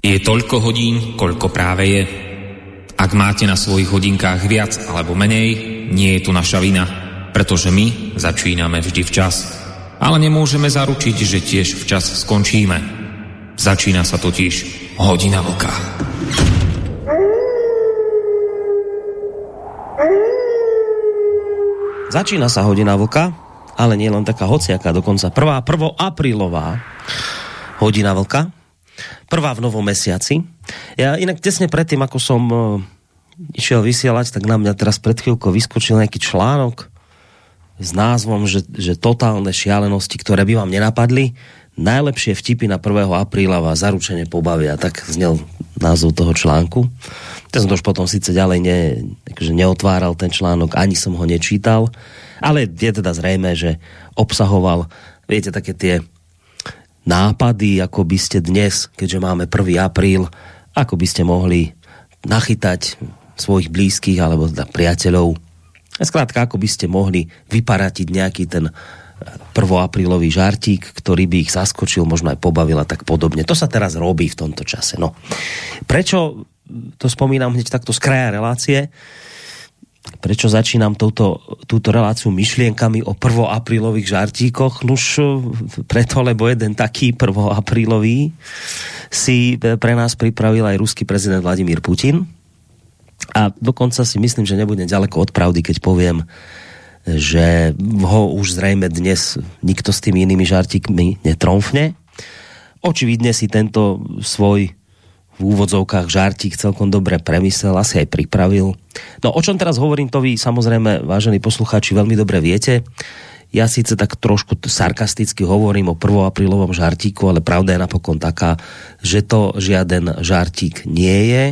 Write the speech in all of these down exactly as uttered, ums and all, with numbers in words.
Je toľko hodín, koľko práve je. Ak máte na svojich hodinkách viac alebo menej, nie je to naša vina, pretože my začíname vždy včas. Ale nemôžeme zaručiť, že tiež včas skončíme. Začína sa totiž hodina vlka. Začína sa hodina vlka, ale nie len taká hociaká, dokonca prvá prvoaprílová hodina vlka. Prvá v novom mesiaci. Ja inak tesne predtým, ako som uh, išiel vysielať, tak na mňa teraz pred chvíľkou vyskočil nejaký článok s názvom, že, že totálne šialenosti, ktoré by vám nenapadli, najlepšie vtipy na prvého apríla vás zaručene pobavia. Tak znel názov toho článku. Ten som to už potom síce ďalej ne, takže neotváral ten článok, ani som ho nečítal, ale je teda zrejme, že obsahoval, viete, také tie nápady, ako by ste dnes, keďže máme prvý apríl, ako by ste mohli nachytať svojich blízkych alebo teda priateľov. Skrátka, ako by ste mohli vyparatiť nejaký ten prvoaprílový žartík, ktorý by ich zaskočil, možno aj pobavil a tak podobne. To sa teraz robí v tomto čase. No. Prečo to spomínam hneď takto z kraja relácie? Prečo začínam touto, túto reláciu myšlienkami o prvoaprílových žartíkoch? Nuž preto, lebo jeden taký prvoaprílový si pre nás pripravil aj ruský prezident Vladimír Putin. A dokonca si myslím, že nebudem ďaleko od pravdy, keď poviem, že ho už zrejme dnes nikto s tými inými žartíkmi netromfne. Očividne si tento svoj v úvodzovkách žartík celkom dobre premyslel, asi aj pripravil. No o čom teraz hovorím, to vy samozrejme, vážení poslucháči, veľmi dobre viete. Ja síce tak trošku sarkasticky hovorím o prvoaprílovom žartíku, ale pravda je napokon taká, že to žiaden žartík nie je.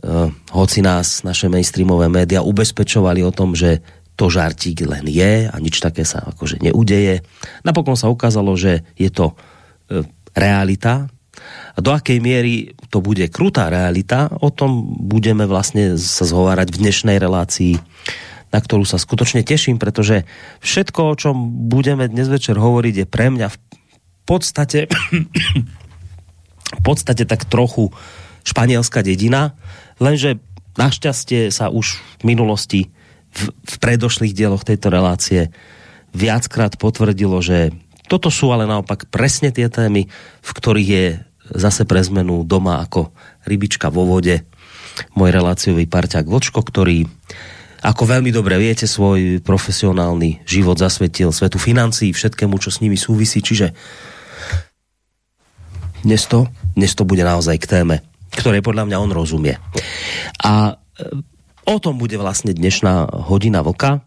Uh, hoci nás naše mainstreamové médiá ubezpečovali o tom, že to žartík len je a nič také sa akože neudeje. Napokon sa ukázalo, že je to uh, realita. A do akej miery to bude krutá realita, o tom budeme vlastne sa zhovárať v dnešnej relácii, na ktorú sa skutočne teším, pretože všetko, o čom budeme dnes večer hovoriť, je pre mňa v podstate v podstate tak trochu španielská dedina, lenže našťastie sa už v minulosti, v, v predošlých dieloch tejto relácie viackrát potvrdilo, že toto sú ale naopak presne tie témy, v ktorých je zase pre zmenu doma ako rybička vo vode môj reláciový parťák Vlčko, ktorý, ako veľmi dobre viete, svoj profesionálny život zasvetil svetu financií, všetkému, čo s nimi súvisí, čiže dnes to, dnes to bude naozaj k téme, ktoré podľa mňa on rozumie. A o tom bude vlastne dnešná hodina vlka. E,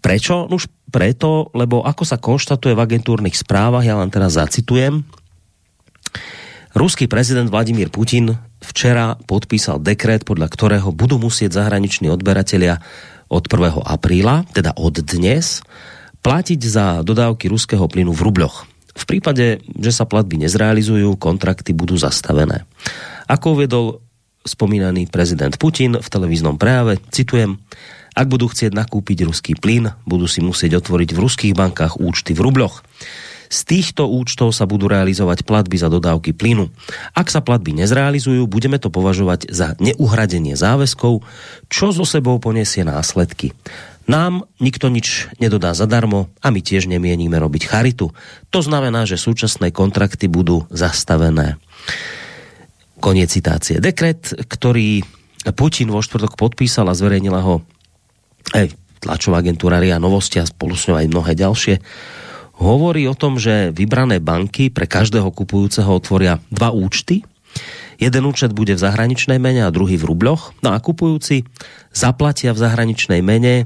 prečo? Už preto, lebo ako sa konštatuje v agentúrnych správach, ja len teraz zacitujem, ruský prezident Vladimír Putin včera podpísal dekret, podľa ktorého budú musieť zahraniční odberatelia od prvého apríla, teda od dnes, platiť za dodávky ruského plynu v rubľoch. V prípade, že sa platby nezrealizujú, kontrakty budú zastavené. Ako uviedol spomínaný prezident Putin v televíznom prejave, citujem, ak budú chcieť nakúpiť ruský plyn, budú si musieť otvoriť v ruských bankách účty v rubľoch. Z týchto účtov sa budú realizovať platby za dodávky plynu. Ak sa platby nezrealizujú, budeme to považovať za neuhradenie záväzkov, čo so sebou poniesie následky. Nám nikto nič nedodá zadarmo a my tiež nemieníme robiť charitu. To znamená, že súčasné kontrakty budú zastavené. Koniec citácie. Dekret, ktorý Putin vo štvrtok podpísal a zverejnila ho aj tlačová agentúra RIA Novosti a spolu s ňou aj mnohé ďalšie, hovorí o tom, že vybrané banky pre každého kupujúceho otvoria dva účty. Jeden účet bude v zahraničnej mene a druhý v rubľoch. No a kupujúci zaplatia v zahraničnej mene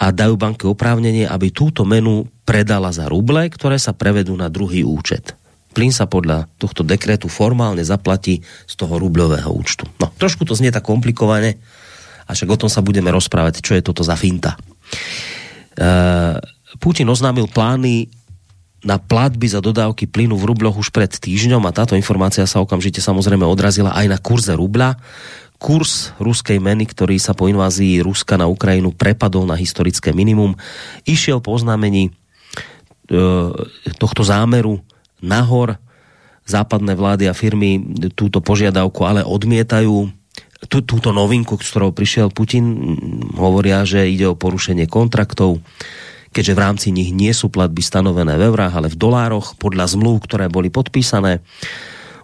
a dajú banke oprávnenie, aby túto menu predala za ruble, ktoré sa prevedú na druhý účet. Plyn sa podľa tohto dekretu formálne zaplatí z toho rubľového účtu. No, trošku to znie tak komplikovane, a však o tom sa budeme rozprávať, čo je toto za finta. Uh, Putin oznámil plány na platby za dodávky plynu v rubľoch už pred týždňom a táto informácia sa okamžite samozrejme odrazila aj na kurze rubľa. Kurz ruskej meny, ktorý sa po invázii Ruska na Ukrajinu prepadol na historické minimum, išiel po oznámení e, tohto zámeru nahor západné vlády a firmy túto požiadavku ale odmietajú. Tú, túto novinku, s ktorou prišiel Putin, hovoria, že ide o porušenie kontraktov, keďže v rámci nich nie sú platby stanovené v eurách, ale v dolároch, podľa zmluv, ktoré boli podpísané.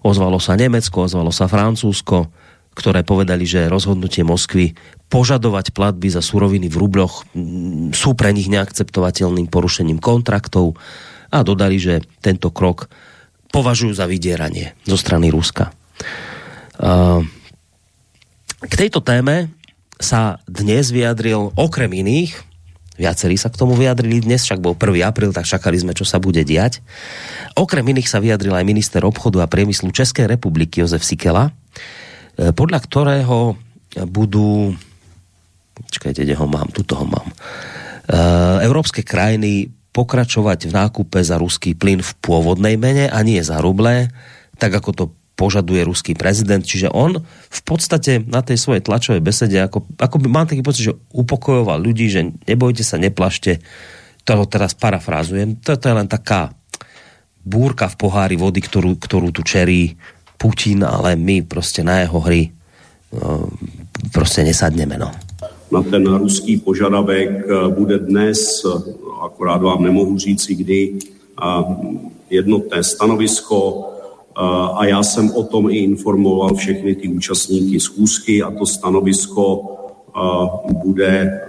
Ozvalo sa Nemecko, ozvalo sa Francúzsko, ktoré povedali, že rozhodnutie Moskvy požadovať platby za suroviny v rubľoch sú pre nich neakceptovateľným porušením kontraktov a dodali, že tento krok považujú za vydieranie zo strany Ruska. Uh, K tejto téme sa dnes vyjadril okrem iných, viacerí sa k tomu vyjadrili dnes, však bol prvý apríl, tak čakali sme, čo sa bude diať. Okrem iných sa vyjadril aj minister obchodu a priemyslu Českej republiky Jozef Sikela, podľa ktorého budú... Počkajte, kde ho mám? Tuto ho mám. Európske krajiny pokračovať v nákupe za ruský plyn v pôvodnej mene a nie za ruble, tak ako to požaduje ruský prezident, čiže on v podstate na tej svojej tlačovej besede, ako, ako by mám taký pocit, že upokojoval ľudí, že nebojte sa, neplašte, to teraz parafrázujem, to, to je len taká búrka v pohári vody, ktorú, ktorú tu čerí Putin, ale my proste na jeho hry no, proste nesadneme, no. Na ten ruský požadavek bude dnes, akorát vám nemohu říci, kdy jednotné stanovisko. A já jsem o tom i informoval všechny ty účastníky schůzky a to stanovisko bude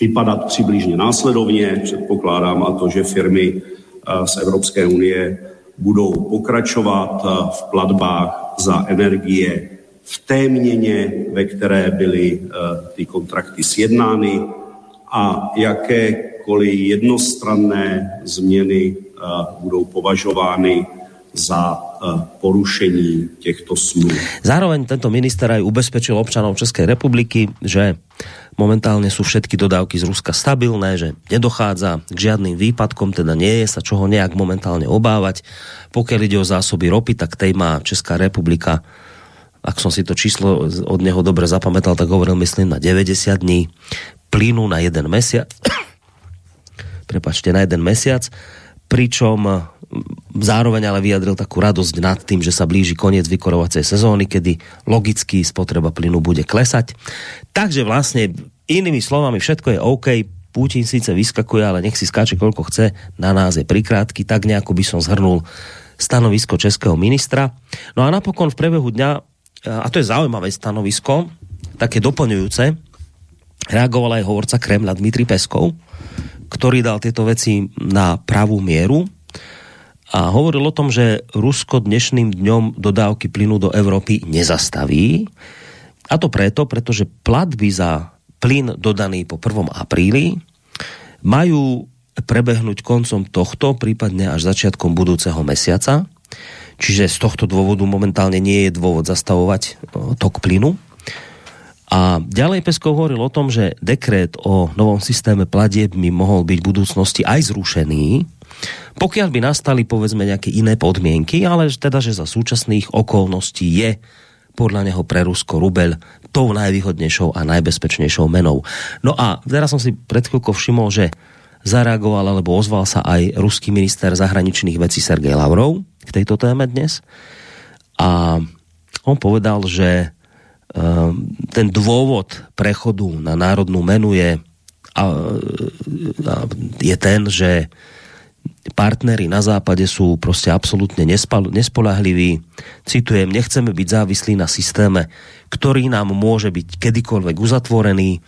vypadat přibližně následovně, předpokládám, a to, že firmy z Evropské unie budou pokračovat v platbách za energie v té měně, ve které byly ty kontrakty sjednány a jakékoliv jednostranné změny budou považovány za porušení týchto smlúv. Zároveň tento minister aj ubezpečil občanov Českej republiky, že momentálne sú všetky dodávky z Ruska stabilné, že nedochádza k žiadnym výpadkom, teda nie je sa čoho nejak momentálne obávať. Pokiaľ ide o zásoby ropy, tak tej má Česká republika, ak som si to číslo od neho dobre zapamätal, tak hovoril myslím na deväťdesiat dní, plynu na jeden mesiac, prepáčte, na jeden mesiac, pričom zároveň ale vyjadril takú radosť nad tým, že sa blíži koniec vykorovacej sezóny, kedy logicky spotreba plynu bude klesať. Takže vlastne inými slovami všetko je OK, Putin síce vyskakuje, ale nech si skáče koľko chce, na nás je prikrátky, tak nejako by som zhrnul stanovisko českého ministra. No a napokon v priebehu dňa, a to je zaujímavé stanovisko, také doplňujúce, reagoval aj hovorca Kremľa Dmitrij Peskov, ktorý dal tieto veci na pravú mieru a hovoril o tom, že Rusko dnešným dňom dodávky plynu do Európy nezastaví. A to preto, pretože platby za plyn dodaný po prvom apríli majú prebehnúť koncom tohto, prípadne až začiatkom budúceho mesiaca. Čiže z tohto dôvodu momentálne nie je dôvod zastavovať tok plynu. A ďalej Peskov hovoril o tom, že dekret o novom systéme platieb by mohol byť v budúcnosti aj zrušený, pokiaľ by nastali, povedzme, nejaké iné podmienky, ale teda, že za súčasných okolností je podľa neho pre Rusko rubeľ tou najvýhodnejšou a najbezpečnejšou menou. No a teraz som si pred chvíľkou všimol, že zareagoval alebo ozval sa aj ruský minister zahraničných vecí Sergej Lavrov k tejto téme dnes. A on povedal, že ten dôvod prechodu na národnú menu je, a, a, je ten, že partneri na západe sú proste absolútne nespal, nespoľahliví. Citujem, nechceme byť závislí na systéme, ktorý nám môže byť kedykoľvek uzatvorený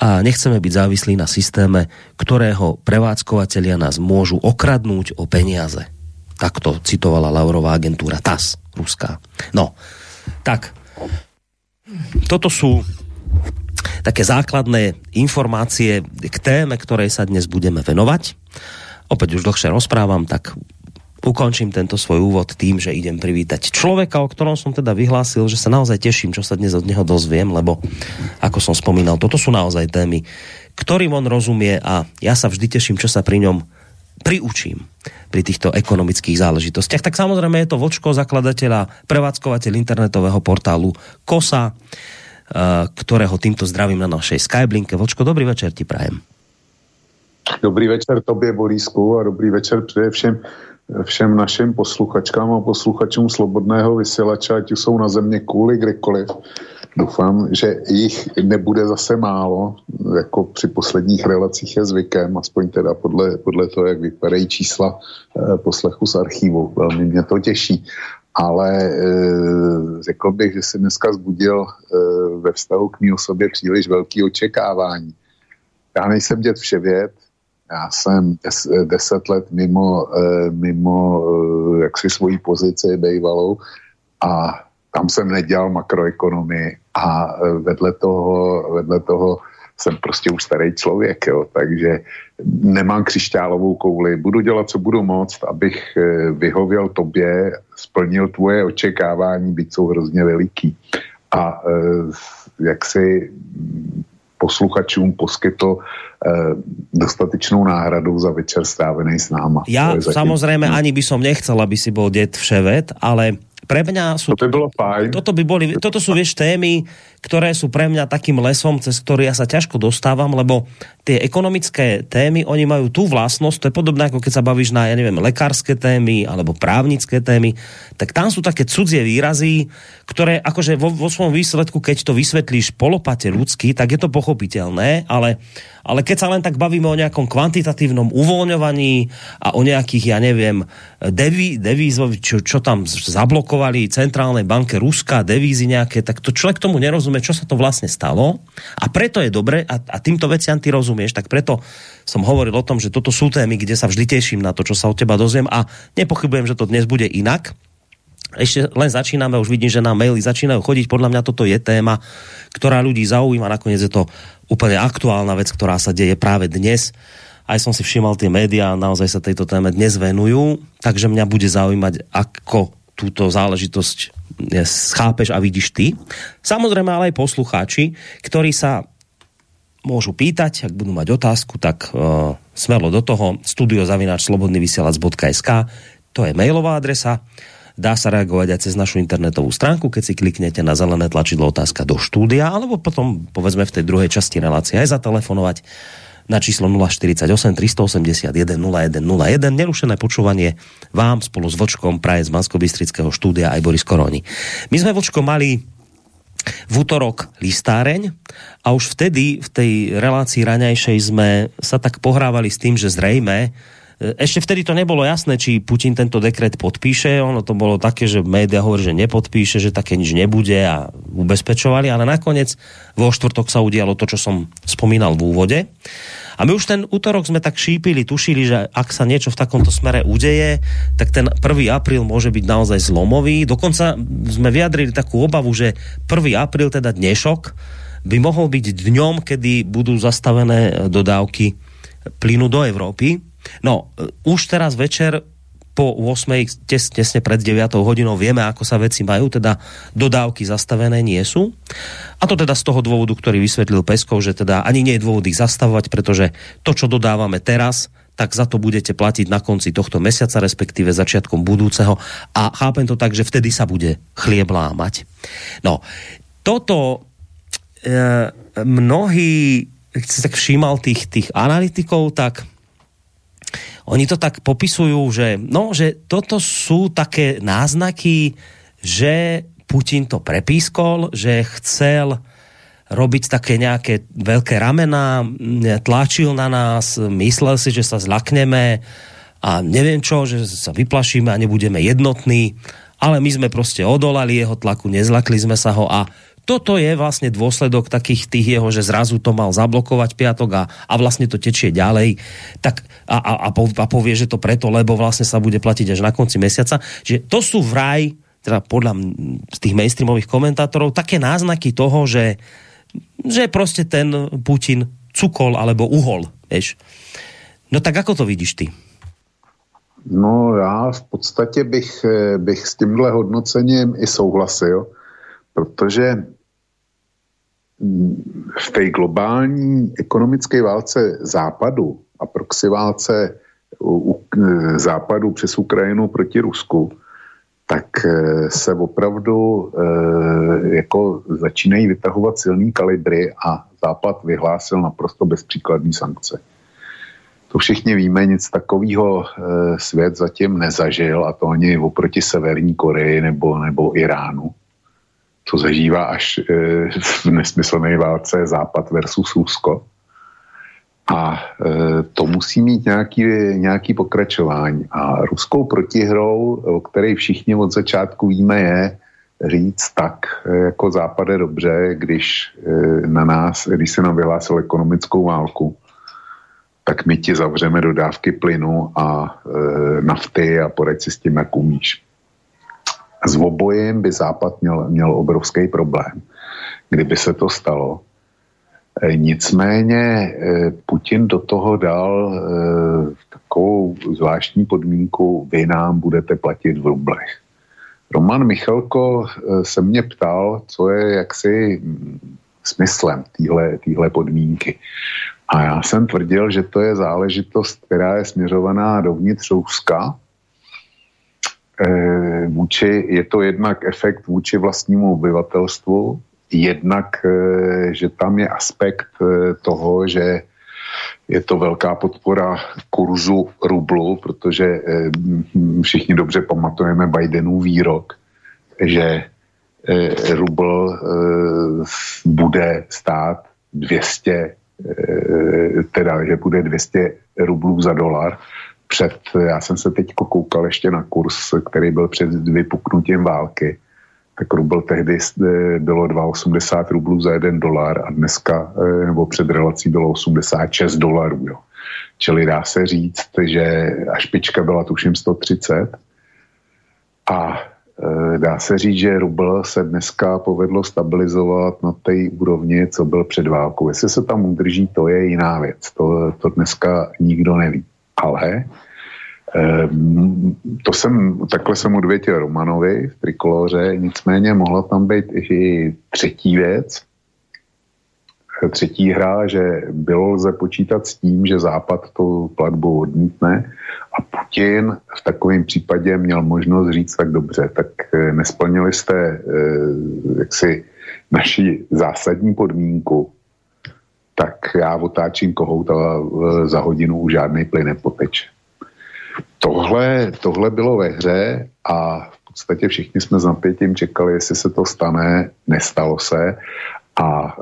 a nechceme byť závislí na systéme, ktorého prevádzkovateľia nás môžu okradnúť o peniaze. Takto citovala Lavrová agentúra TASS, ruská. No, tak... Toto sú také základné informácie k téme, ktorej sa dnes budeme venovať. Opäť už dlhšie rozprávam, tak ukončím tento svoj úvod tým, že idem privítať človeka, o ktorom som teda vyhlásil, že sa naozaj teším, čo sa dnes od neho dozviem, lebo ako som spomínal, toto sú naozaj témy, ktorým on rozumie a ja sa vždy teším, čo sa pri ňom priučím pri týchto ekonomických záležitostiach. Tak samozrejme je to Vočko, zakladateľa, prevádzkovateľ internetového portálu KOSA, ktorého týmto zdravím na našej Skyblinke. Vočko, dobrý večer ti prajem. Dobrý večer tobie, Borisku, a dobrý večer všem všem našim posluchačkám a posluchačům Slobodného Vysielača, ať jsou na země kvůli kdekoliv. Doufám, že jich nebude zase málo, jako při posledních relacích je zvykem, aspoň teda podle, podle toho, jak vypadají čísla eh, poslechu z archívu. Velmi mě to těší. Ale e, řekl bych, že si dneska zbudil e, ve vztahu k mý osobě příliš velký očekávání. Já nejsem děd vševěd, já jsem des, deset let mimo, e, mimo e, jaksi svoji pozici bejvalou a tam jsem nedělal makroekonomii a vedle toho, vedle toho jsem prostě už starý člověk, jo, takže nemám křišťálovou kouli. Budu dělat, co budu moct, abych vyhověl tobě, splnil tvoje očekávání, byť jsou hrozně veliký. A jak si posluchačům poskytl dostatečnou náhradu za večer strávený s náma. Ja samozrejme ani by som nechcel, aby si bol ded vševet, ale pre mňa sú... To by bolo fajn. Toto, by boli, toto sú, vieš, témy, ktoré sú pre mňa takým lesom, cez ktorý ja sa ťažko dostávam, lebo tie ekonomické témy, oni majú tú vlastnosť, to je podobné, ako keď sa bavíš na, ja neviem, lekárske témy, alebo právnické témy, tak tam sú také cudzie výrazy, ktoré akože vo, vo svojom výsledku, keď to vysvetlíš polopate ľudsky, tak je to pochopiteľné, ale, ale keď sa len tak bavíme o nejakom kvantitatívnom uvoľňovaní a o nejakých, ja neviem, deví, devízov, čo, čo tam zablokovali centrálnej banke Ruska, devízy nejaké, tak to človek tomu nerozumie, čo sa to vlastne stalo. A preto je dobre, a, a týmto veciam ty rozumieš, tak preto som hovoril o tom, že toto sú témy, kde sa vždy teším na to, čo sa od teba dozviem a nepochybujem, že to dnes bude inak. Ešte len začíname, už vidím, že nám maily začínajú chodiť, podľa mňa toto je téma, ktorá ľudí zaujíma, nakoniec je to úplne aktuálna vec, ktorá sa deje práve dnes. Aj som si všímal, tie médiá naozaj sa tejto téme dnes venujú, takže mňa bude zaujímať, ako túto záležitosť chápeš a vidíš ty. Samozrejme, ale aj poslucháči, ktorí sa môžu pýtať, ak budú mať otázku, tak uh, smelo do toho, studio zavináč slobodný vysielač bodka es ká, to je mailová adresa, dá sa reagovať aj cez našu internetovú stránku, keď si kliknete na zelené tlačidlo otázka do štúdia, alebo potom, povedzme, v tej druhej časti relácie aj zatelefonovať na číslo nula štyridsaťosem, tristoosemdesiatjeden, nula sto jeden. Nerušené počúvanie vám spolu s Vlčkom praje z Banskobystrického štúdia aj Boris Koroni. My sme, Vlčko, mali v útorok listáreň a už vtedy v tej relácii raňajšej sme sa tak pohrávali s tým, že zrejme, ešte vtedy to nebolo jasné, či Putin tento dekret podpíše, ono to bolo také, že média hovorí, že nepodpíše, že také nič nebude a ubezpečovali, ale nakoniec vo štvrtok sa udialo to, čo som spomínal v úvode. A my už ten útorok sme tak šípili, tušili, že ak sa niečo v takomto smere udeje, tak ten prvý apríl môže byť naozaj zlomový. Dokonca sme vyjadrili takú obavu, že prvý apríl, teda dnešok, by mohol byť dňom, kedy budú zastavené dodávky plynu do Európy. No, už teraz večer po ôsmej, tes, tesne pred deviatou hodinou vieme, ako sa veci majú, teda dodávky zastavené nie sú. A to teda z toho dôvodu, ktorý vysvetlil Peskov, že teda ani nie je dôvod ich zastavovať, pretože to, čo dodávame teraz, tak za to budete platiť na konci tohto mesiaca, respektíve začiatkom budúceho. A chápem to tak, že vtedy sa bude chlieb lámať. No, toto e, mnohí, keď si tak všímal tých, tých analytikov, tak oni to tak popisujú, že, no, že toto sú také náznaky, že Putin to prepískol, že chcel robiť také nejaké veľké ramená, tlačil na nás, myslel si, že sa zlakneme a neviem čo, že sa vyplašíme a nebudeme jednotní, ale my sme proste odolali jeho tlaku, nezlakli sme sa ho a toto je vlastne dôsledok takých tých jeho, že zrazu to mal zablokovať piatok a, a vlastne to tečie ďalej. Tak, a, a, a povie, že to preto, lebo vlastne sa bude platiť až na konci mesiaca. Že to sú vraj, teda podľa tých mainstreamových komentátorov, také náznaky toho, že, že proste ten Putin cukol alebo uhol. Vieš. No tak ako to vidíš ty? No ja v podstate bych, bych s tímhle hodnocením i souhlasil, protože v té globální ekonomické válce západu a proxy válce západu přes Ukrajinu proti Rusku, tak se opravdu jako začínají vytahovat silný kalibry a západ vyhlásil naprosto bezpříkladné sankce. To všichni víme, nic takového svět zatím nezažil, a to ani oproti Severní Koreji nebo, nebo Iránu, co zažívá až v nesmyslné válce Západ versus Rusko. A to musí mít nějaký, nějaký pokračování. A ruskou protihrou, o které všichni od začátku víme, je říct tak, jako Západe dobře, když na nás, když se nám vyhlásil ekonomickou válku, tak my ti zavřeme dodávky plynu a e, nafty a poraď si s tím, jak umíš. S obojem by Západ měl, měl obrovský problém, kdyby se to stalo. E, nicméně e, Putin do toho dal e, takovou zvláštní podmínku: vy nám budete platit v rublech. Roman Michalko e, se mě ptal, co je jaksi smyslem téhle podmínky. A já jsem tvrdil, že to je záležitost, která je směřovaná dovnitř Ruska. E, vůči, je to jednak efekt vůči vlastnímu obyvatelstvu, jednak, e, že tam je aspekt e, toho, že je to velká podpora kurzu rublu, protože e, všichni dobře pamatujeme Bidenův výrok, že e, rubl e, bude stát dvě stě teda, že bude dvě stě rublů za dolar. Před, já jsem se teď koukal ještě na kurz, který byl před vypuknutím války, tak rubl tehdy bylo dvě stě osmdesát rublů za jeden dolar a dneska, nebo před relací bylo osmdesát šest dolarů. Jo. Čili dá se říct, že a špička byla tuším sto třicet a dá se říct, že rubl se dneska povedlo stabilizovat na té úrovni, co byl před válkou. Jestli se tam udrží, to je jiná věc. To, to dneska nikdo neví. Ale to jsem, takhle jsem odvětil Romanovi v Trikoloře, nicméně mohla tam být i třetí věc. Třetí hra, že bylo lze počítat s tím, že Západ tu platbu odmítne a Putin v takovém případě měl možnost říct tak dobře, tak nesplnili jste jaksi naši zásadní podmínku, tak já otáčím kohout a za hodinu už žádnej plyn nepoteče. Tohle, tohle bylo ve hře a v podstatě všichni jsme s napětím čekali, jestli se to stane, nestalo se. A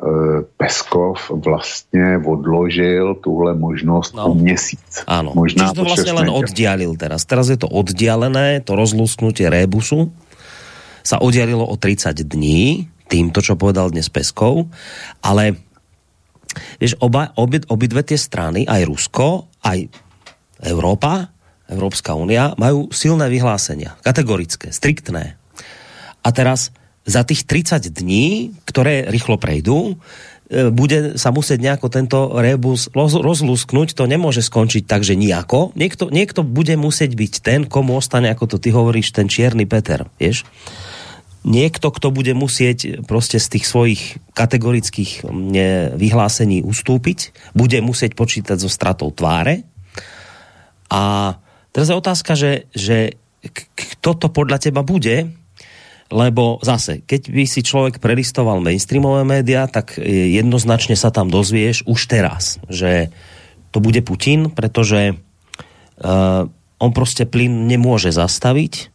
Peskov vlastně odložil tuhle možnost no. o měsíc. Áno, možná čiže to vlastně len oddialil teraz. Teraz je to oddialené, to rozlusknutie rébusu sa oddialilo o tridsať dní, týmto, čo povedal dnes Peskov, ale vieš, oba, obi, obidve tie strany, aj Rusko, aj Európa, Európska únia, majú silné vyhlásenia, kategorické, striktné. A teraz za tých tridsať dní, ktoré rýchlo prejdú, bude sa musieť nejako tento rebus rozlúsknuť. To nemôže skončiť tak, že nijako. Niekto, niekto bude musieť byť ten, komu ostane, ako to ty hovoríš, ten čierny Peter, vieš? Niekto, kto bude musieť proste z tých svojich kategorických vyhlásení ustúpiť, bude musieť počítať so stratou tváre. A teraz je otázka, že, že kto to podľa teba bude. Lebo zase, keď by si človek prelistoval mainstreamové médiá, tak jednoznačne sa tam dozvieš už teraz, že to bude Putin, pretože uh, on proste plyn nemôže zastaviť,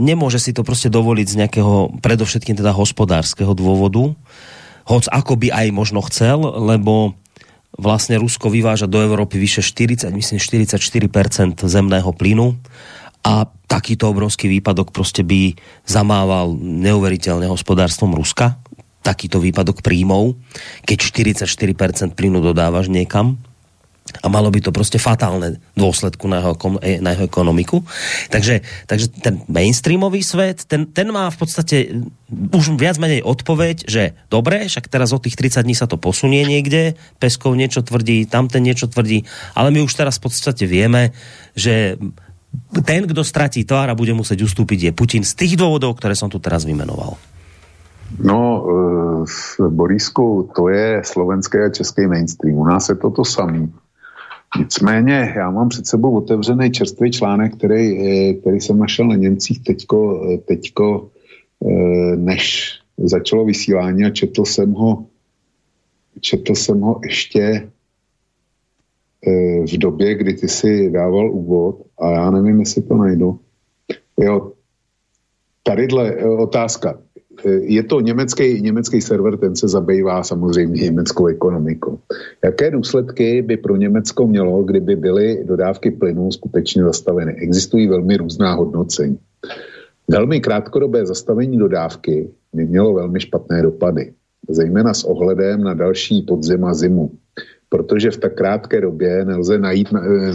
nemôže si to proste dovoliť z nejakého, predovšetkým teda hospodárskeho dôvodu, hoc ako by aj možno chcel, lebo vlastne Rusko vyváža do Európy vyše štyridsať, myslím štyridsaťštyri percent zemného plynu. A takýto obrovský výpadok proste by zamával neuveriteľne hospodárstvom Ruska. Takýto výpadok príjmov, keď štyridsaťštyri percent plynu dodávaš niekam. A malo by to proste fatálne dôsledku na jeho, na jeho ekonomiku. Takže, takže ten mainstreamový svet, ten, ten má v podstate už viac menej odpoveď, že dobre, však teraz od tých tridsať dní sa to posunie niekde, Peskov niečo tvrdí, tamten niečo tvrdí, ale my už teraz v podstate vieme, že ten, kto stratí tvár a bude musieť ustúpiť, je Putin z tých dôvodov, ktoré som tu teraz vymenoval. No, e, Borisku, to je slovenský a český mainstream. U nás je to to samý. Nicméně, já mám před sebou otevřený čerstvý článek, který, který jsem našel na Němcích teďko, teďko e, než začalo vysílání a četl jsem ho, četl jsem ho ještě v době, kdy ty si dával úvod, a já nevím, jestli to najdu. Jo, tadyhle otázka. Je to německý, německý server, ten se zabývá samozřejmě německou ekonomikou. Jaké důsledky by pro Německo mělo, kdyby byly dodávky plynu skutečně zastaveny? Existují velmi různá hodnocení. Velmi krátkodobé zastavení dodávky by mělo velmi špatné dopady, zejména s ohledem na další podzim a zimu, protože v tak krátké době nelze najít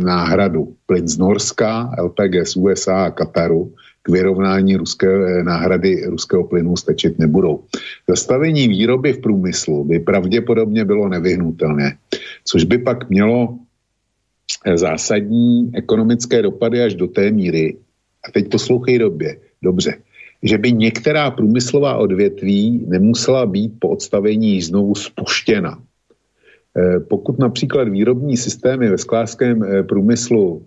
náhradu plyn z Norska, el pé gé z ú es á a Kataru. K vyrovnání ruské, náhrady ruského plynu stačit nebudou. Zastavení výroby v průmyslu by pravděpodobně bylo nevyhnutelné, což by pak mělo zásadní ekonomické dopady až do té míry, a teď poslouchej době, dobře, že by některá průmyslová odvětví nemusela být po odstavení znovu spuštěna. Pokud například výrobní systémy ve sklářském průmyslu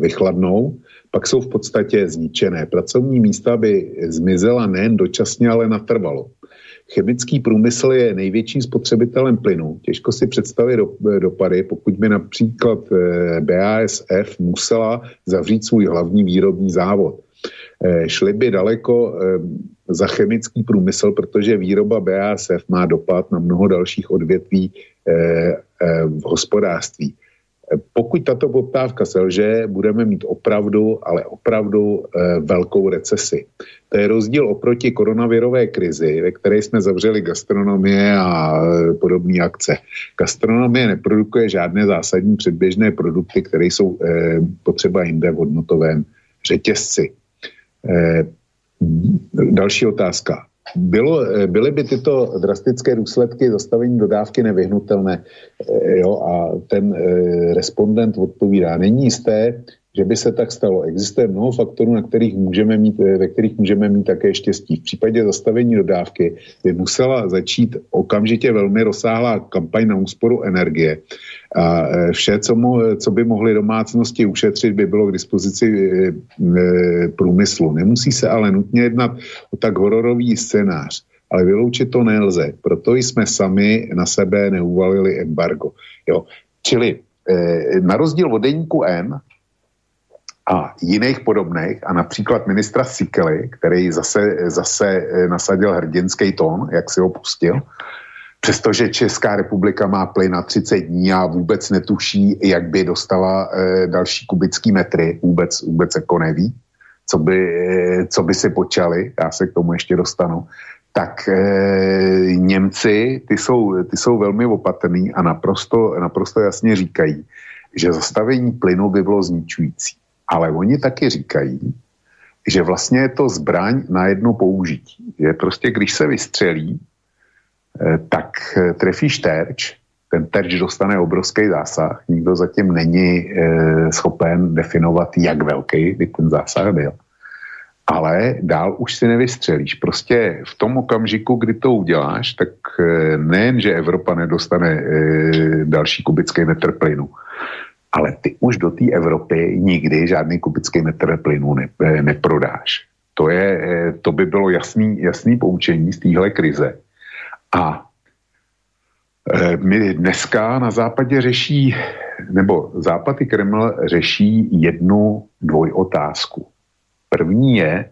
vychladnou, pak jsou v podstatě zničené. Pracovní místa by zmizela nejen dočasně, ale natrvalo. Chemický průmysl je největším spotřebitelem plynu. Těžko si představit do, dopady, pokud by například bé á es ef musela zavřít svůj hlavní výrobní závod. Šli by daleko za chemický průmysl, protože výroba bé á es ef má dopad na mnoho dalších odvětví v hospodářství. Pokud tato poptávka selže, budeme mít opravdu, ale opravdu e, velkou recesi. To je rozdíl oproti koronavirové krizi, ve které jsme zavřeli gastronomie a e, podobné akce. Gastronomie neprodukuje žádné zásadní předběžné produkty, které jsou e, potřeba jinde v hodnotovém řetězci. E, další otázka. Bylo, byly by tyto drastické důsledky zastavení dodávky nevyhnutelné? E, jo, a ten e, respondent odpovídá, není jisté, že by se tak stalo. Existuje mnoho faktorů, na kterých můžeme mít, ve kterých můžeme mít také štěstí. V případě zastavení dodávky by musela začít okamžitě velmi rozsáhlá kampaň na úsporu energie. A vše, co, mo, co by mohly domácnosti ušetřit, by bylo k dispozici e, e, průmyslu. Nemusí se ale nutně jednat o tak hororový scénář, ale vyloučit to nelze. Proto jsme sami na sebe neuvalili embargo. Jo. Čili e, na rozdíl od Deníku N a jiných podobných, a například ministra Sikely, který zase, zase nasadil hrdinský tón, jak si ho pustil, přestože Česká republika má plyn na třicet dní a vůbec netuší, jak by dostala e, další kubický metry, vůbec, vůbec jako neví, co by, e, co by si počali, já se k tomu ještě dostanu, tak e, Němci, ty jsou, ty jsou velmi opatrný a naprosto, naprosto jasně říkají, že zastavení plynu by bylo zničující. Ale oni taky říkají, že vlastně je to zbraň na jedno použití. Že prostě, když se vystřelí, tak trefíš terč, ten terč dostane obrovský zásah, nikdo zatím není schopen definovat, jak velký by ten zásah byl. Ale dál už si nevystřelíš. Prostě v tom okamžiku, kdy to uděláš, tak nejen, že Evropa nedostane další kubický metr plynu, ale ty už do té Evropy nikdy žádný kubický metr plynu ne, neprodáš. To, je, to by bylo jasný, jasný poučení z téhle krize. A my dneska na západě řeší, nebo západ i Kreml řeší jednu dvojotázku. První je,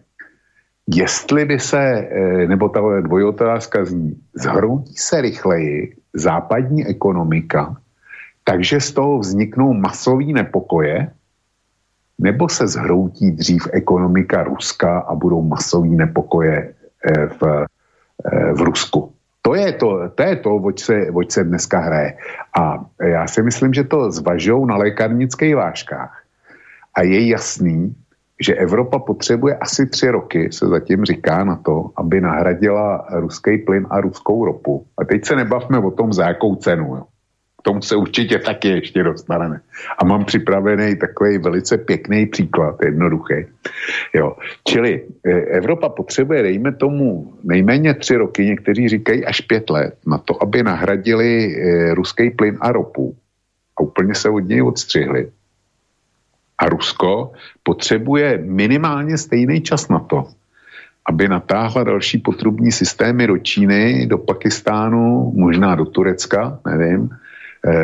jestli by se, nebo ta dvojotázka zní, zhroutí se rychleji západní ekonomika, takže z toho vzniknou masový nepokoje, nebo se zhroutí dřív ekonomika Ruska a budou masový nepokoje v, v Rusku. To je to, to, je to oč se, oč se dneska hraje. A já si myslím, že to zvažujou na lékárnických vážkách. A je jasný, že Evropa potřebuje asi tři roky, se zatím říká na to, aby nahradila ruský plyn a ruskou ropu. A teď se nebavme o tom, za jakou cenu, jo. K tomu se určitě taky ještě dostaneme. A mám připravený takový velice pěkný příklad, jednoduchý. Jo. Čili Evropa potřebuje, dejme tomu, nejméně tři roky, někteří říkají až pět let, na to, aby nahradili ruský plyn a ropu. A úplně se od něj odstřihli. A Rusko potřebuje minimálně stejný čas na to, aby natáhla další potrubní systémy do Číny, do Pakistánu, možná do Turecka, nevím,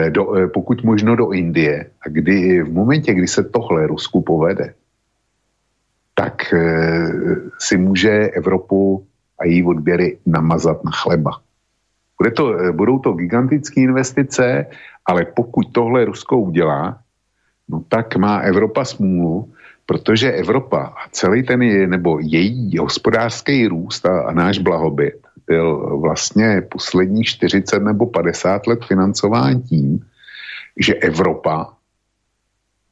do, pokud možno do Indie. A kdy, v momentě, kdy se tohle Rusku povede, tak si může Evropu a její odběry namazat na chleba. Bude to, budou to gigantické investice, ale pokud tohle Rusko udělá, no tak má Evropa smůlu, protože Evropa a celý ten je, nebo její hospodářský růst a, a náš blahobyt byl vlastně posledních čtyřicet nebo padesát let financován tím, že Evropa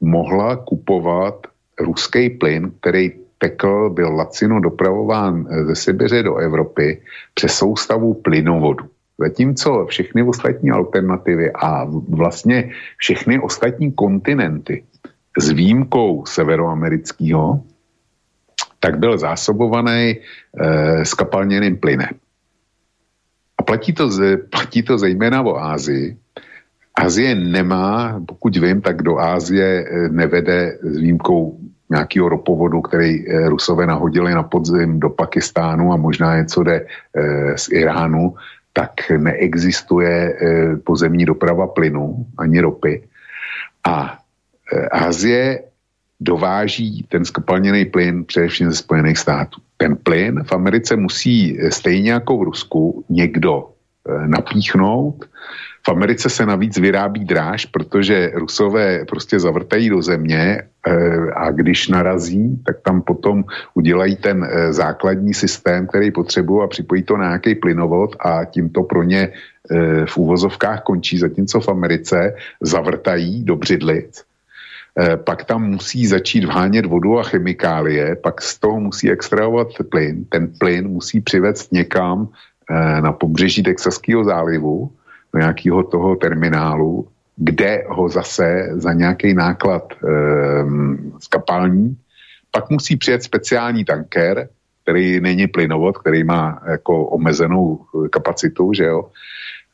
mohla kupovat ruský plyn, který tekl, byl lacino dopravován ze Sibiře do Evropy přes soustavu plynovodu. Zatímco všechny ostatní alternativy a vlastně všechny ostatní kontinenty s výjimkou severoamerického, tak byl zásobovaný e, skapalněným plynem. A platí to, platí to zejména o Ázii. Azie nemá, pokud vím, tak do Ázie nevede s výjimkou nějakého ropovodu, který Rusové nahodili na podzim do Pakistánu a možná něco jde e, z Iránu, tak neexistuje e, pozemní doprava plynu ani ropy. A e, Asie dováží ten skapalněný plyn především ze Spojených států. Ten plyn v Americe musí stejně jako v Rusku někdo e, napíchnout. V Americe se navíc vyrábí dráž, protože Rusové prostě zavrtají do země a když narazí, tak tam potom udělají ten základní systém, který potřebují a připojí to na nějaký plynovod a tím to pro ně v úvozovkách končí, zatímco v Americe zavrtají do břidlic. Pak tam musí začít vhánět vodu a chemikálie, pak z toho musí extrahovat plyn. Ten plyn musí přivést někam na pobřeží Texaského zálivu, do nějakého toho terminálu, kde ho zase za nějaký náklad skapální. E, pak musí přijet speciální tanker, který není plynovod, který má jako omezenou kapacitu, že jo.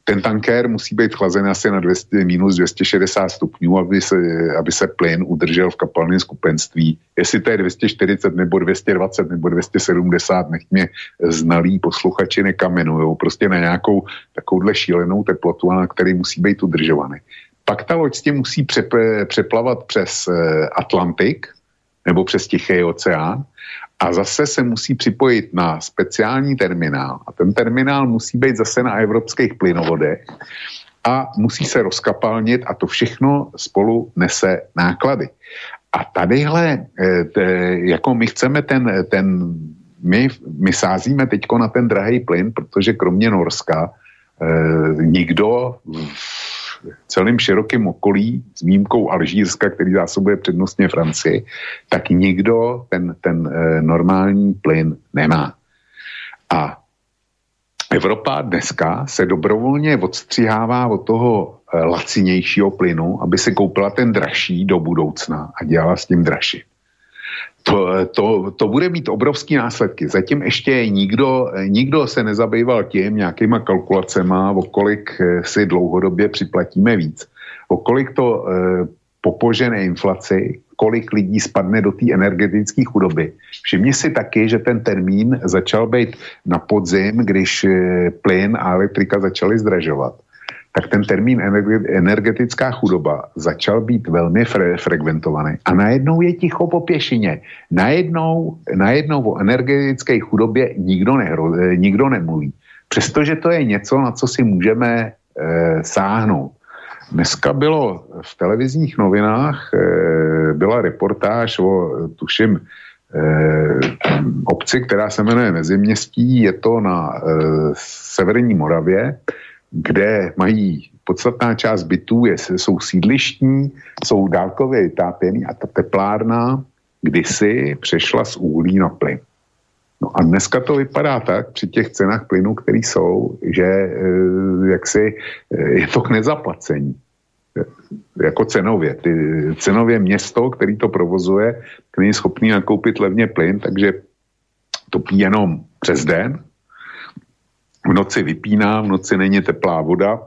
Ten tanker musí být chlazen asi na minus dvě stě šedesát stupňů, aby se, aby se plyn udržel v kapalném skupenství. Jestli to je dvě stě čtyřicet, nebo dvě stě dvacet, nebo dvě stě sedmdesát, nech mě znalí posluchači nekamenujou. Prostě na nějakou takovouhle šílenou teplotu, na který musí být udržovaný. Pak ta loď s tím musí přeplavat přes Atlantik, nebo přes Tichý oceán, a zase se musí připojit na speciální terminál. A ten terminál musí být zase na evropských plynovodech a musí se rozkapalnit a to všechno spolu nese náklady. A tadyhle, jako my chceme ten, ten my, my sázíme teďko na ten drahej plyn, protože kromě Norska eh, nikdo v celým širokým okolí, s výjimkou Alžírska, který zásobuje přednostně Francii, tak nikdo ten, ten e, normální plyn nemá. A Evropa dneska se dobrovolně odstřihává od toho e, lacinějšího plynu, aby si koupila ten dražší do budoucna a dělala s tím dražší. To, to, to bude mít obrovský následky. Zatím ještě nikdo, nikdo se nezabýval tím nějakýma kalkulacema, o kolik si dlouhodobě připlatíme víc. O kolik to eh, popožené inflaci, kolik lidí spadne do té energetické chudoby. Všimni si taky, že ten termín začal být na podzim, když eh, plyn a elektrika začaly zdražovat. Tak ten termín energetická chudoba začal být velmi fre- frekventovaný. A najednou je ticho po pěšině. Najednou, najednou o energetické chudobě nikdo, nehro- nikdo nemluví. Přestože to je něco, na co si můžeme e, sáhnout. Dneska bylo v televizních novinách, e, byla reportáž o, tuším, e, obci, která se jmenuje Meziměstí, je to na e, severní Moravě, kde mají podstatná část bytů, je, jsou sídlištní, jsou dálkově vytápěný a ta teplárna kdysi přešla z uhlí na plyn. No a dneska to vypadá tak, při těch cenách plynu, které jsou, že e, jaksi e, je to k nezaplacení. E, jako cenově. Ty, cenově město, který to provozuje, není schopný nakoupit levně plyn, takže topí jenom přes den, v noci vypíná, v noci není teplá voda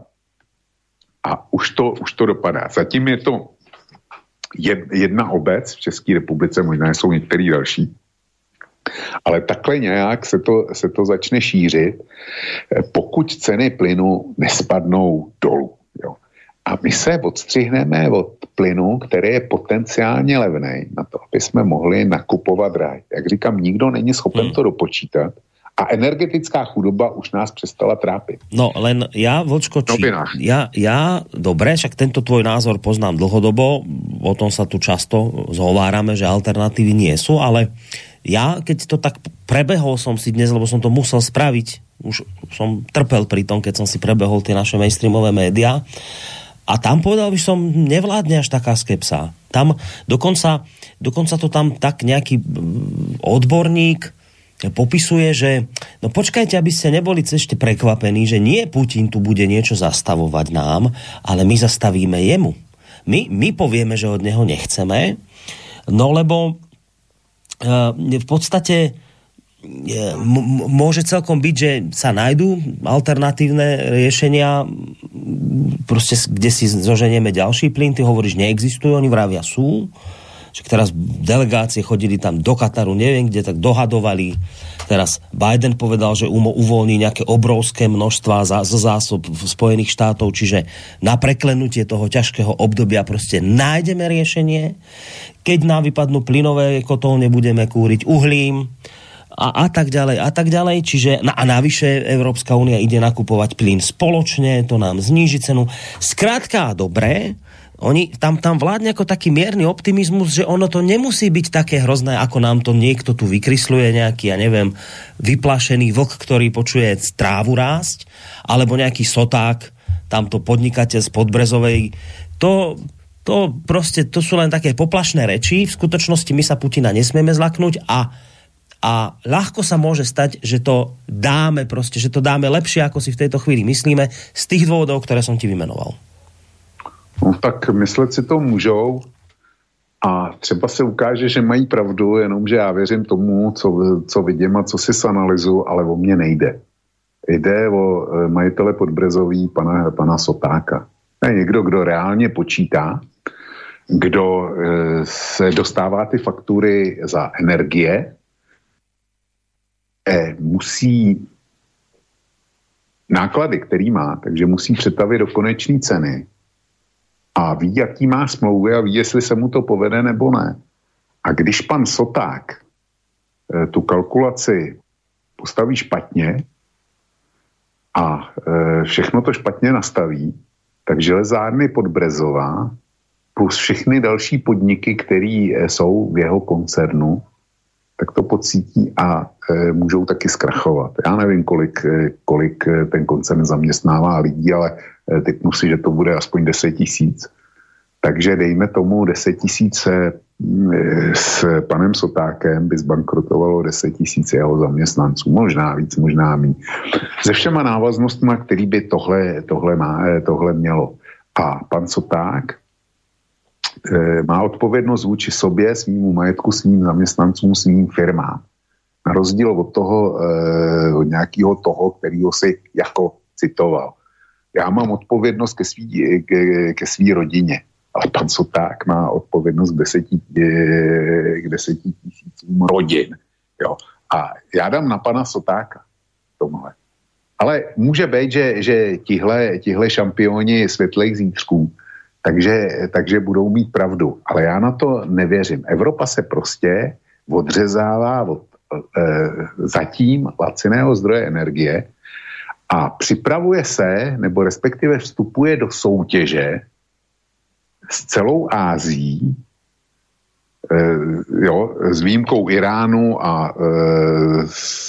a už to, už to dopadá. Zatím je to jedna obec v České republice, možná jsou některý další, ale takhle nějak se to, se to začne šířit, pokud ceny plynu nespadnou dolů. Jo. A my se odstřihneme od plynu, který je potenciálně levnej na to, aby jsme mohli nakupovat ráj. Jak říkám, nikdo není schopen hmm. to dopočítat a energetická chudoba už nás přestala trápit. No len ja, Vlčko, či, ja, ja, dobre, však tento tvoj názor poznám dlhodobo, o tom sa tu často zhovárame, že alternatívy nie sú, ale ja, keď to tak prebehol som si dnes, lebo som to musel spraviť, už som trpel pri tom, keď som si prebehol tie naše mainstreamové médiá, a tam povedal by som, nevládne až taká skepsa. Tam dokonca, dokonca to tam tak nejaký odborník popisuje, že no počkajte, aby ste neboli ešte prekvapení, že nie Putin tu bude niečo zastavovať nám, ale my zastavíme jemu. My, my povieme, že od neho nechceme, no lebo e, v podstate môže celkom byť, že sa nájdú alternatívne riešenia, proste kde si zoženieme ďalší plyn, ty hovoríš, neexistujú, oni vravia sú, že teraz delegácie chodili tam do Kataru, neviem kde, tak dohadovali, teraz Biden povedal, že uvoľní nejaké obrovské množstva z zásob Spojených štátov, čiže na preklenutie toho ťažkého obdobia proste nájdeme riešenie, keď nám vypadnú plynové kotolne, budeme kúriť uhlím, A, a tak ďalej, a tak ďalej. Čiže, na, a navyše Európska únia ide nakupovať plyn spoločne, to nám zníži cenu. Skrátka, dobre, oni, tam, tam vládne ako taký mierny optimizmus, že ono to nemusí byť také hrozné, ako nám to niekto tu vykrysluje, nejaký, ja neviem, vyplašený vlk, ktorý počuje trávu rásť, alebo nejaký soták, tamto podnikateľ z Podbrezovej. To... To proste, to sú len také poplašné reči. V skutočnosti my sa Putina nesmieme zlaknúť a A ľahko sa môže stať, že to dáme proste, že to dáme lepšie, ako si v tejto chvíli myslíme, z tých dôvodov, ktoré som ti vymenoval. No tak myslet si to můžou a třeba se ukáže, že mají pravdu, jenomže já věřím tomu, co, co vidím a co si analyzuju, ale o mě nejde. Jde o majitele Podbrezový, pana, pana Sotáka. Je někdo, kdo reálně počítá, kdo se dostává ty faktury za energie, musí náklady, který má, takže musí přetavit do konečné ceny a ví, jaký má smlouvy a ví, jestli se mu to povede nebo ne. A když pan Soták tu kalkulaci postaví špatně a všechno to špatně nastaví, tak železárny Podbrezová plus všechny další podniky, které jsou v jeho koncernu, tak to pocítí a e, můžou taky zkrachovat. Já nevím, kolik, kolik ten koncern zaměstnává lidí, ale e, typnu si, že to bude aspoň deset tisíc. Takže dejme tomu deset tisíc e, s panem Sotákem by zbankrotovalo deset tisíc jeho zaměstnanců. Možná víc, možná míň. Se všema návaznostma, který by tohle, tohle, má, tohle mělo. A pan Soták má odpovědnost vůči sobě, svýmu majetku, svým zaměstnancům, svým firmám. Na rozdíl od toho, od nějakého toho, kterýho si jako citoval. Já mám odpovědnost ke svý, ke, ke svý rodině, ale pan Soták má odpovědnost k deseti, k deseti tisícům rodin. Jo. A já dám na pana Sotáka tomhle. Ale může být, že, že tihle, tihle šampioni světlých zítřků Takže, takže budou mít pravdu. Ale já na to nevěřím. Evropa se prostě odřezává od e, zatím laciného zdroje energie a připravuje se, nebo respektive vstupuje do soutěže s celou Ázií, e, jo, s výjimkou Iránu a e,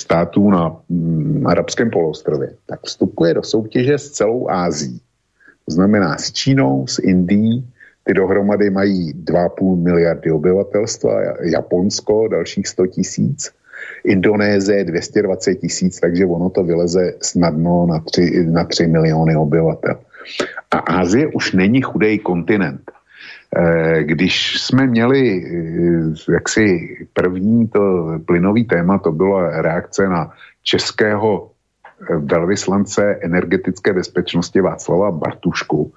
států na m, arabském poloostrově. Tak vstupuje do soutěže s celou Ázií. To znamená s Čínou, s Indií, ty dohromady mají dva a půl miliardy obyvatelstva, Japonsko dalších sto tisíc, Indonésie dvě stě dvacet tisíc, takže ono to vyleze snadno na tři miliony obyvatel. A Ázie už není chudej kontinent. Když jsme měli jaksi první to plynový téma, to byla reakce na českého velvyslance energetické bezpečnosti Václava Bartušku.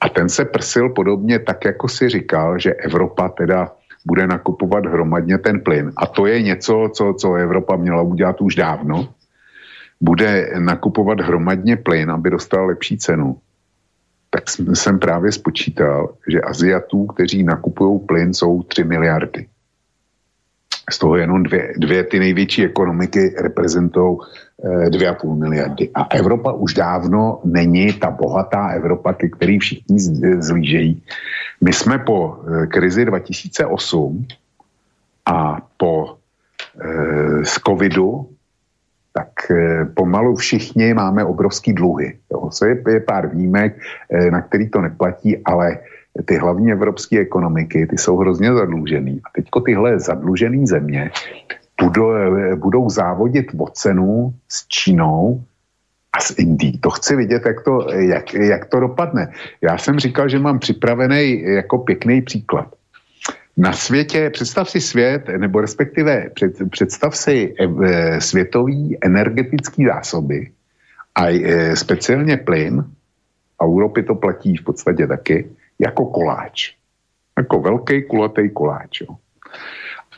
A ten se prsil podobně tak, jako si říkal, že Evropa teda bude nakupovat hromadně ten plyn. A to je něco, co, co Evropa měla udělat už dávno. Bude nakupovat hromadně plyn, aby dostala lepší cenu. tak jsem právě spočítal, že Aziatů, kteří nakupují plyn, jsou tři miliardy. Z toho jenom dvě, dvě ty největší ekonomiky reprezentují dvě a půl miliardy. A Evropa už dávno není ta bohatá Evropa, ke který všichni zlížejí. My jsme po krizi dva tisíce osm a po e, z covidu, tak e, pomalu všichni máme obrovský dluhy. Jo? Co je, je pár výjimek, e, na který to neplatí, ale ty hlavní evropské ekonomiky, ty jsou hrozně zadlužený. A teďko tyhle zadlužené země budou, budou závodit o cenu s Čínou a s Indií. To chci vidět, jak to, jak, jak to dopadne. Já jsem říkal, že mám připravený jako pěkný příklad. Na světě, představ si svět, nebo respektive před, představ si e, světový energetický zásoby a e, speciálně plyn, a Evropy to platí v podstatě taky, jako koláč. Jako velký kulatý koláč. Jo.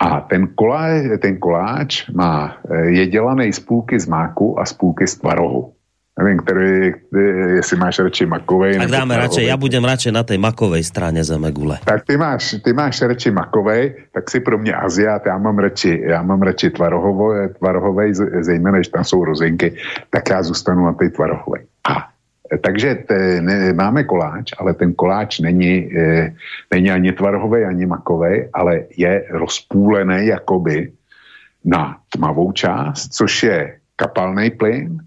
A ten koláč, ten koláč má, je dělaný z půlky z máku a z půlky z tvarohu. Nevím, který, jestli máš radši makovej. Tak dáme radšej, ja budem radšej na tej makovej strane zemegule. Tak ty máš, ty máš radši makovej, tak si pro mě Aziát, já mám radši, já mám radši tvarohovej, tvarohovej, zejména, že tam jsou rozinky, tak já zůstanu na tej tvarohovej. A takže te, ne, máme koláč, ale ten koláč není, e, není ani tvarohovej, ani makovej, ale je rozpůlený jakoby na tmavou část, což je kapalný plyn,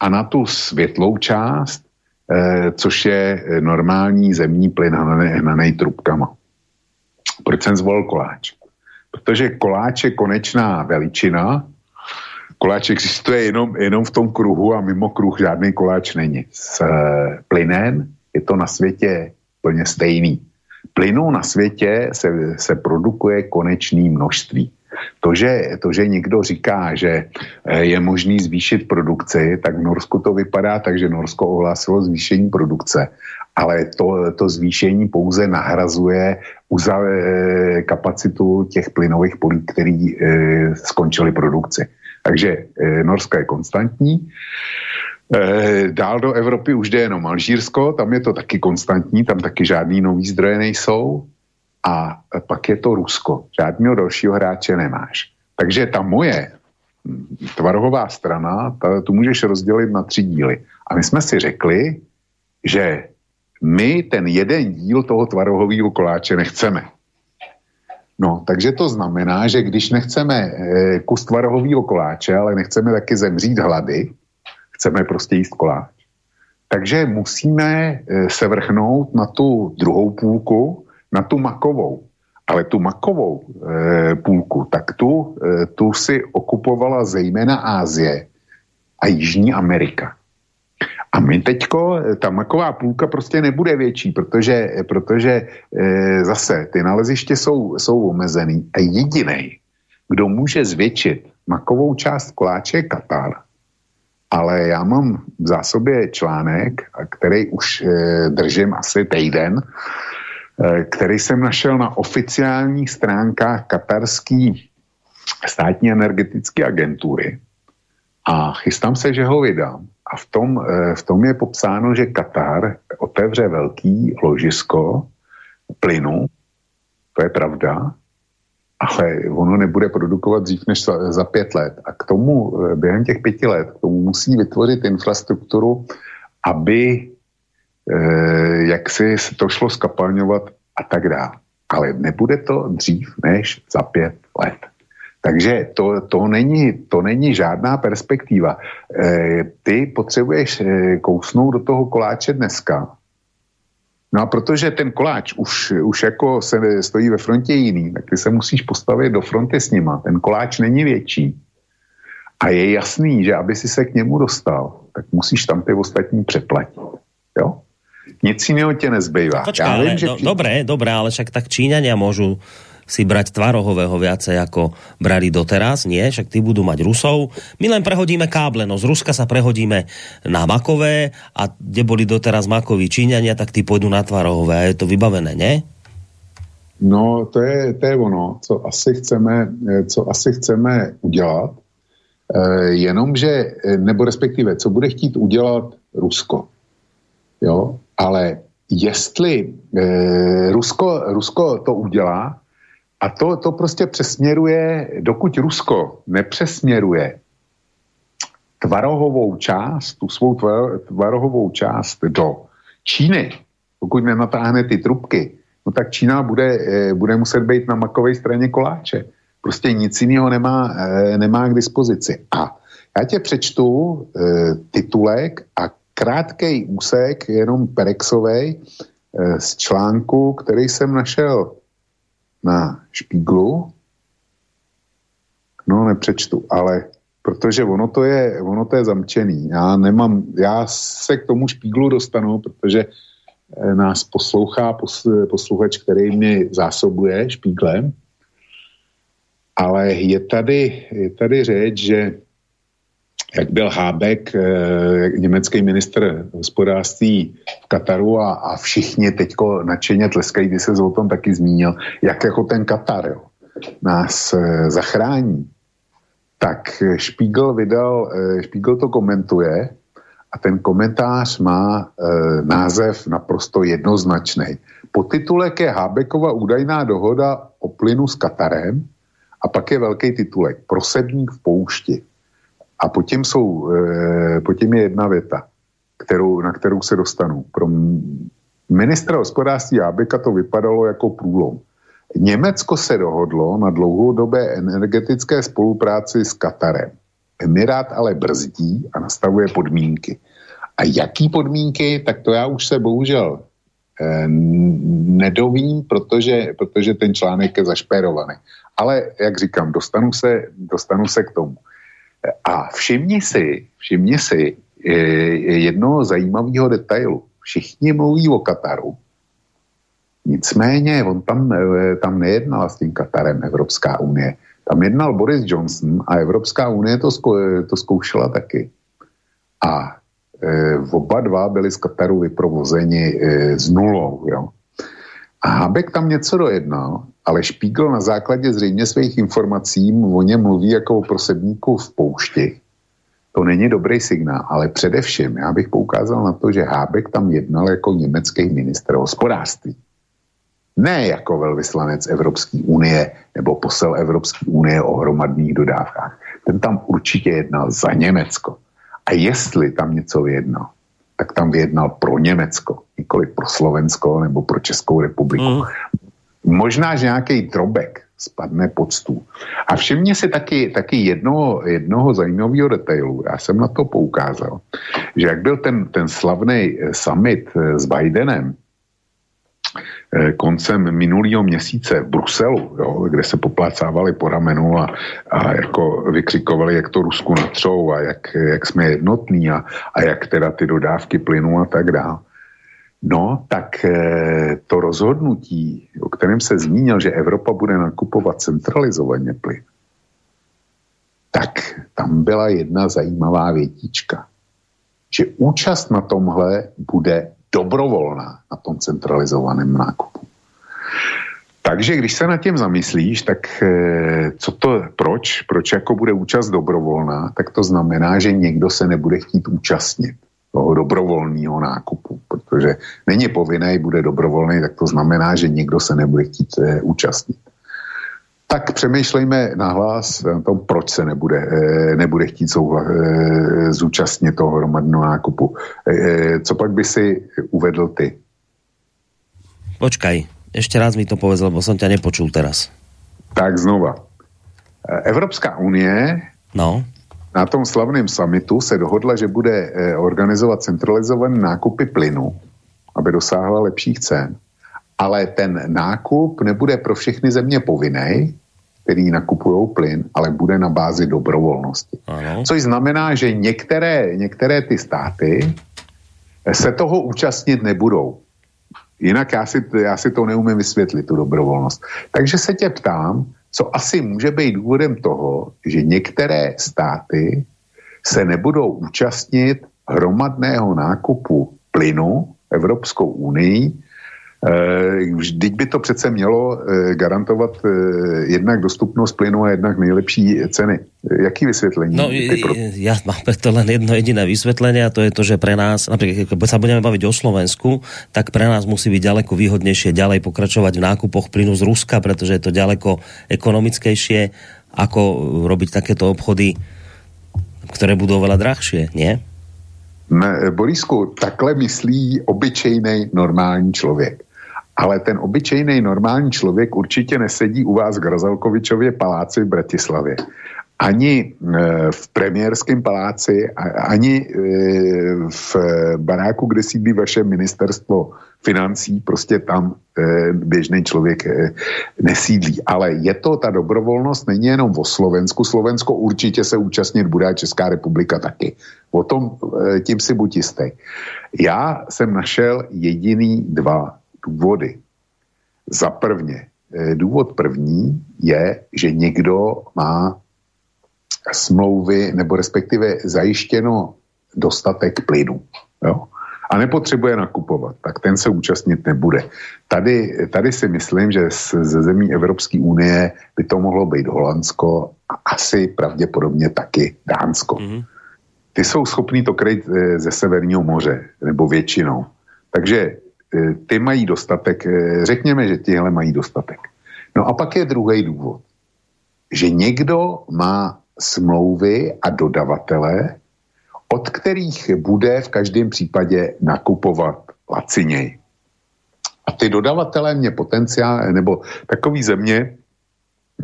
a na tu světlou část, e, což je normální zemní plyn hnaný trubkama. Proč jsem zvolil koláč? Protože koláč je konečná veličina. Koláč existuje jenom, jenom v tom kruhu a mimo kruh žádný koláč není. S plynem je to na světě plně stejný. Plynu na světě se, se produkuje konečné množství. To že, to, že někdo říká, že je možný zvýšit produkci, tak v Norsku to vypadá tak, že Norsko ohlásilo zvýšení produkce, ale to, to zvýšení pouze nahrazuje uzav, kapacitu těch plynových polí, který eh, skončili produkci. Takže e, Norsko je konstantní. E, dál do Evropy už jde jenom Alžírsko, tam je to taky konstantní, tam taky žádný nový zdroje nejsou. A pak je to Rusko. Žádného dalšího hráče nemáš. Takže ta moje tvarohová strana, ta, tu můžeš rozdělit na tři díly. A my jsme si řekli, že my ten jeden díl toho tvarohového koláče nechceme. No, takže to znamená, že když nechceme kus tvarohového koláče, ale nechceme taky zemřít hlady, chceme prostě jíst koláč. Takže musíme se vrchnout na tu druhou půlku, na tu makovou. Ale tu makovou půlku, tak tu, tu si okupovala zejména Ázie a Jižní Amerika. A my teďko, ta maková půlka prostě nebude větší, protože, protože e, zase ty naleziště jsou, jsou omezený. A jedinej, kdo může zvětšit makovou část koláče, je Katar. Ale já mám v zásobě článek, který už e, držím asi týden, e, který jsem našel na oficiálních stránkách katarský státní energetické agentury. A chystám se, že ho vydám. A v tom, v tom je popsáno, že Katar otevře velký ložisko plynu, to je pravda, ale ono nebude produkovat dřív než za, za pět let. A k tomu během těch pěti let k tomu musí vytvořit infrastrukturu, aby eh, jaksi to šlo skapalňovat a tak dále. Ale nebude to dřív než za pět let. Takže to, to, není, to není žádná perspektiva. E, ty potřebuješ kousnout do toho koláče dneska. No a protože ten koláč už, už jako se stojí ve frontě jiný, tak ty se musíš postavit do fronty s nima. Ten koláč není větší. A je jasný, že aby si se k němu dostal, tak musíš tam ty ostatní přeplatit. Jo? Nic jiného tě nezbývá. Počkej, do, či... dobré, dobré, ale však tak Číňania môžu si brať tvarohového viacej ako brali doteraz, nie? Však tí budú mať Rusov. My len prehodíme káble, no z Ruska sa prehodíme na makové a kde boli doteraz makoví Číňania, tak tí pôjdu na tvarohové a je to vybavené, nie? No, to je, to je ono, co asi chceme, co asi chceme udělat, e, jenomže, nebo respektive, co bude chtít udělat Rusko, jo? Ale jestli e, Rusko, Rusko to udělá, a to, to prostě přesměruje, dokud Rusko nepřesměruje tvarohovou část, tu svou tvarohovou část do Číny, pokud nenatáhne ty trubky, no tak Čína bude, bude muset být na makovej straně koláče. Prostě nic jiného nemá, nemá k dispozici. A já tě přečtu e, titulek a krátkej úsek, jenom perexovej, e, z článku, který jsem našel na Špíglu. No, nepřečtu, ale protože ono to je, ono to je zamčený. Já nemám, já se k tomu Špíglu dostanu, protože nás poslouchá posluchač, který mě zásobuje Špíglem. Ale je tady, je tady řeč, že jak byl Habeck, e, německý ministr hospodářství v Kataru a, a všichni teďko nadšeně tleskají, když se o tom taky zmínil, jak jako ten Katar jo, nás e, zachrání, tak Spiegel vydal, e, Spiegel to komentuje a ten komentář má e, název naprosto jednoznačný. Podtitulek je Habeckova údajná dohoda o plynu s Katarem a pak je velký titulek Prosebník v poušti. A potom, jsou, potom je jedna věta, kterou, na kterou se dostanu. Pro ministra hospodářství Habecka to vypadalo jako průlom. Německo se dohodlo na dlouhodobé energetické spolupráci s Katarem. Emirát ale brzdí a nastavuje podmínky. A jaký podmínky, tak to já už se bohužel nedovím, protože, protože ten článek je zašperovaný. Ale, jak říkám, dostanu se, dostanu se k tomu. A všimni si, všimni si jednoho zajímavého detailu. Všichni mluví o Kataru. Nicméně on tam, tam nejednal s tím Katarem Evropská unie. Tam jednal Boris Johnson a Evropská unie to, to zkoušela taky. A e, oba dva byli z Kataru vyprovozeni e, s nulou. Jo? A Habeck tam něco dojednal, ale Špígl na základě zřejmě svých informací o něm mluví jako o prosebníku v poušti. To není dobrý signál, ale především já bych poukázal na to, že Habeck tam jednal jako německý ministr hospodářství. Ne jako velvyslanec Evropské unie nebo posel Evropské unie o hromadných dodávkách. Ten tam určitě jednal za Německo. A jestli tam něco vyjednal, tak tam vyjednal pro Německo, nikoli pro Slovensko nebo pro Českou republiku. Mm. Možná, že nějaký drobek spadne pod stůl. A všimně si taky, taky jednoho, jednoho zajímavého detailu. Já jsem na to poukázal, že jak byl ten, ten slavný summit s Bidenem koncem minulého měsíce v Bruselu, jo, kde se poplácávali po ramenu a, a jako vykřikovali, jak to Rusku natřou a jak, jak jsme jednotní a, a jak teda ty dodávky plynu a tak dále. No, tak e, to rozhodnutí, o kterém se zmínil, že Evropa bude nakupovat centralizovaně plyn, tak tam byla jedna zajímavá větička, že účast na tomhle bude dobrovolná, na tom centralizovaném nákupu. Takže když se nad tím zamyslíš, tak e, co to, proč, proč jako bude účast dobrovolná, tak to znamená, že někdo se nebude chtít účastnit toho dobrovolného nákupu, protože není povinný, bude dobrovolný, tak to znamená, že nikdo se nebude chtít e, účastnit. Tak přemýšlejme nahlas na tom, proč se nebude, e, nebude chtít souhla, e, zúčastnit toho hromadného nákupu. E, e, co pak by si uvedl ty? Počkaj, ještě raz mi to povedz, lebo jsem tě nepočul teraz. Tak znova. Evropská unie... No... Na tom slavném summitu se dohodla, že bude organizovat centralizované nákupy plynu, aby dosáhla lepších cen. Ale ten nákup nebude pro všechny země povinný, který nakupují plyn, ale bude na bázi dobrovolnosti. Ano. Což znamená, že některé, některé ty státy se toho účastnit nebudou. Jinak já si, já si to neumím vysvětlit, tu dobrovolnost. Takže se tě ptám, co asi může být důvodem toho, že některé státy se nebudou účastnit hromadného nákupu plynu Evropskou unii Vždyť by to přece mělo garantovat jednak dostupnost plynu a jednak nejlepší ceny. Jaký vysvetlenie? No, ja mám preto len jedno jediné vysvetlenie a to je to, že pre nás, napríklad keď sa budeme baviť o Slovensku, tak pre nás musí byť ďaleko výhodnejšie ďalej pokračovať v nákupoch plynu z Ruska, pretože je to ďaleko ekonomickejšie, ako robiť takéto obchody, ktoré budú oveľa drahšie, nie? Ne, Borisku, takhle myslí obyčejnej normální človek. Ale ten obyčejnej normální človek určitě nesedí u vás v Grazalkovičově paláci v Bratislavě. Ani v premiérském paláci, ani v baráku, kde sídlí vaše ministerstvo financí, prostě tam běžný člověk nesídlí. Ale je to, ta dobrovolnost není jenom o Slovensku. Slovensko určitě se účastnit bude a Česká republika taky. O tom tím si buď jistý. Já jsem našel jediný dva důvody. Za prvně, důvod první je, že někdo má smlouvy, nebo respektive zajištěno dostatek plynu. Jo? A nepotřebuje nakupovat, tak ten se účastnit nebude. Tady, tady si myslím, že ze zemí Evropské unie by to mohlo být Holandsko a asi pravděpodobně taky Dánsko. Mm-hmm. Ty jsou schopní to krejt ze Severního moře, nebo většinou. Takže ty mají dostatek, řekněme, že tihle mají dostatek. No a pak je druhý důvod, že někdo má smlouvy a dodavatele, od kterých bude v každém případě nakupovat laciněji. A ty dodavatele mě potenciálně, nebo takový země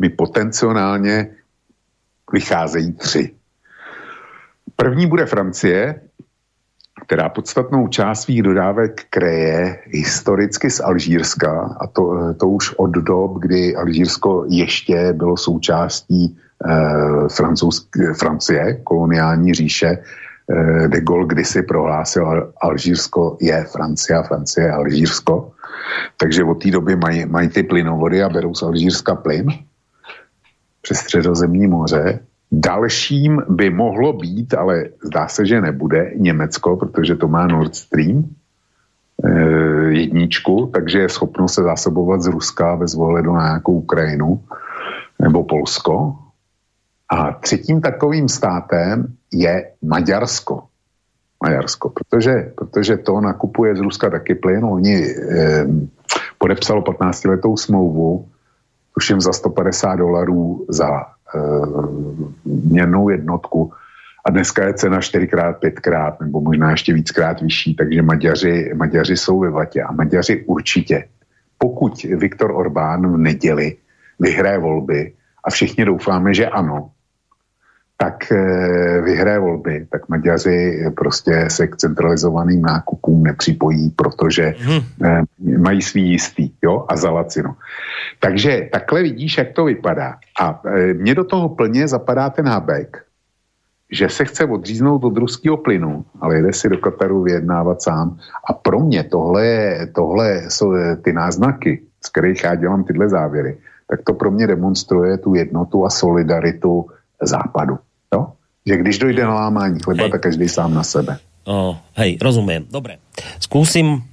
mi potenciálně vycházejí tři. První bude Francie, která podstatnou část svých dodávek kreje historicky z Alžírska, a to, to už od dob, kdy Alžírsko ještě bylo součástí Francouzské, Francie, koloniální říše. De Gaulle kdysi prohlásil, Alžírsko je Francie a Francie je Alžírsko. Takže od té doby mají, mají ty plynovody a berou z Alžírska plyn přes Středozemní moře. Dalším by mohlo být, ale zdá se, že nebude, Německo, protože to má Nord Stream jedničku, takže je schopno se zásobovat z Ruska bez ohledu na nějakou Ukrajinu nebo Polsko. A třetím takovým státem je Maďarsko. Maďarsko, protože, protože to nakupuje z Ruska taky plyn. Oni eh, podepsalo patnáctiletou smlouvu, tuším za sto padesát dolarů za eh, měnnou jednotku. A dneska je cena čtyřikrát, pětkrát, nebo možná ještě víckrát vyšší, takže Maďaři, Maďaři jsou ve vatě. A Maďaři určitě, pokud Viktor Orbán v neděli vyhraje volby, a všichni doufáme, že ano, tak vyhraje volby, tak Maďaři prostě se k centralizovaným nákupům nepřipojí, protože mm. mají svý jistý, jo, a za lacino. Takže takhle vidíš, jak to vypadá. A mně do toho plně zapadá ten Habeck, že se chce odříznout od ruského plynu, ale jde si do Kataru vyjednávat sám. A pro mě tohle, tohle jsou ty náznaky, z kterých já dělám tyhle závěry, tak to pro mě demonstruje tu jednotu a solidaritu Západu. Jo? Že když dojde na lámání chleba, tak každý sám na sebe. O, hej, rozumiem. Dobre. Skúsim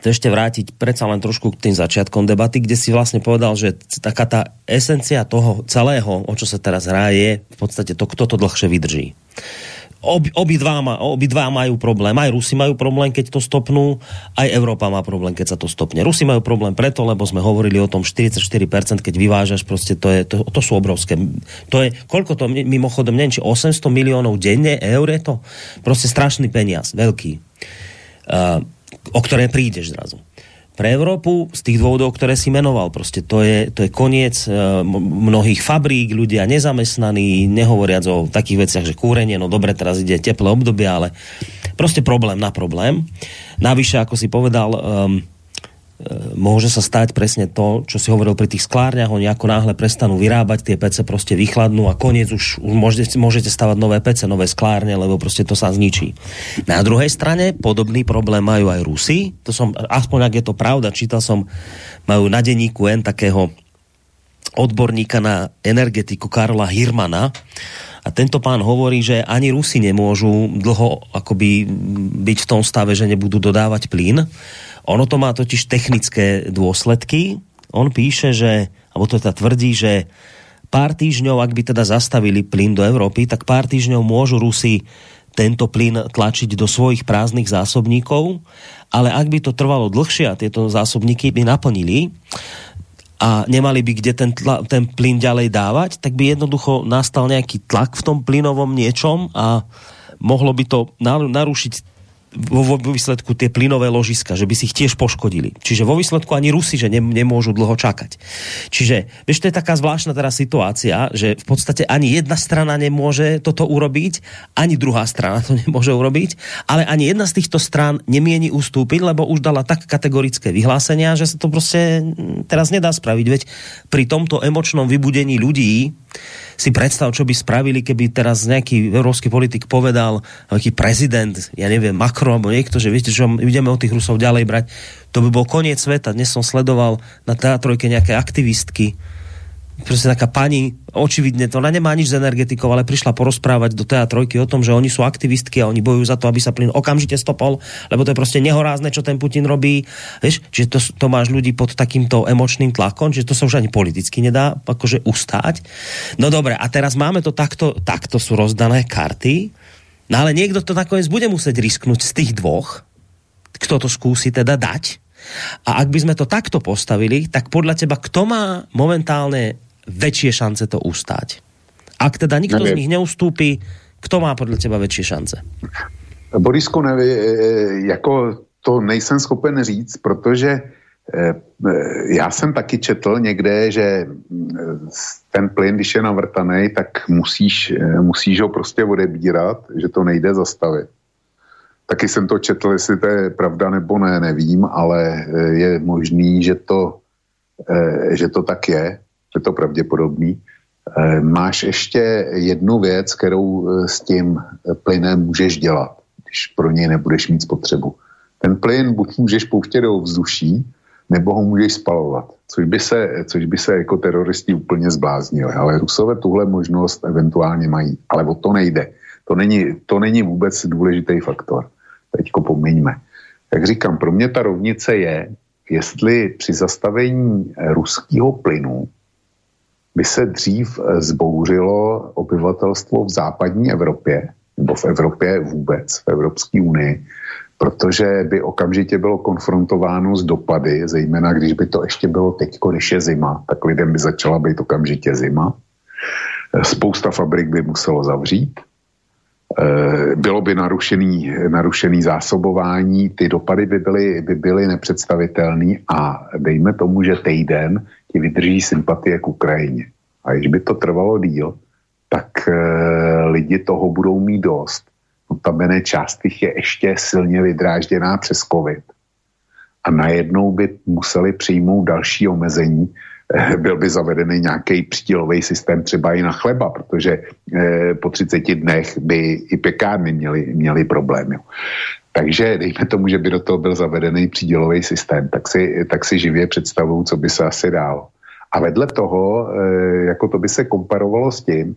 ešte vrátiť predsa len trošku k tým začiatkom debaty, kde si vlastne povedal, že taká tá esencia toho celého, o čo sa teraz hrá, je v podstate to, kto to dlhšie vydrží. Ob, obidvá, obidvá majú problém. Aj Rusi majú problém, keď to stopnú, aj Európa má problém, keď sa to stopne. Rusi majú problém preto, lebo sme hovorili o tom štyridsaťštyri percent, keď vyvážaš, proste to, je, to, to sú obrovské. To je, koľko to mimochodom, neviem, či osemsto miliónov denne eur je to? Proste strašný peniaz, veľký, uh, o ktoré prídeš zrazu. Pre Európu z tých dôvodov, ktoré si menoval, proste to je, to je koniec mnohých fabrík, ľudia nezamestnaní, nehovoriac o takých veciach, že kúrenie, no dobre, teraz ide teplé obdobie, ale proste problém na problém. Navyše, ako si povedal, um, môže sa stať presne to, čo si hovoril pri tých sklárniach, oni ako náhle prestanú vyrábať, tie pece proste vychladnú a koniec už, už môžete, môžete stavať nové pece, nové sklárne, lebo proste to sa zničí. Na druhej strane podobný problém majú aj Rusi, to som, aspoň ak je to pravda, čítal som, majú na Deníku N takého odborníka na energetiku Karla Hirmana a tento pán hovorí, že ani Rusi nemôžu dlho akoby byť v tom stave, že nebudú dodávať plyn. Ono to má totiž technické dôsledky. On píše, že, alebo to teda tvrdí, že pár týždňov, ak by teda zastavili plyn do Európy, tak pár týždňov môžu Rusi tento plyn tlačiť do svojich prázdnych zásobníkov, ale ak by to trvalo dlhšie a tieto zásobníky by naplnili a nemali by kde ten, tla, ten plyn ďalej dávať, tak by jednoducho nastal nejaký tlak v tom plynovom niečom a mohlo by to narušiť vo výsledku tie plynové ložiska, že by si ich tiež poškodili. Čiže vo výsledku ani Rusi, že nemôžu dlho čakať. Čiže, vieš, to je taká zvláštna teraz situácia, že v podstate ani jedna strana nemôže toto urobiť, ani druhá strana to nemôže urobiť, ale ani jedna z týchto strán nemieni ustúpiť, lebo už dala tak kategorické vyhlásenia, že sa to proste teraz nedá spraviť. Veď pri tomto emočnom vybudení ľudí si predstav, čo by spravili, keby teraz nejaký európsky politik povedal, nejaký prezident, ja neviem, Macron, alebo niekto, že viete, že ideme od tých Rusov ďalej brať. To by bol koniec sveta. Dnes som sledoval na té á trojke nejaké aktivistky. Proste taká pani, očividne, to ona nemá nič s energetikou, ale prišla porozprávať do té á trojky o tom, že oni sú aktivistky a oni bojujú za to, aby sa plyn okamžite stopol, lebo to je proste nehorázne, čo ten Putin robí. Vieš, čiže to, to máš ľudí pod takýmto emočným tlakom, že to sa už ani politicky nedá akože ustáť. No dobre, a teraz máme to takto, takto sú rozdané karty, no ale niekto to nakoniec bude musieť risknúť z tých dvoch, kto to skúsi teda dať. A ak by sme to takto postavili, tak podľa teba, kto má momentálne väčšie šance to ustáť? Ak teda nikto nevie. Z nich neustúpi, kto má podľa teba väčšie šance? Borisku, nevie, jako to nejsem schopen říct, protože já jsem taky četl někde, že ten plyn, když je navrtaný, tak musíš, musíš ho prostě odebírat, že to nejde zastavit. Taky jsem to četl, jestli to je pravda nebo ne, nevím, ale je možný, že to, že to tak je. Je to pravděpodobný. Máš ještě jednu věc, kterou s tím plynem můžeš dělat, když pro něj nebudeš mít spotřebu. Ten plyn buď můžeš pouštět do vzduší, nebo ho můžeš spalovat, což by se, což by se jako teroristi úplně zbláznili. Ale Rusové tuhle možnost eventuálně mají. Ale o to nejde. To není, to není vůbec důležitý faktor. Teďko pomiňme. Jak říkám, pro mě ta rovnice je, jestli při zastavení ruského plynu by se dřív zbouřilo obyvatelstvo v západní Evropě, nebo v Evropě vůbec, v Evropské unii, protože by okamžitě bylo konfrontováno s dopady, zejména když by to ještě bylo teď, když je zima, tak lidem by začala být okamžitě zima. Spousta fabrik by muselo zavřít. Bylo by narušený, narušený zásobování, ty dopady by byly, by byly nepředstavitelné a dejme tomu, že týden ti vydrží sympatie k Ukrajině. A když by to trvalo díl, tak e, lidi toho budou mít dost. Notabene část jich je ještě silně vydrážděná přes covid. A najednou by museli přijmout další omezení. E, byl by zavedený nějaký přídělový systém třeba i na chleba, protože e, po třiceti dnech by i pekárny měly, měly problémy. Takže dejme tomu, že by do toho byl zavedený přídělový systém, tak si, tak si živě představuju, co by se asi dalo. A vedle toho, jako to by se komparovalo s tím,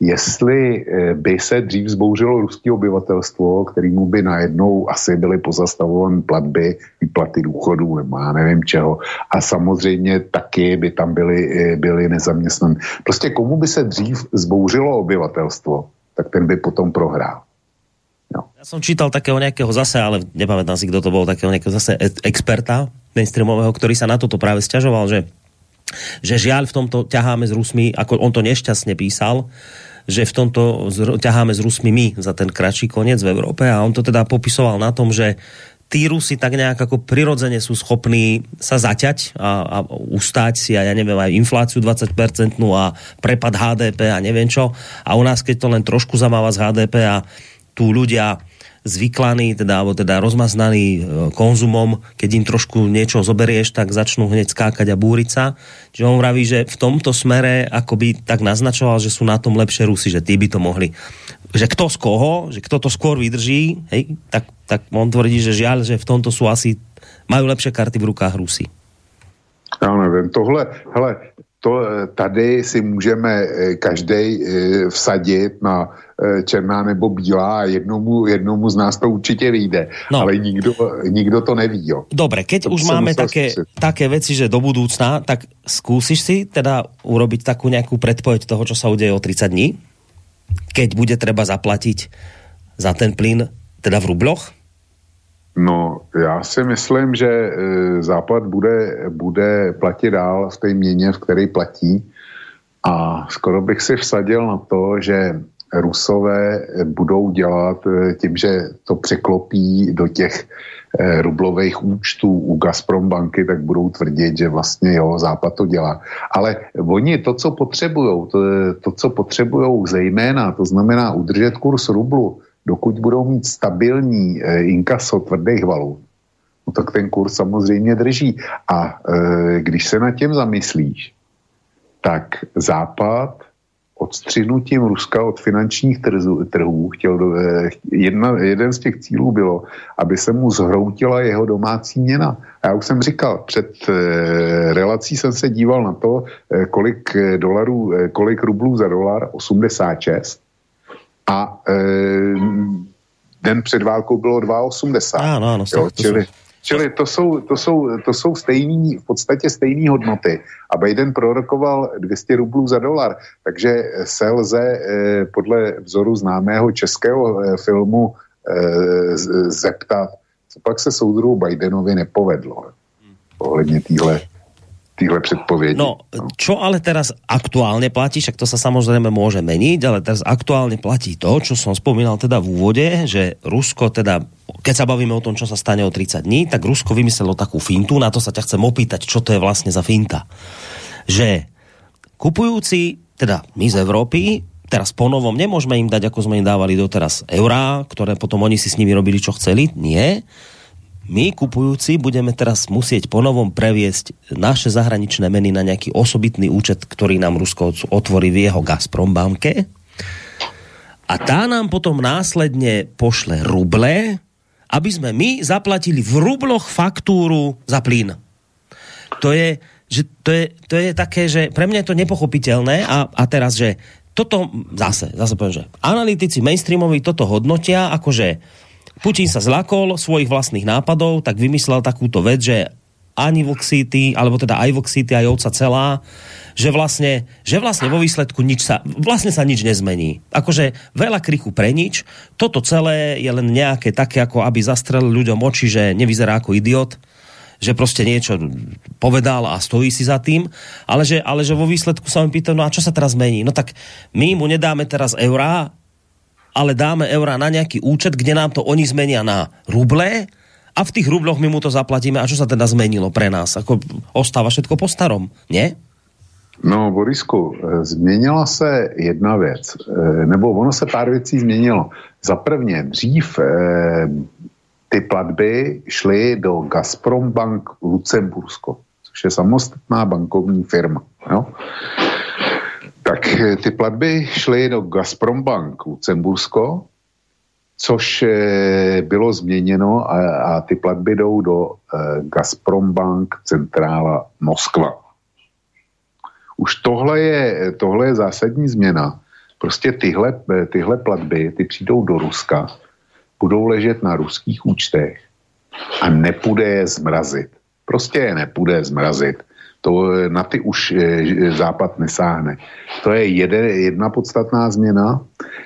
jestli by se dřív zbouřilo ruské obyvatelstvo, kterému by najednou asi byly pozastavované platby, výplaty důchodů, nebo já nevím čeho. A samozřejmě taky by tam byly, byly nezaměstnaní. Prostě komu by se dřív zbouřilo obyvatelstvo, tak ten by potom prohrál. No. Ja som čítal takého nejakého zase, ale nepamätám si, kto to bol, takého nejakého zase experta mainstreamového, ktorý sa na toto práve sťažoval, že, že žiaľ v tomto ťaháme s Rusmi, ako on to nešťastne písal, že v tomto ťaháme s Rusmi my za ten kratší koniec v Európe a on to teda popisoval na tom, že tí Rusi tak nejak ako prirodzene sú schopní sa zaťať a, a ustáť si a ja neviem, aj infláciu dvadsať percent a prepad há dé pé a neviem čo. A u nás, keď to len trošku zamáva z há dé pé a tu ľudia zvyklaní, teda, alebo teda rozmaznaní konzumom, keď im trošku niečo zoberieš, tak začnú hneď skákať a búriť sa. Čiže on vraví, že v tomto smere akoby tak naznačoval, že sú na tom lepšie Rusy, že tí by to mohli. Že kto z koho, že kto to skôr vydrží, hej, tak, tak on tvrdí, že žiaľ, že v tomto sú asi, majú lepšie karty v rukách Rusy. Ja neviem, tohle, hele, To, tady si můžeme každej vsadit na černá nebo bílá a jednomu, jednomu z nás to určite vyjde. No. Ale nikto, nikto to neví. Jo. Dobre, keď to už máme také, také veci, že do budúcna, tak skúsiš si teda urobiť takú nejakú predpoveď toho, čo sa udeje o tridsať dní? Keď bude treba zaplatiť za ten plyn, teda v rubloch? No, já si myslím, že Západ bude, bude platit dál v té měně, v které platí. A skoro bych si vsadil na to, že Rusové budou dělat tím, že to překlopí do těch rublových účtů u Gazprombanky, tak budou tvrdit, že vlastně jo, Západ to dělá. Ale oni to, co potřebujou, to, to co potřebujou zejména, to znamená udržet kurz rublu, dokud budou mít stabilní e, inkaso tvrdých valů, no tak ten kurz samozřejmě drží. A e, když se nad tím zamyslíš, tak Západ odstřinutím Ruska od finančních trhů, trhů chtěl do, e, jedna, jeden z těch cílů bylo, aby se mu zhroutila jeho domácí měna. A já už jsem říkal, před e, relací jsem se díval na to, e, kolik dolarů, e, kolik rublů za dolar, osmdesát šest. A e, den před válkou bylo dva osmdesát. Ano, ano, jo, čili čili to, jsou, to, jsou, to jsou stejný, v podstatě stejné hodnoty. A Biden prorokoval dvě stě rublů za dolar. Takže se lze e, podle vzoru známého českého e, filmu e, z, zeptat, co pak se soudruhu Bidenovi nepovedlo. Ohledně týhle týhle predpovedí. No, čo ale teraz aktuálne platí, však to sa samozrejme môže meniť, ale teraz aktuálne platí to, čo som spomínal teda v úvode, že Rusko teda, keď sa bavíme o tom, čo sa stane o tridsať dní, tak Rusko vymyslelo takú fintu, na to sa ťa chcem opýtať, čo to je vlastne za finta. Že kupujúci, teda my z Európy, teraz po novom nemôžeme im dať, ako sme im dávali doteraz, eurá, ktoré potom oni si s nimi robili, čo chceli, nie. My, kupujúci, budeme teraz musieť ponovom previesť naše zahraničné meny na nejaký osobitný účet, ktorý nám Rusko otvorí v jeho Gazprombanke. A tá nám potom následne pošle ruble, aby sme my zaplatili v rubloch faktúru za plyn. To je, že to je, to je také, že pre mňa je to nepochopiteľné a, a teraz, že toto zase, zase poviem, že analytici mainstreamoví toto hodnotia akože Putin sa zlakol svojich vlastných nápadov, tak vymyslel takúto vec, že ani voxity, alebo teda aj voxity, aj ovca celá, že vlastne, že vlastne vo výsledku nič sa, vlastne sa nič nezmení. Akože veľa kriku pre nič, toto celé je len nejaké také, ako aby zastrelil ľuďom oči, že nevyzerá ako idiot, že proste niečo povedal a stojí si za tým, ale že, ale že vo výsledku sa mi pýtam, no a čo sa teraz zmení? No tak my mu nedáme teraz eurá, ale dáme eurá na nejaký účet, kde nám to oni zmenia na ruble a v tých rubloch my mu to zaplatíme. A čo sa teda zmenilo pre nás? Ako ostáva všetko po starom, nie? No, Borisku, změnila se jedna věc, nebo ono se pár věcí změnilo. Za prvně, dřív ty platby šly do Gazprombank Lucembursko, což je samostatná bankovní firma, jo? Tak ty platby šly do Gazprombank Lucembursko, což bylo změněno a, a ty platby jdou do Gazprombank Centrála Moskva. Už tohle je, tohle je zásadní změna. Prostě tyhle, tyhle platby, ty přijdou do Ruska, budou ležet na ruských účtech a nepůjde je zmrazit. Prostě je nepůjde zmrazit. To na ty už Západ nesáhne. To je jedna podstatná změna.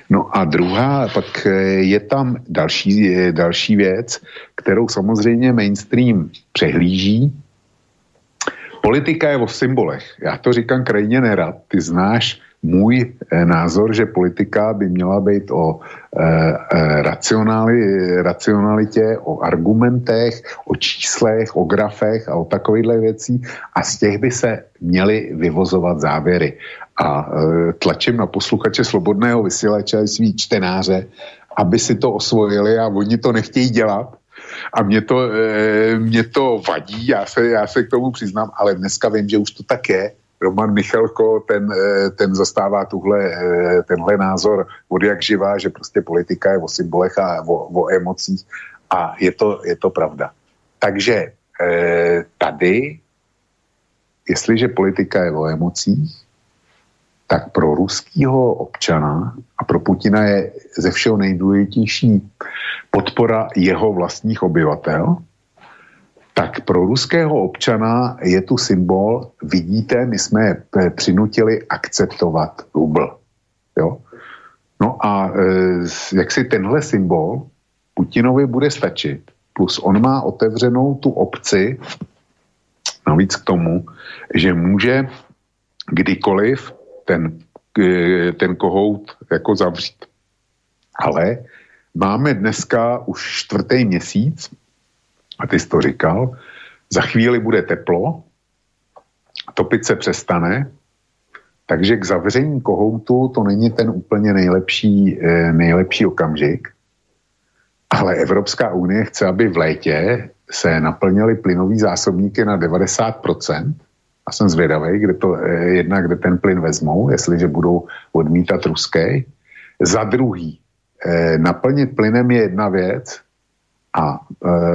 No a druhá, pak je tam další, další věc, kterou samozřejmě mainstream přehlíží. Politika je o symbolech. Já to říkám krajně nerad. Ty znáš můj názor, že politika by měla být o e, racionali, racionalitě, o argumentech, o číslech, o grafech a o takovýchto věcí a z těch by se měly vyvozovat závěry. A e, tlačím na posluchače Slobodného Vysielača a svý čtenáře, aby si to osvojili a oni to nechtějí dělat. A mě to, e, mě to vadí, já se, já se k tomu přiznám, ale dneska vím, že už to tak je. Roman Michalko, ten, ten zastává tuhle, tenhle názor od jak živá, že prostě politika je o symbolech a o, o emocích a je to, je to pravda. Takže tady jestliže politika je o emocích, tak pro ruského občana a pro Putina je ze všeho nejdůležitější podpora jeho vlastních obyvatel, tak pro ruského občana je tu symbol, vidíte, my jsme přinutili akceptovat rubl. Jo? No a jak si tenhle symbol Putinovi bude stačit, plus on má otevřenou tu opci, navíc k tomu, že může kdykoliv ten, ten kohout jako zavřít. Ale máme dneska už čtvrtý měsíc, a ty jsi to říkal, za chvíli bude teplo, topit se přestane, takže k zavření kohoutu to není ten úplně nejlepší, nejlepší okamžik, ale Evropská unie chce, aby v létě se naplnily plynové zásobníky na devadesát procent. A jsem zvědavý, kde to jednak, kde ten plyn vezmou, jestliže budou odmítat ruský. Za druhý, naplnit plynem je jedna věc a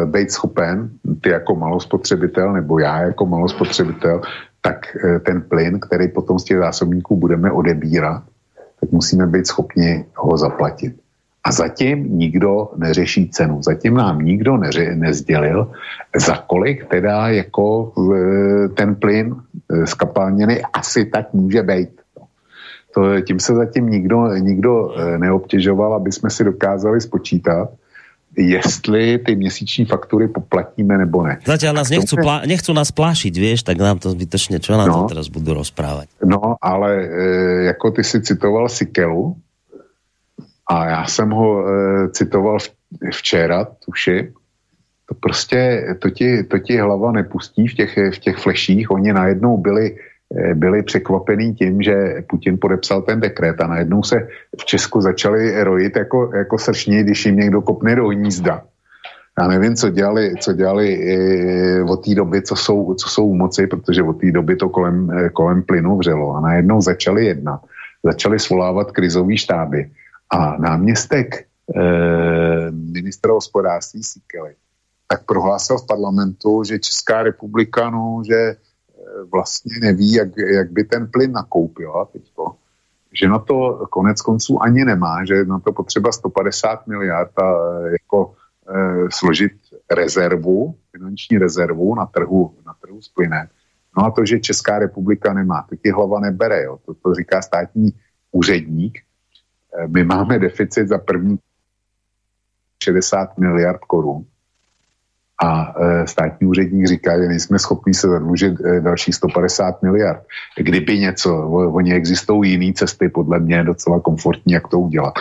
být schopen, ty jako malospotřebitel nebo já jako malospotřebitel, tak ten plyn, který potom z těch zásobníků budeme odebírat, tak musíme být schopni ho zaplatit. A zatím nikdo neřeší cenu. Zatím nám nikdo neře- nezdělil, za kolik teda jako e, ten plyn e, z kapalniny asi tak může být. To, tím se zatím nikdo, nikdo neobtěžoval, aby jsme si dokázali spočítat, jestli ty měsíční faktury poplatíme nebo ne. Zatiaľ nás nechcú, plá- nechcú nás plášiť, vieš, tak nám to zbytečne, čo nám no, to teraz budú rozprávať. No, ale e, jako ty si citoval Sikelu, a já jsem ho e, citoval včera, tuši. To prostě, to ti, to ti hlava nepustí v těch, v těch fleších. Oni najednou byli, e, byli překvapení tím, že Putin podepsal ten dekret a najednou se v Česku začali rojit jako, jako sršní, když jim někdo kopne do hnízda. Já nevím, co dělali, co dělali e, od té doby, co jsou, co jsou u moci, protože od té doby to kolem, e, kolem plynu vřelo. A najednou začali jednat. Začali svolávat krizový štáby. A náměstek eh, ministra hospodářství Sikely tak prohlásil v parlamentu, že Česká republika, no, že eh, vlastně neví, jak, jak by ten plyn nakoupila teďko, že na to konec konců ani nemá, že na to potřeba sto padesát miliard a jako eh, složit rezervu, finanční rezervu na trhu, na trhu s plynem. No a to, že Česká republika nemá, to ti hlava nebere, jo. To, to říká státní úředník. My máme deficit za první šedesát miliard korun a státní úředník říká, že nejsme schopni se zadlužit další sto padesát miliard. Kdyby něco, oni existují jiné cesty, podle mě docela komfortní, jak to udělat.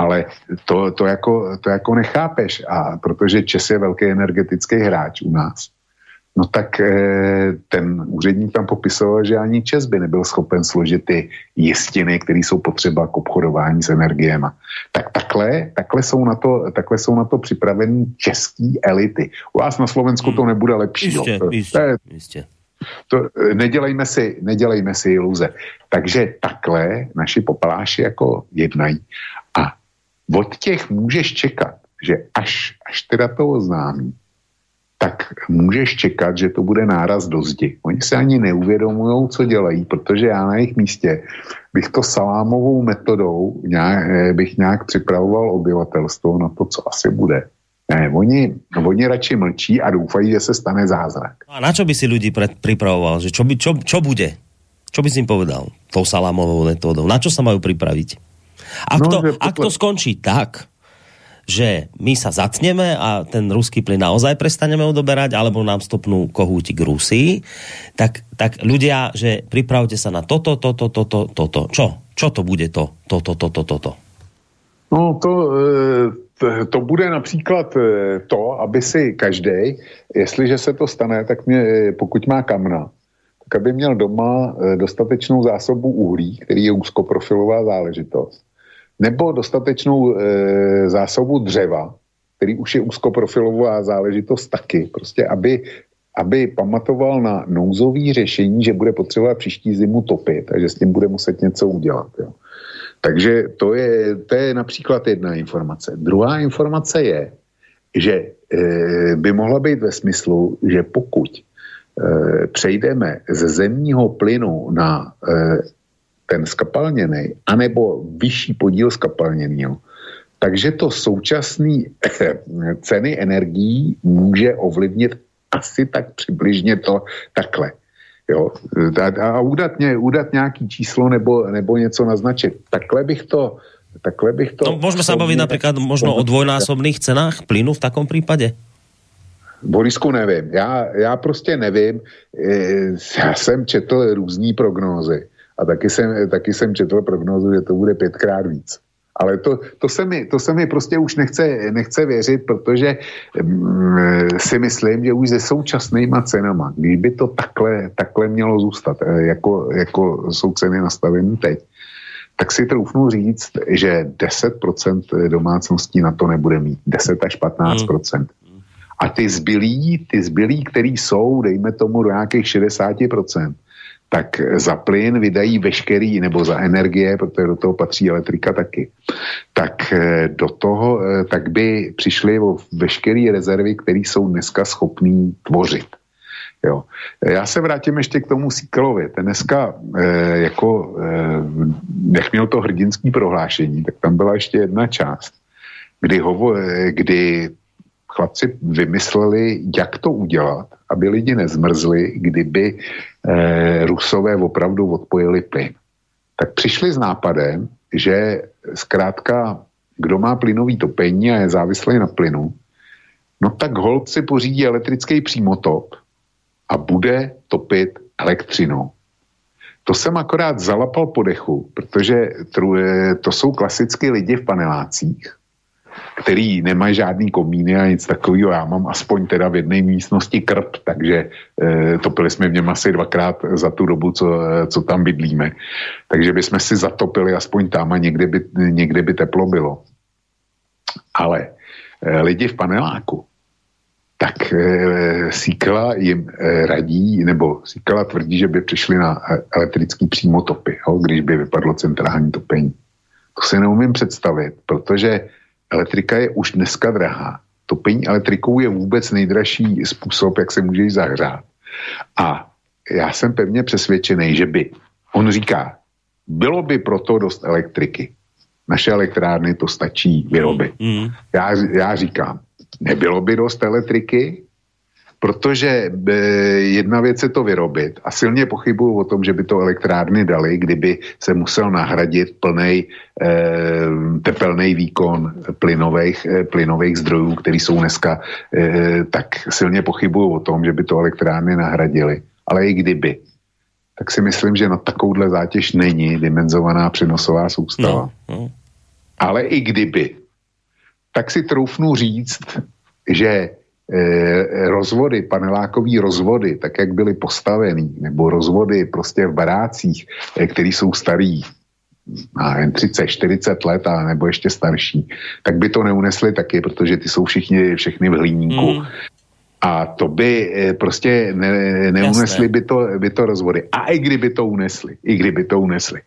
Ale to, to, jako, to jako nechápeš, a protože Čes je velký energetický hráč u nás. No tak ten úředník tam popisoval, že ani Čes by nebyl schopen složit ty jistiny, které jsou potřeba k obchodování s energiema. Tak takhle, takhle, jsou na to, takhle jsou na to připravení český elity. U vás na Slovensku to nebude lepší. Jistě, to, jistě, to, jistě. To, nedělejme, si, nedělejme si iluze. Takže takhle naši popláši jako jednají. A od těch můžeš čekat, že až, až teda to oznámí, tak můžeš čekat, že to bude náraz do zdi. Oni se ani neuvědomují, co dělají, protože já na jejich místě bych to salámovou metodou nějak, bych nějak připravoval obyvatelstvo na to, co asi bude. Ne, oni, oni radši mlčí a doufají, že se stane zázrak. A na čo by si ľudí pripravoval? Že čo, by, čo, čo bude? Čo by si im povedal tou salámovou metodou? Na čo sa majú pripraviť? Ak, no, to, to, ak to skončí tak, že my sa zatneme a ten ruský plyn naozaj prestaneme odoberať, alebo nám stopnú kohúti k Rusii, tak, tak ľudia, že pripravte sa na toto, toto, toto, toto. Čo? Čo to bude to? Toto, toto, toto. No to, to bude například to, aby si každej, jestliže se to stane, tak mě, pokud má kamna, tak aby měl doma dostatečnou zásobu uhlí, který je úzkoprofilová záležitost, nebo dostatečnou e, zásobu dřeva, který už je úzkoprofilová záležitost taky, prostě aby, aby pamatoval na nouzové řešení, že bude potřeba příští zimu topit a že s tím bude muset něco udělat. Jo. Takže to je, to je například jedna informace. Druhá informace je, že e, by mohla být ve smyslu, že pokud přejdeme ze zemního plynu na ten skapalněný, anebo vyšší podíl skapalněného. Takže to současné ceny energií může ovlivnit asi tak přibližně to takhle. Jo? A, a udat, ně, udat nějaký číslo nebo, nebo něco naznačit. Takhle bych to... Takhle bych to no, môžeme sa baviť napríklad možno o dvojnásobných cenách plynu v takom prípade? Borisku, nevím. Já, já prostě nevím. Já jsem četl různý prognózy. A taky jsem, taky jsem četl prognózu, že to bude pětkrát víc. Ale to, to, se, mi, to se mi prostě už nechce, nechce věřit, protože mm, si myslím, že už se současnýma cenama, když by to takhle, takhle mělo zůstat, jako, jako jsou ceny nastavené teď, tak si troufnu říct, že deset procent domácností na to nebude mít. deset až patnáct procent. A ty zbylí, ty zbylí, který jsou, dejme tomu do nějakých šedesát procent, tak za plyn vydají veškerý, nebo za energie, protože do toho patří elektrika taky, tak do toho, tak by přišly o veškeré rezervy, které jsou dneska schopný tvořit. Jo. Já se vrátím ještě k tomu Sikelovi. Ten dneska, eh, jako, eh, jak měl to hrdinský prohlášení, tak tam byla ještě jedna část, kdy, hovo, kdy chlapci vymysleli, jak to udělat, aby lidi nezmrzli, kdyby eh, Rusové opravdu odpojili plyn. Tak přišli s nápadem, že zkrátka, kdo má plynový topení a je závislý na plynu, no tak holt si pořídí elektrický přímotop a bude topit elektřinou. To jsem akorát zalapal po dechu, protože to jsou klasicky lidi v panelácích, který nemají žádný komíny a nic takového. Já mám aspoň teda v jedné místnosti krb, takže eh, topili jsme v něm asi dvakrát za tu dobu, co, co tam bydlíme. Takže bychom si zatopili aspoň tam a někde by, někde by teplo bylo. Ale eh, lidi v paneláku, tak e, Sikela jim e, radí, nebo Sikela tvrdí, že by přišli na elektrický přímotopy, ho, když by vypadlo centrální topení. To si neumím představit, protože elektrika je už dneska drahá. Topení elektrikou je vůbec nejdražší způsob, jak se můžeš zahřát. A já jsem pevně přesvědčený, že by, on říká, bylo by proto dost elektriky. Naše elektrárny to stačí vyrobit. Mm. Já, já říkám, nebylo by dost elektriky, protože e, jedna věc je to vyrobit a silně pochybuju o tom, že by to elektrárny dali, kdyby se musel nahradit plnej e, tepelný výkon plynových, e, plynových zdrojů, které jsou dneska, e, tak silně pochybuju o tom, že by to elektrárny nahradily. Ale i kdyby, tak si myslím, že na takovouhle zátěž není dimenzovaná přenosová soustava. No, no. Ale i kdyby, tak si troufnu říct, že e, rozvody, panelákový rozvody, tak jak byly postavený, nebo rozvody prostě v barácích, e, který jsou starý, nevím, třicet, čtyřicet let, a nebo ještě starší, tak by to neunesli taky, protože ty jsou všichni, všechny v hliníku. Mm. A to by e, prostě ne, neunesli by to, by to rozvody. A i kdyby to unesli, i kdyby to unesli,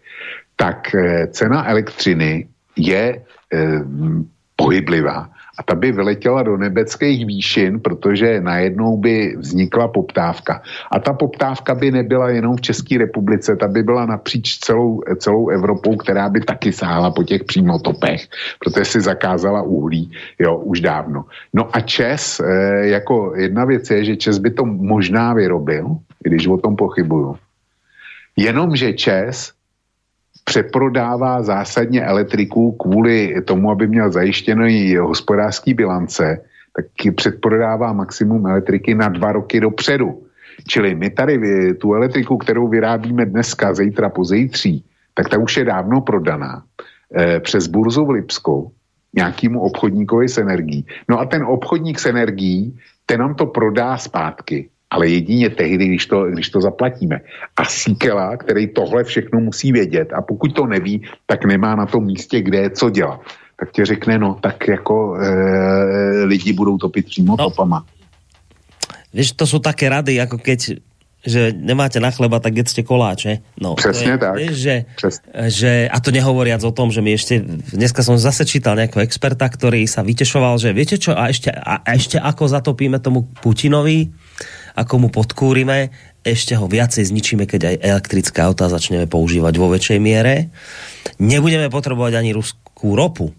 tak e, cena elektřiny je e, pohyblivá. A ta by vyletěla do nebeckých výšin, protože najednou by vznikla poptávka. A ta poptávka by nebyla jenom v České republice, ta by byla napříč celou, celou Evropou, která by taky sáhla po těch přímotopech, protože si zakázala uhlí, jo, už dávno. No a ČES, jako jedna věc je, že ČES by to možná vyrobil, když o tom pochybuju. Jenomže ČES přeprodává zásadně elektriku kvůli tomu, aby měl zajištěný hospodářský bilance, tak předprodává maximum elektriky na dva roky dopředu. Čili my tady tu elektriku, kterou vyrábíme dneska, zítra, pozítří, tak ta už je dávno prodaná e, přes burzu v Lipsku nějakému obchodníkovi s energií. No a ten obchodník s energií, ten nám to prodá zpátky. Ale jedině tehdy, když to, když to zaplatíme. A Sikela, který tohle všechno musí vědět a pokud to neví, tak nemá na tom místě, kde je co dělat. Tak ti řekne, no tak jako e, lidi budou topit přímo no, topama. Víš, to jsou také rady, jako keď že nemáte na chleba, tak jedzte koláče. No, Přesně je, tak. Že, Přesně. Že, a to nehovoriac o tom, že mi ešte, dneska som zase čítal nejakého experta, ktorý sa vytešoval, že viete čo, a ešte, a, a ešte ako zatopíme tomu Putinovi ako mu podkúrime, ešte ho viacej zničíme, keď aj elektrické autá začneme používať vo väčšej miere. Nebudeme potrebovať ani ruskú ropu.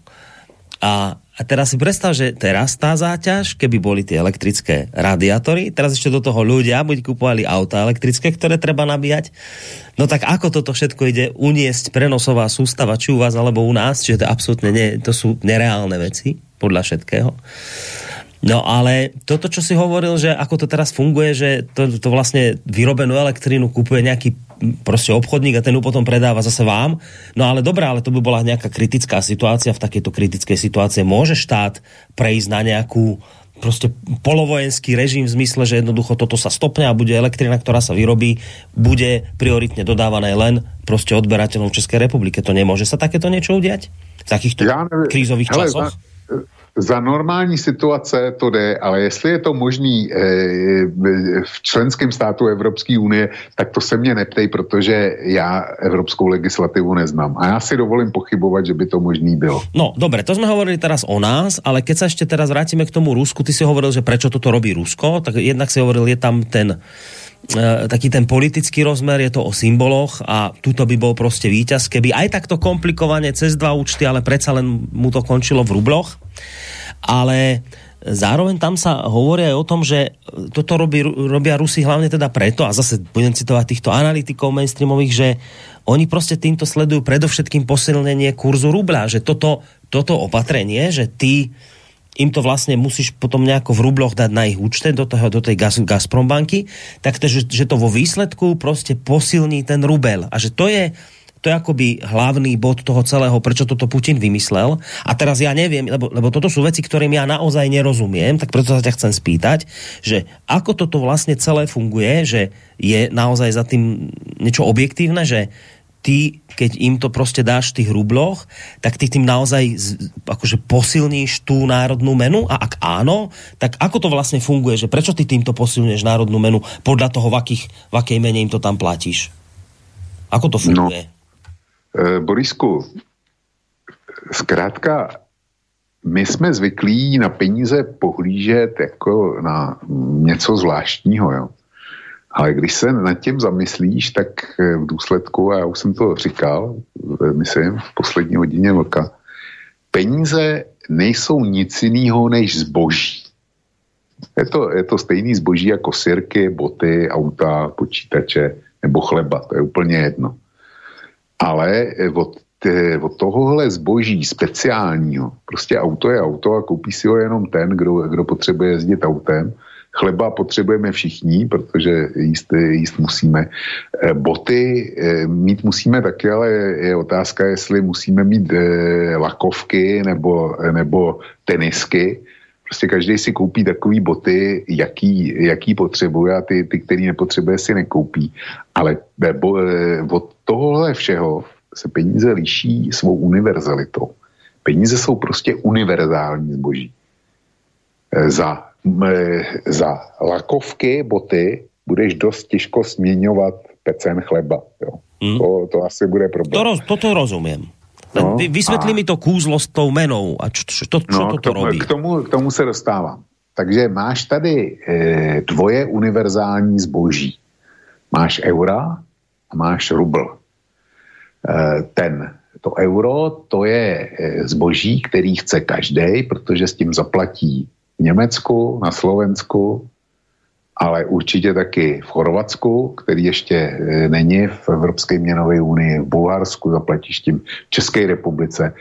A, a teraz si predstav, že teraz tá záťaž, keby boli tie elektrické radiátory, teraz ešte do toho ľudia buď kupovali autá elektrické, ktoré treba nabíjať. No tak ako toto všetko ide uniesť prenosová sústava, či u vás, alebo u nás, čiže to absolútne nie, to sú nereálne veci, podľa všetkého. No ale toto, čo si hovoril, že ako to teraz funguje, že to, to vlastne vyrobenú elektrínu kupuje nejaký proste obchodník a ten ju potom predáva zase vám. No ale dobrá, ale to by bola nejaká kritická situácia. V takejto kritickej situácii môže štát prejsť na nejakú proste polovojenský režim v zmysle, že jednoducho toto sa stopne a bude elektrina, ktorá sa vyrobí, bude prioritne dodávaná len proste odberateľom Českej republike. To nemôže sa takéto niečo udiať? V takýchto ja, krízových hele, časoch? Za... Za normální situace to jde, ale jestli je to možný e, v členském státu Evropské unie, tak to se mě neptej, protože já evropskou legislativu neznám. A já si dovolím pochybovat, že by to možný bylo. No, dobre, to jsme hovorili teraz o nás, ale keď sa ešte teraz vrátime k tomu Rusku, ty si hovoril, že prečo toto robí Rusko, tak jednak si hovoril, je tam ten taký ten politický rozmer, je to o symboloch a tuto by bol proste víťaz, keby aj takto komplikovane cez dva účty, ale predsa len mu to končilo v rubloch. Ale zároveň tam sa hovorí aj o tom, že toto robí, robia Rusi hlavne teda preto, a zase budem citovať týchto analytikov mainstreamových, že oni proste týmto sledujú predovšetkým posilnenie kurzu rubla, že toto, toto opatrenie, že ty im to vlastne musíš potom nejako v rubloch dať na ich účte do, toho, do tej Gaz, Gazprombanky, tak to, že, že to vo výsledku proste posilní ten rubel. A že to je, to je akoby hlavný bod toho celého, prečo toto Putin vymyslel. A teraz ja neviem, lebo, lebo toto sú veci, ktorým ja naozaj nerozumiem, tak preto sa ťa chcem spýtať, že ako toto vlastne celé funguje, že je naozaj za tým niečo objektívne, že ty, keď im to proste dáš v tých rubloch, tak ty tým naozaj akože posilníš tú národnú menu? A ak áno, tak ako to vlastne funguje? Že prečo ty týmto posilňuješ národnú menu podľa toho, v, akých, v akej mene im to tam platíš? Ako to funguje? No, e, Borisku, zkrátka, my sme zvyklí na peníze pohlížet jako na něco zvláštního, jo? Ale když se nad tím zamyslíš, tak v důsledku, a já už jsem to říkal, myslím, v poslední hodině vlka, peníze nejsou nic jiného než zboží. Je to, je to stejný zboží jako sirky, boty, auta, počítače nebo chleba, to je úplně jedno. Ale od, od tohohle zboží speciálního, prostě auto je auto a koupí si ho jenom ten, kdo, kdo potřebuje jezdit autem. Chleba potřebujeme všichni, protože jíst, jíst musíme. Boty mít musíme taky, ale je otázka, jestli musíme mít lakovky nebo, nebo tenisky. Prostě každý si koupí takový boty, jaký, jaký potřebuje a ty, ty, který nepotřebuje, si nekoupí. Ale bo, od tohohle všeho se peníze liší svou univerzalitou. Peníze jsou prostě univerzální zboží. Za za lakovky, boty, budeš dost těžko směňovat pecen chleba. Jo. Mm. To, to asi bude problém. To roz, toto rozumím. No, vysvětli a... mi to kůzlo s tou menou a čo, čo, čo, čo no, toto robí. K tomu, k tomu se dostávám. Takže máš tady e, dvoje univerzální zboží. Máš eura a máš rubl. E, ten To euro, to je e, zboží, který chce každej, protože s tím zaplatí v Německu, na Slovensku, ale určitě taky v Chorvatsku, který ještě není v Evropské měnové unii, v Bulharsku zaplatíš tím, v České republice,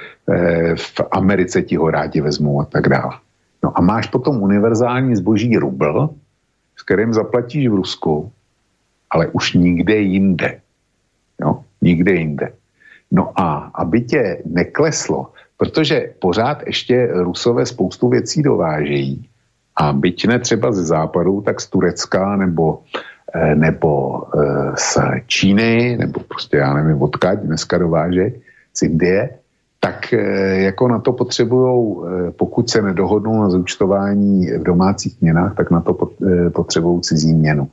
v Americe ti ho rádi vezmou a tak dále. No a máš potom univerzální zboží rubl, s kterým zaplatíš v Rusku, ale už nikde jinde. Jo? Nikde jinde. No a aby tě nekleslo, protože pořád ještě Rusové spoustu věcí dovážejí a byť ne třeba ze západu, tak z Turecka nebo, nebo z Číny, nebo prostě já nevím odkud dneska dovážejí, z Indie, tak jako na to potřebujou, pokud se nedohodnou na zúčtování v domácích měnách, tak na to potřebujou cizí měnu.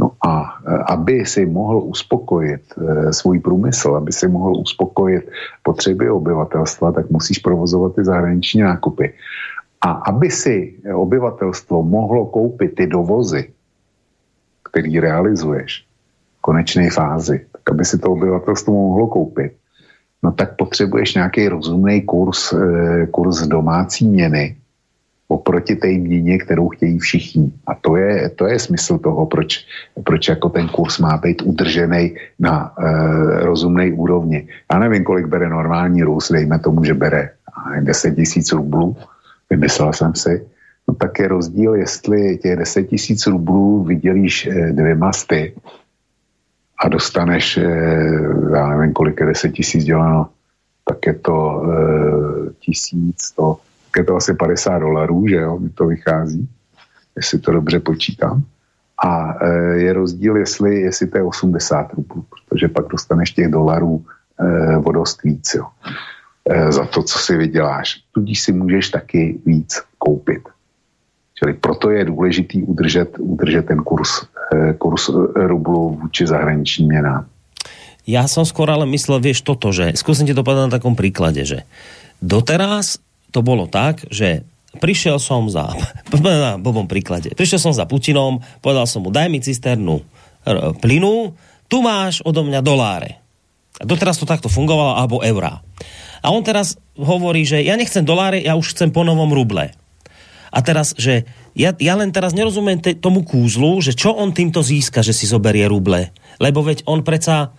No a aby si mohl uspokojit e, svůj průmysl, aby si mohl uspokojit potřeby obyvatelstva, tak musíš provozovat ty zahraniční nákupy. A aby si obyvatelstvo mohlo koupit ty dovozy, který realizuješ v konečné fázi, tak aby si to obyvatelstvo mohlo koupit, no tak potřebuješ nějaký rozumný kurz, kurz domácí měny oproti té měně, kterou chtějí všichni. A to je, to je smysl toho, proč, proč jako ten kurz má být udržený na e, rozumnej úrovni. Já nevím, kolik bere normální Rus, dejme tomu, že bere deset tisíc rublů, vymyslel jsem si. No tak je rozdíl, jestli těch deset tisíc rublů vydělíš e, dvěma sty a dostaneš, e, já nevím, kolik je deset tisíc děláno, tak je to e, tisíc, to je to asi padesát dolarů, že jo, mi to vychází, jestli to dobře počítám. A e, je rozdíl, jestli, jestli to je osmdesát rublů, protože pak dostaneš těch dolarů e, o dost víc, jo, e, za to, co si vyděláš. Tudíž si můžeš taky víc koupit. Čili proto je důležitý udržet, udržet ten kurz, e, kurz rublu vůči zahraničním měnám. Já jsem skoro ale myslel, vieš, toto, že zkusím ti to povedať na takom príklade, že doteraz to bolo tak, že prišiel som za, na blbom príklade, prišiel som za Putinom, povedal som mu, daj mi cisternu plynu, tu máš odo mňa doláre. A doteraz to takto fungovalo, alebo eurá. A on teraz hovorí, že ja nechcem doláre, ja už chcem po novom ruble. A teraz, že ja, ja len teraz nerozumiem te, tomu kúzlu, že čo on týmto získa, že si zoberie ruble. Lebo veď on predsa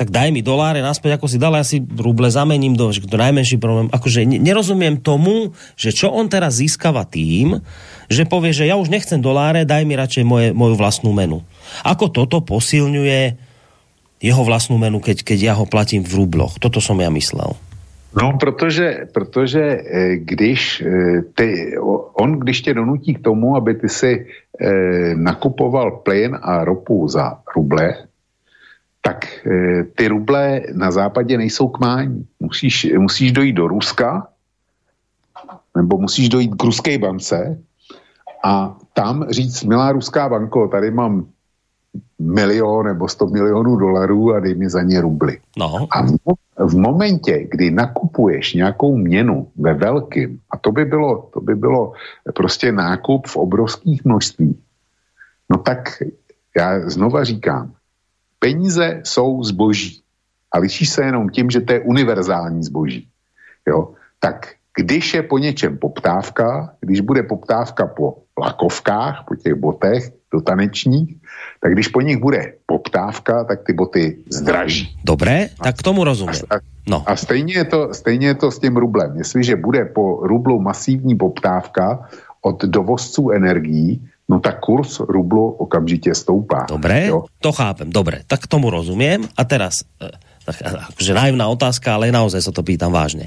tak daj mi doláre naspäť, ako si dal, ja si ruble zamením do, to najmenší problém. Akože nerozumiem tomu, že čo on teraz získava tým, že povie, že ja už nechcem doláre, daj mi radšej moje, moju vlastnú menu. Ako toto posilňuje jeho vlastnú menu, keď, keď ja ho platím v rubloch? Toto som ja myslel. No, protože, protože když ty, on, když tě donutí k tomu, aby ty si nakupoval plyn a ropu za ruble, tak e, ty ruble na západě nejsou k mání. Musíš, musíš dojít do Ruska, nebo musíš dojít k ruské bance a tam říct, milá ruská banko, tady mám milion nebo sto milionů dolarů a dej mi za ně rubly. No. A v, v momentě, kdy nakupuješ nějakou měnu ve velkým, a to by bylo, to by bylo prostě nákup v obrovských množstvích, no tak já znova říkám, peníze jsou zboží a liší se jenom tím, že to je univerzální zboží. Jo? Tak když je po něčem poptávka, když bude poptávka po lakovkách, po těch botech do tanečních, tak když po nich bude poptávka, tak ty boty zdraží. Dobré, tak k tomu rozumím. A, no. a stejně, je to, stejně je to s tím rublem. Jestliže bude po rublu masivní poptávka od dovozců energií, no tak kurz rublu okamžite stoupá. Dobre, jo? To chápem, dobre, tak tomu rozumiem. A teraz, akože naivná otázka, ale naozaj sa to pýtam vážne.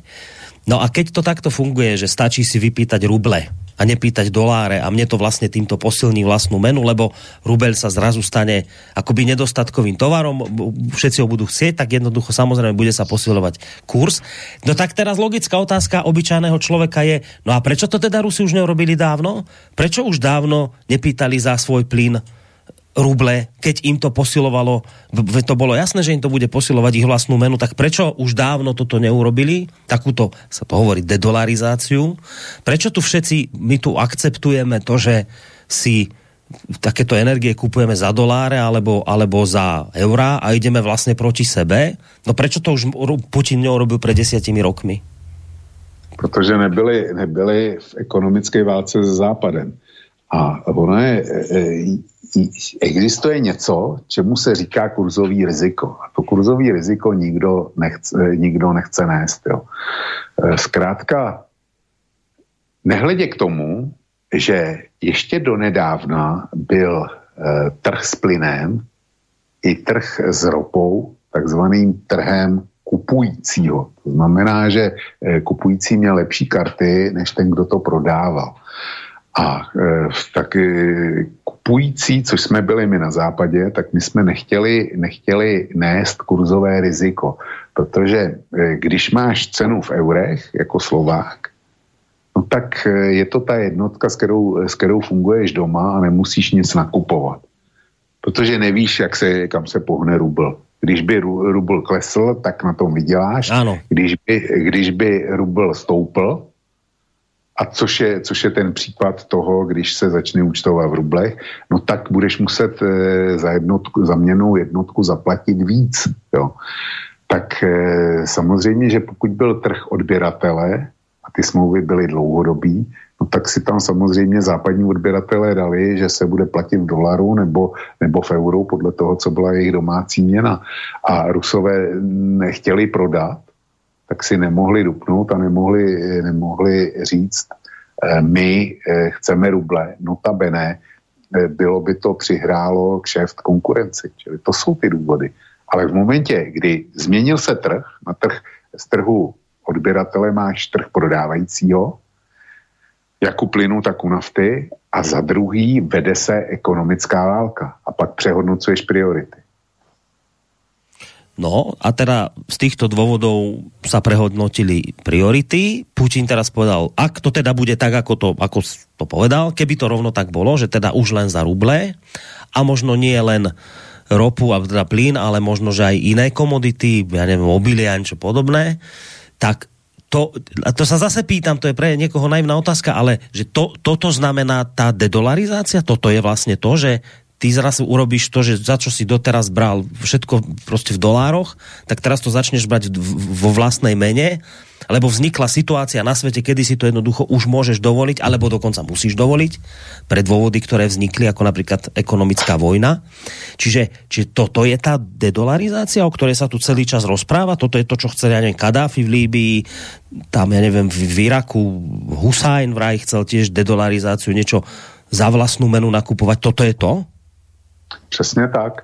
No a keď to takto funguje, že stačí si vypýtať ruble a nepýtať doláre a mne to vlastne týmto posilní vlastnú menu, lebo rubel sa zrazu stane akoby nedostatkovým tovarom, všetci ho budú chcieť, tak jednoducho samozrejme bude sa posilovať kurz. No tak teraz logická otázka obyčajného človeka je, no a prečo to teda Rusi už neurobili dávno? Prečo už dávno nepýtali za svoj plyn ruble, keď im to posilovalo, to bolo jasné, že im to bude posilovať ich vlastnú menu, tak prečo už dávno toto neurobili? Takúto, sa to hovorí, dedolarizáciu. Prečo tu všetci, my tu akceptujeme to, že si takéto energie kupujeme za doláre alebo, alebo za eurá a ideme vlastne proti sebe? No prečo to už Putin neurobil pred desiatimi rokmi? Protože nebyli, nebyli v ekonomické válce se Západem. A ono je, existuje něco, čemu se říká kurzový riziko. A to kurzový riziko nikdo nechce, nikdo nechce nést. Jo. Zkrátka, nehledě k tomu, že ještě donedávna byl trh s plynem i trh s ropou takzvaným trhem kupujícího. To znamená, že kupující měl lepší karty, než ten, kdo to prodával. A e, tak e, kupující, což jsme byli my na západě, tak my jsme nechtěli, nechtěli nést kurzové riziko, protože e, když máš cenu v eurech jako Slovák, no tak e, je to ta jednotka, s kterou, s kterou funguješ doma a nemusíš nic nakupovat, protože nevíš, jak se, kam se pohne rubl. Když by rubl klesl, tak na tom vyděláš. Ano. Když by, když by rubl stoupl, a což je, což je ten případ toho, když se začne účtovat v rublech, no tak budeš muset e, za jednotku, za měnnou jednotku zaplatit víc, jo. Tak e, samozřejmě, že pokud byl trh odběratele a ty smlouvy byly dlouhodobý, no tak si tam samozřejmě západní odběratelé dali, že se bude platit v dolaru nebo, nebo v euru podle toho, co byla jejich domácí měna. A Rusové nechtěli prodat, tak si nemohli dupnout a nemohli, nemohli říct, my chceme ruble, notabene, bylo by to přihrálo kšeft konkurenci. Čili to jsou ty důvody. Ale v momentě, kdy změnil se trh, na trh z trhu odběratele máš trh prodávajícího, jak u plynu, tak u nafty, a za druhý vede se ekonomická válka a pak přehodnocuješ priority. No a teda z týchto dôvodov sa prehodnotili priority. Putin teraz povedal, ak to teda bude tak, ako to, ako to povedal, keby to rovno tak bolo, že teda už len za ruble a možno nie len ropu a teda plyn, ale možno, že aj iné komodity, ja neviem, obilie a niečo podobné, tak To, to sa zase pýtam, to je pre niekoho naivná otázka, ale že to, toto znamená tá dedolarizácia? Toto je vlastne to, že ty zrazu urobíš to, že za čo si doteraz bral všetko proste v dolároch, tak teraz to začneš brať vo vlastnej mene, lebo vznikla situácia na svete, kedy si to jednoducho už môžeš dovoliť, alebo dokonca musíš dovoliť pre dôvody, ktoré vznikli, ako napríklad ekonomická vojna. Čiže, čiže toto je tá dedolarizácia, o ktorej sa tu celý čas rozpráva, toto je to, čo chcel, ja neviem, Kadáfi v Líbii, tam, ja neviem, v Iraku, Husajn vraj chcel tiež dedolarizáciu, niečo za vlastnú menu nakupovať, toto je to? Přesně tak. E,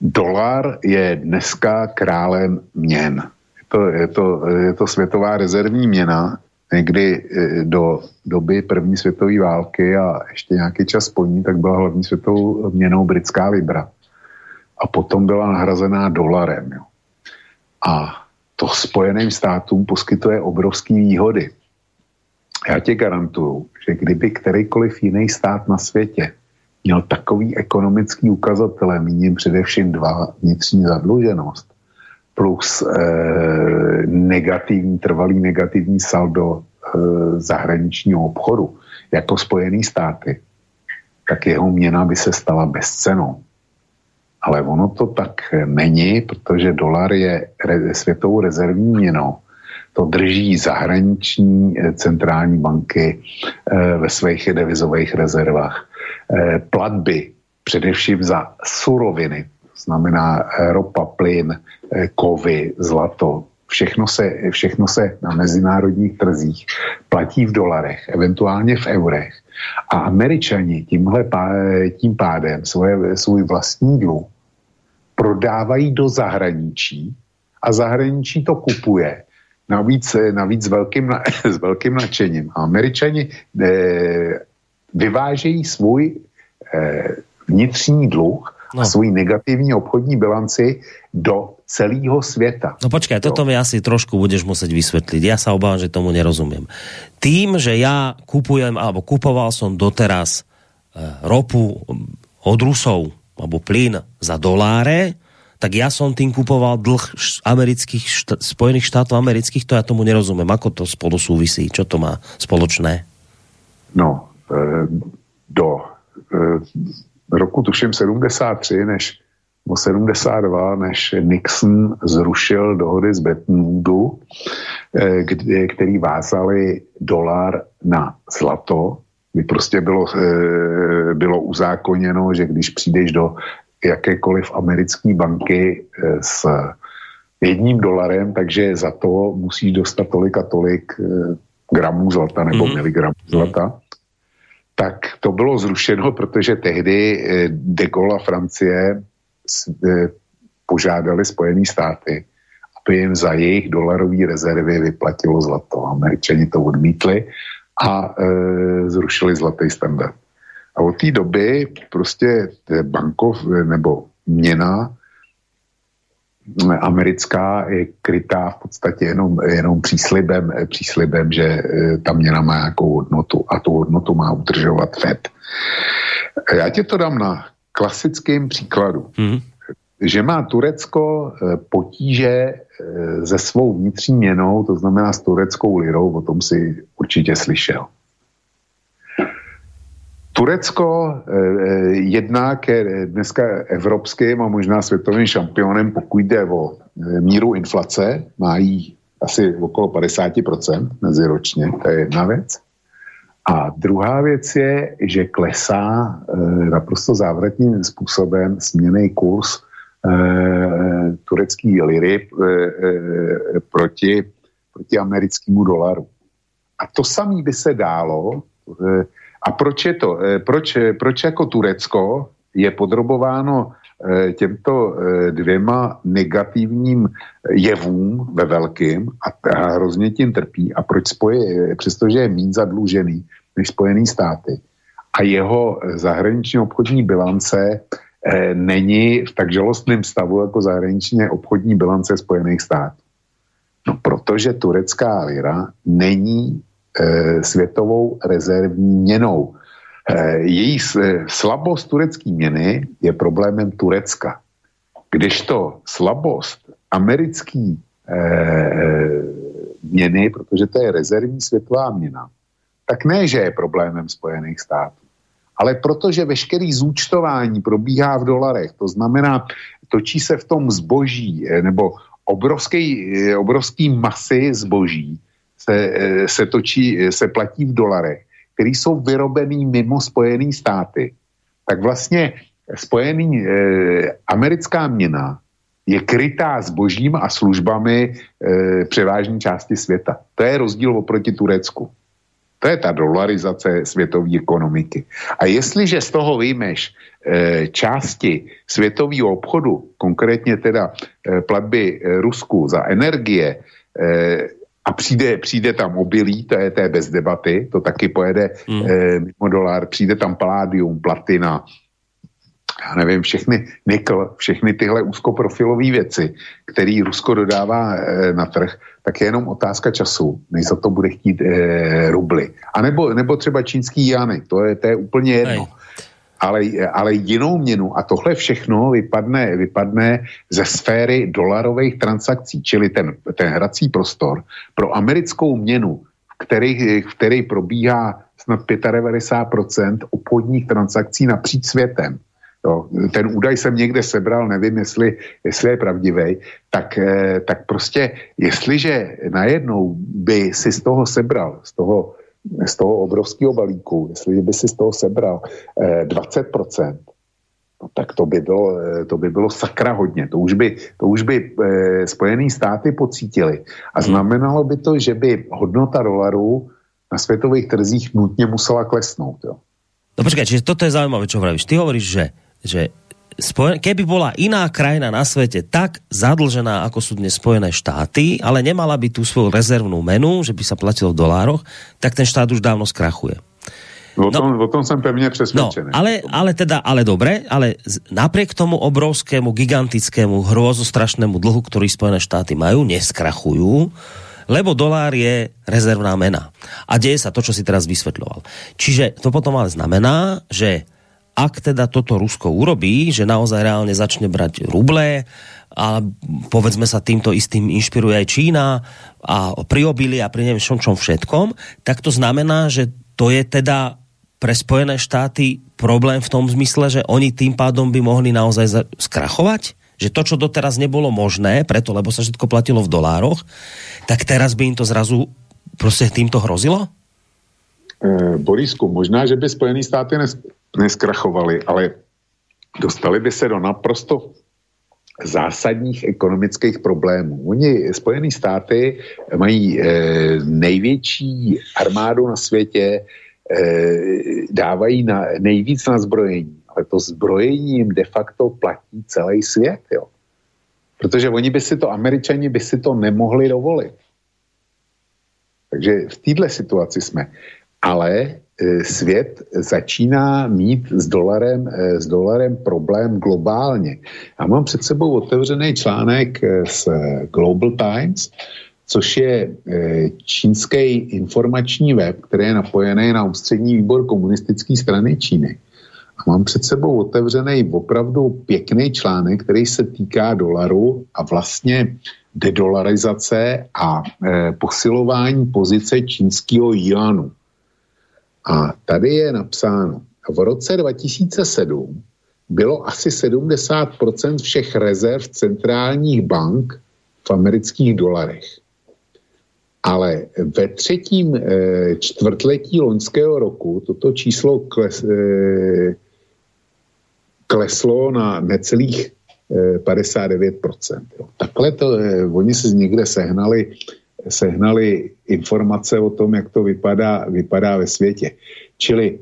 dolar je dneska králem měn. Je to, je to, je to světová rezervní měna, někdy do doby první světové války a ještě nějaký čas po ní, tak byla hlavní světovou měnou britská libra. A potom byla nahrazená dolarem. Jo. A to Spojeným státům poskytuje obrovské výhody. Já ti garantuju, že kdyby kterýkoliv jiný stát na světě měl takový ekonomický ukazatele, míním především dva, vnitřní zadluženost plus e, negativní, trvalý negativní saldo e, zahraničního obchodu, jako Spojený státy, tak jeho měna by se stala bezcenou. Ale ono to tak není, protože dolar je re, světovou rezervní měnou. To drží zahraniční e, centrální banky e, ve svých devizových rezervách. Platby, především za suroviny, znamená ropa, plyn, kovy, zlato, všechno se, všechno se na mezinárodních trzích platí v dolarech, eventuálně v eurech. A Američani tímhle, tím pádem svoje, svůj vlastní dluh prodávají do zahraničí a zahraničí to kupuje. Navíc, navíc s, velkým, s velkým nadšením. A Američani eh, vyvážejí svůj eh, vnitřní dluh no. a svůj negativní obchodní bilanci do celého světa. No počkaj, toto mi asi trošku budeš musieť vysvetliť. Ja sa obávam, že tomu nerozumiem. Tým, že ja kupujem, alebo kupoval som doteraz eh, ropu od Rusov, alebo plyn za doláre, tak ja som tým kupoval dlh amerických šta- Spojených štátov amerických, to ja tomu nerozumiem. Ako to spolu súvisí? Čo to má spoločné? No, do roku tuším sedmdesát tři než, nebo sedmdesát dva, než Nixon zrušil dohody z Bretton Woodu, který vázali dolar na zlato, kdy prostě bylo, bylo uzákoněno, že když přijdeš do jakékoliv americké banky s jedním dolarem, takže za to musíš dostat tolik a tolik gramů zlata nebo mm-hmm. miligramů zlata, tak to bylo zrušeno, protože tehdy de Gaulle a Francie požádali Spojený státy, aby jim za jejich dolarové rezervy vyplatilo zlato. Američani to odmítli a e, zrušili zlatý standard. A od té doby prostě bankov nebo měna americká je krytá v podstatě jenom, jenom příslibem, příslibem, že ta měna má nějakou hodnotu a tu hodnotu má udržovat Fed. Já ti to dám na klasickém příkladu. Mm-hmm. že má Turecko potíže se svou vnitřní měnou, to znamená s tureckou lirou, o tom si určitě slyšel. Turecko jednak je dneska evropským a možná světovým šampionem, pokud jde o míru inflace, má jí asi okolo padesát procent meziročně, to je jedna věc. A druhá věc je, že klesá naprosto závratným způsobem směnný kurz turecký liry proti, proti americkému dolaru. A to samé by se dálo. A proč je to? Proč, proč jako Turecko je podrobováno těmto dvěma negativním jevům ve velkým a hrozně tím trpí? A proč spoje, přestože je míň zadlužený než Spojený státy a jeho zahraniční obchodní bilance není v tak žalostném stavu jako zahraničně obchodní bilance Spojených států? No, protože turecká lira není e, světovou rezervní měnou. E, její slabost turecké měny je problémem Turecka. Kdežto slabost americké e, měny, protože to je rezervní světová měna, tak ne, že je problémem Spojených států. Ale protože veškerý zúčtování probíhá v dolarech, to znamená, točí se v tom zboží, nebo obrovský, obrovský masy zboží se, se, točí, se platí v dolarech, které jsou vyrobený mimo Spojené státy, tak vlastně spojený, eh, americká měna je krytá zbožím a službami eh, převážné části světa. To je rozdíl oproti Turecku. To je ta dolarizace světové ekonomiky. A jestliže z toho vyjmeš e, části světového obchodu, konkrétně teda e, platby e, Rusku za energie, e, a přijde, přijde tam obilí, to je té bez debaty, to taky pojede mm. e, mimo dolar, přijde tam paládium, platina, já nevím, všechny nikl, všechny tyhle úzkoprofilové věci, které Rusko dodává e, na trh, tak je jenom otázka času, než za to bude chtít e, rubly. A nebo, nebo třeba čínský jany, to je, to je úplně jedno. Ale, ale jinou měnu, a tohle všechno vypadne, vypadne ze sféry dolarových transakcí, čili ten, ten hrací prostor pro americkou měnu, v který, v který probíhá snad devadesát pět procent obchodních transakcí napříč světem. Jo, ten údaj jsem někde sebral, nevím, jestli, jestli je pravdivý, tak, tak prostě, jestliže najednou by si z toho sebral, z toho, z toho obrovského balíku, jestliže by si z toho sebral dvacet procent, no tak to by bylo, to by bylo sakra hodně. To už by, to už by Spojené státy pocítili. A znamenalo by to, že by hodnota dolarů na světových trzích nutně musela klesnout. Jo. No počkaj, čiže toto je zaujímavé, čo vravíš. Ty hovoríš, že že keby bola iná krajina na svete tak zadlžená, ako sú dnes Spojené štáty, ale nemala by tú svoju rezervnú menu, že by sa platilo v dolároch, tak ten štát už dávno skrachuje. O tom, no, o tom som pevne presvedčený. No, ale, ale teda, ale dobre, ale napriek tomu obrovskému, gigantickému, hrôzostrašnému dlhu, ktorý Spojené štáty majú, neskrachujú, lebo dolár je rezervná mena. A deje sa to, čo si teraz vysvetľoval. Čiže to potom ale znamená, že ak teda toto Rusko urobí, že naozaj reálne začne brať ruble a povedzme sa týmto istým inšpiruje aj Čína a pri obili a pri neviem čom, čom všetkom, tak to znamená, že to je teda pre Spojené štáty problém v tom zmysle, že oni tým pádom by mohli naozaj skrachovať? Že to, čo doteraz nebolo možné, preto lebo sa všetko platilo v dolároch, tak teraz by im to zrazu proste týmto hrozilo? E, Borisku, možná, že by Spojené štáty nespr- neskrachovali, ale dostali by se do naprosto zásadních ekonomických problémů. Oni, Spojené státy, mají e, největší armádu na světě, e, dávají na, nejvíc na zbrojení, ale to zbrojení jim de facto platí celý svět, jo. Protože oni by si to, Američani by si to nemohli dovolit. Takže v této situaci jsme. Ale svět začíná mít s dolarem, s dolarem problém globálně. Já mám před sebou otevřený článek z Global Times, což je čínský informační web, který je napojený na ústřední výbor komunistické strany Číny. A A mám před sebou otevřený opravdu pěkný článek, který se týká dolaru a vlastně dedolarizace a e, posilování pozice čínského juanu. A tady je napsáno, v roce dva tisíce sedm bylo asi sedmdesát procent všech rezerv centrálních bank v amerických dolarech. Ale ve třetím e, čtvrtletí loňského roku toto číslo kles, e, kleslo na necelých padesát devět procent. Takhle to, eh, oni se někde sehnali, sehnali informace o tom, jak to vypadá, vypadá ve světě. Čili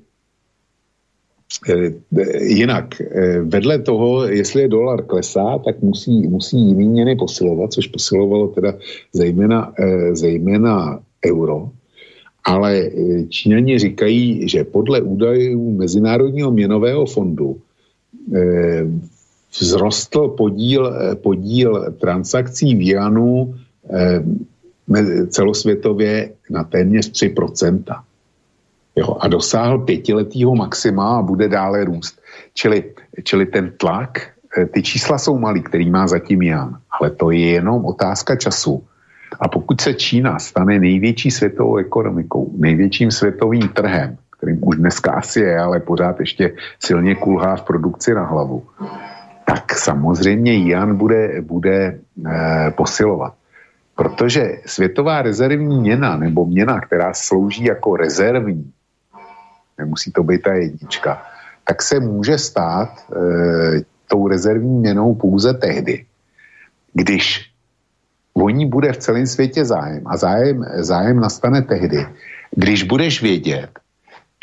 eh, jinak, eh, vedle toho, jestli je dolar klesá, tak musí, musí jiný měny posilovat, což posilovalo teda zejména, eh, zejména euro. Ale eh, Číňani říkají, že podle údajů Mezinárodního měnového fondu eh, vzrostl podíl, podíl transakcí v juanu eh, celosvětově na téměř tři procenta. Jo, a dosáhl pětiletýho maxima a bude dále růst. Čili, čili ten tlak, ty čísla jsou malý, který má zatím juan, ale to je jenom otázka času. A pokud se Čína stane největší světovou ekonomikou, největším světovým trhem, kterým už dneska asi je, ale pořád ještě silně kulhá v produkci na hlavu, tak samozřejmě juan bude, bude eh, posilovat. Protože světová rezervní měna, nebo měna, která slouží jako rezervní, nemusí to být ta jednička, tak se může stát eh, tou rezervní měnou pouze tehdy, když o ní bude v celém světě zájem. A zájem, zájem nastane tehdy, když budeš vědět,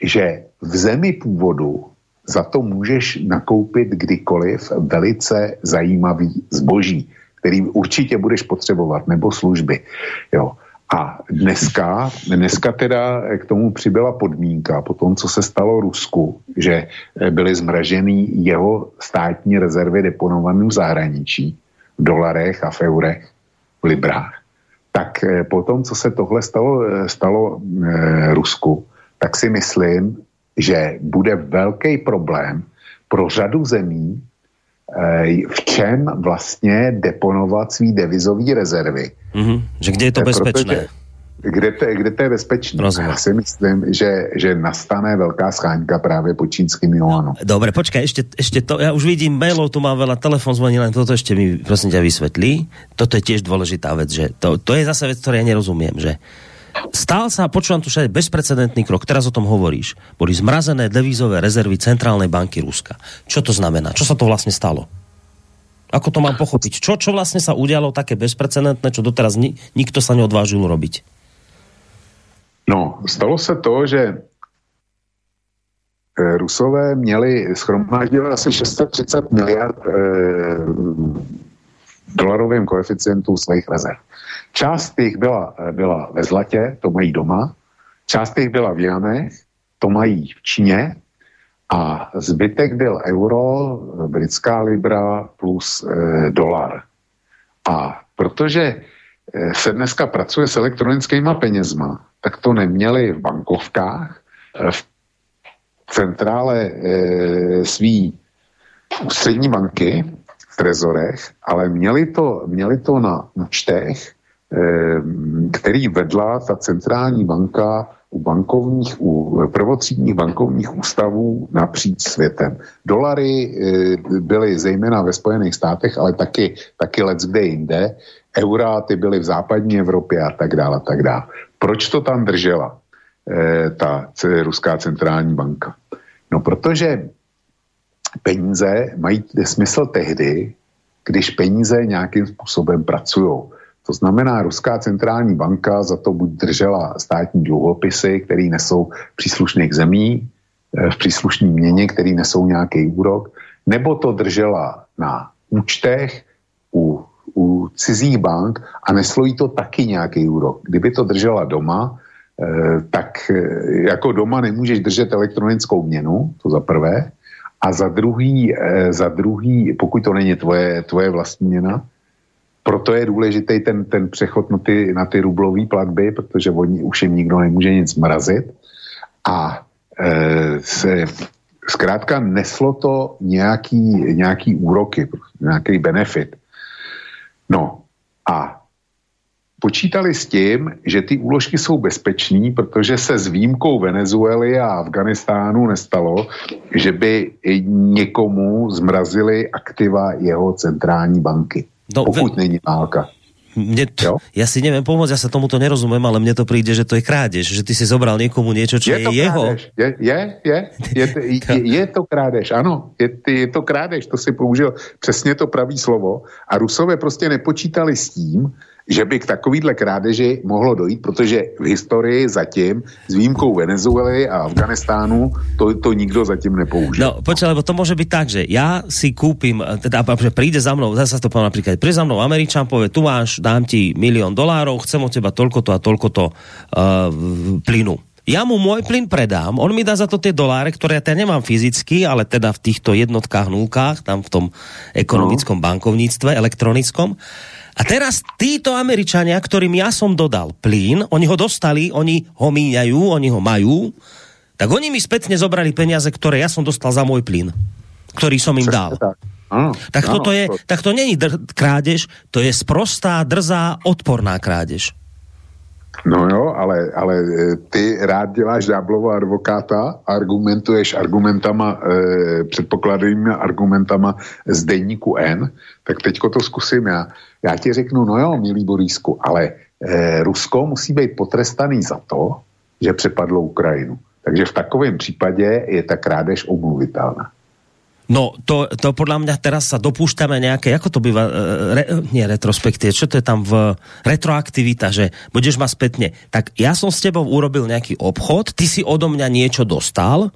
že v zemi původu za to můžeš nakoupit kdykoliv velice zajímavý zboží, který určitě budeš potřebovat, nebo služby. Jo. A dneska, dneska teda k tomu přibyla podmínka po tom, co se stalo Rusku, že byly zmraženy jeho státní rezervy deponovaným v zahraničí, v dolarech a v eurech, v librách. Tak po tom, co se tohle stalo, stalo eh, Rusku, tak si myslím, že bude velký problém pro řadu zemí, v čem vlastně deponovat svý devizové rezervy. Mm-hmm. Že kde je to bezpečné? Protože, kde, to, kde to je bezpečné? Rozumiem. Ja si myslím, že, že nastane veľká scháňka práve po čínskym juanu. Dobre, počkaj, ešte, ešte to, ja už vidím mailov, tu mám veľa, telefón zvoní, len toto ešte mi, prosím ťa, vysvetlí. Toto je tiež dôležitá vec, že to, to je zase vec, ktorú ja nerozumiem, že stál sa, počúvam tu všade, bezprecedentný krok, teraz o tom hovoríš, boli zmrazené devízové rezervy Centrálnej banky Ruska. Čo to znamená? Čo sa to vlastne stalo? Ako to mám pochopiť? Čo, čo vlastne sa udialo také bezprecedentné, čo doteraz ni- nikto sa neodvážil robiť? No, stalo sa to, že Rusové měli schromáždili asi šest set třicet miliard e, dolarovým koeficientů svých rezerv. Část těch byla, byla ve zlatě, to mají doma, část těch byla v janech, to mají v Číně a zbytek byl euro, britská libra plus e, dolar. A protože e, se dneska pracuje s elektronickýma penězma, tak to neměli v bankovkách, v centrále e, svý ústřední banky, v trezorech, ale měli to, měli to na účtech, který vedla ta centrální banka u bankovních, u prvotřídních bankovních ústavů napříč světem. Dolary byly zejména ve Spojených státech, ale taky, taky leckde jinde. Eura ty byly v západní Evropě a tak dále, a tak dále. Proč to tam držela ta ruská centrální banka? No protože peníze mají smysl tehdy, když peníze nějakým způsobem pracujou. To znamená, ruská centrální banka za to buď držela státní dluhopisy, které nesou příslušných zemí, v příslušné měně, které nesou nějaký úrok, nebo to držela na účtech u, u cizích bank a neslo jí to taky nějaký úrok. Kdyby to držela doma, tak jako doma nemůžeš držet elektronickou měnu, to za prvé, a za druhý, za druhý pokud to není tvoje, tvoje vlastní měna. Proto je důležitý ten, ten přechod na ty, na ty rublové platby, protože oni, už jim nikdo nemůže nic mrazit. A e, se, zkrátka neslo to nějaký, nějaký úroky, nějaký benefit. No a počítali s tím, že ty úložky jsou bezpečný, protože se s výjimkou Venezuely a Afganistánu nestalo, že by někomu zmrazili aktiva jeho centrální banky. No, pokud ve... není válka. Mne, ja si neviem pomôcť, ja sa tomuto nerozumiem, ale mne to príde, že to je krádež, že ty si zobral niekomu niečo, čo je, je jeho. Je, je, je, je, je, je to krádež, áno, je, je to krádež, to si použil přesně to pravý slovo a Rusové prostě nepočítali s tím, že by k takovýhle krádeži mohlo dojít, protože v historii zatím s výjimkou Venezuely a Afganistánu to, to nikdo zatím nepoužil. No, počkaj, lebo to môže byť tak, že ja si kúpim, teda príde za mnou, zase to poviem napríklad, príde za mnou Američan, povie, tu máš, dám ti milión dolárov, chcem od teba toľkoto a toľkoto uh, plynu. Ja mu môj plyn predám, on mi dá za to tie doláre, ktoré ja teda nemám fyzicky, ale teda v týchto jednotkách, nulkách, tam v tom ekonomickom no. bankovníctve, elektronickom. A teraz títo Američania, ktorým ja som dodal plyn, oni ho dostali, oni ho míňajú, oni ho majú, tak oni mi spätne zobrali peniaze, ktoré ja som dostal za môj plyn, ktorý som im dal. Áno, tak, áno, toto je, tak to nie je dr- krádež, to je sprostá, drzá, odporná krádež. No jo, ale, ale ty rád děláš ďáblova advokáta a argumentuješ argumentama, eh, předpokladnými argumentama z Deníku N, tak teďko to zkusím já. Já ti řeknu, no jo, milý Borísku, ale eh, Rusko musí být potrestaný za to, že přepadlo Ukrajinu. Takže v takovém případě je ta krádež omluvitelná. No, to, to podľa mňa teraz sa dopúšťame nejaké, ako to býva, re, nie retrospektíve, čo to je tam v retroaktivita, že budeš ma spätne. Tak ja som s tebou urobil nejaký obchod, ty si odo mňa niečo dostal,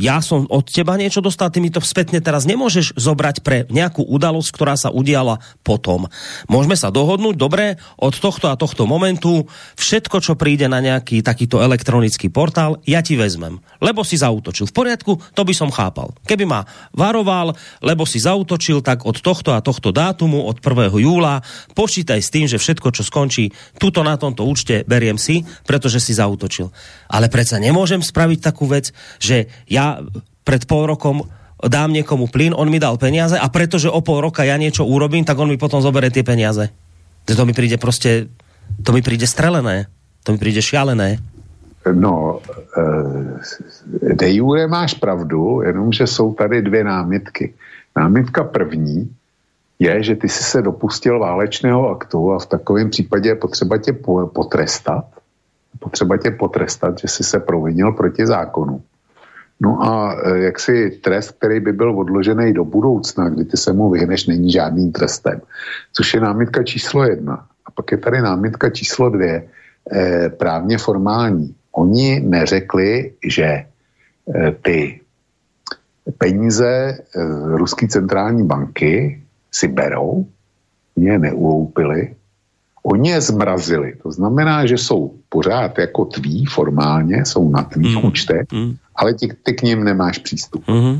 ja som od teba niečo dostal, ty mi to spätne teraz nemôžeš zobrať pre nejakú udalosť, ktorá sa udiala potom. Môžeme sa dohodnúť, dobre, od tohto a tohto momentu všetko, čo príde na nejaký takýto elektronický portál, ja ti vezmem, lebo si zaútočil. V poriadku, to by som chápal. Keby ma varoval, lebo si zaútočil, tak od tohto a tohto dátumu, od prvého júla, počítaj s tým, že všetko, čo skončí tuto na tomto účte, beriem si, pretože si zaútočil. Ale predsa nemôžem spraviť takú vec, že ja ja pred pol rokom dám niekomu plyn, on mi dal peniaze a pretože o pol roka ja niečo urobím, tak on mi potom zoberie tie peniaze. To mi príde proste, to mi príde strelené, to mi príde šialené. No, de jure máš pravdu, jenomže jsou tady dvě námitky. Námitka první je, že ty si se dopustil válečného aktu a v takovém případě je potřeba tě potrestat, potřeba tě potrestat, že si se provinil proti zákonu. No a jaksi trest, který by byl odložený do budoucna, kdy ty se mu vyhneš, není žádným trestem. Což je námitka číslo jedna. A pak je tady námitka číslo dvě, eh, právně formální. Oni neřekli, že eh, ty peníze eh, ruské centrální banky si berou, je neuloupili, oni je zmrazili. To znamená, že jsou pořád jako tví formálně, jsou na tvých mm. účtech, mm. ale ty, ty k ním nemáš přístup. Mm-hmm.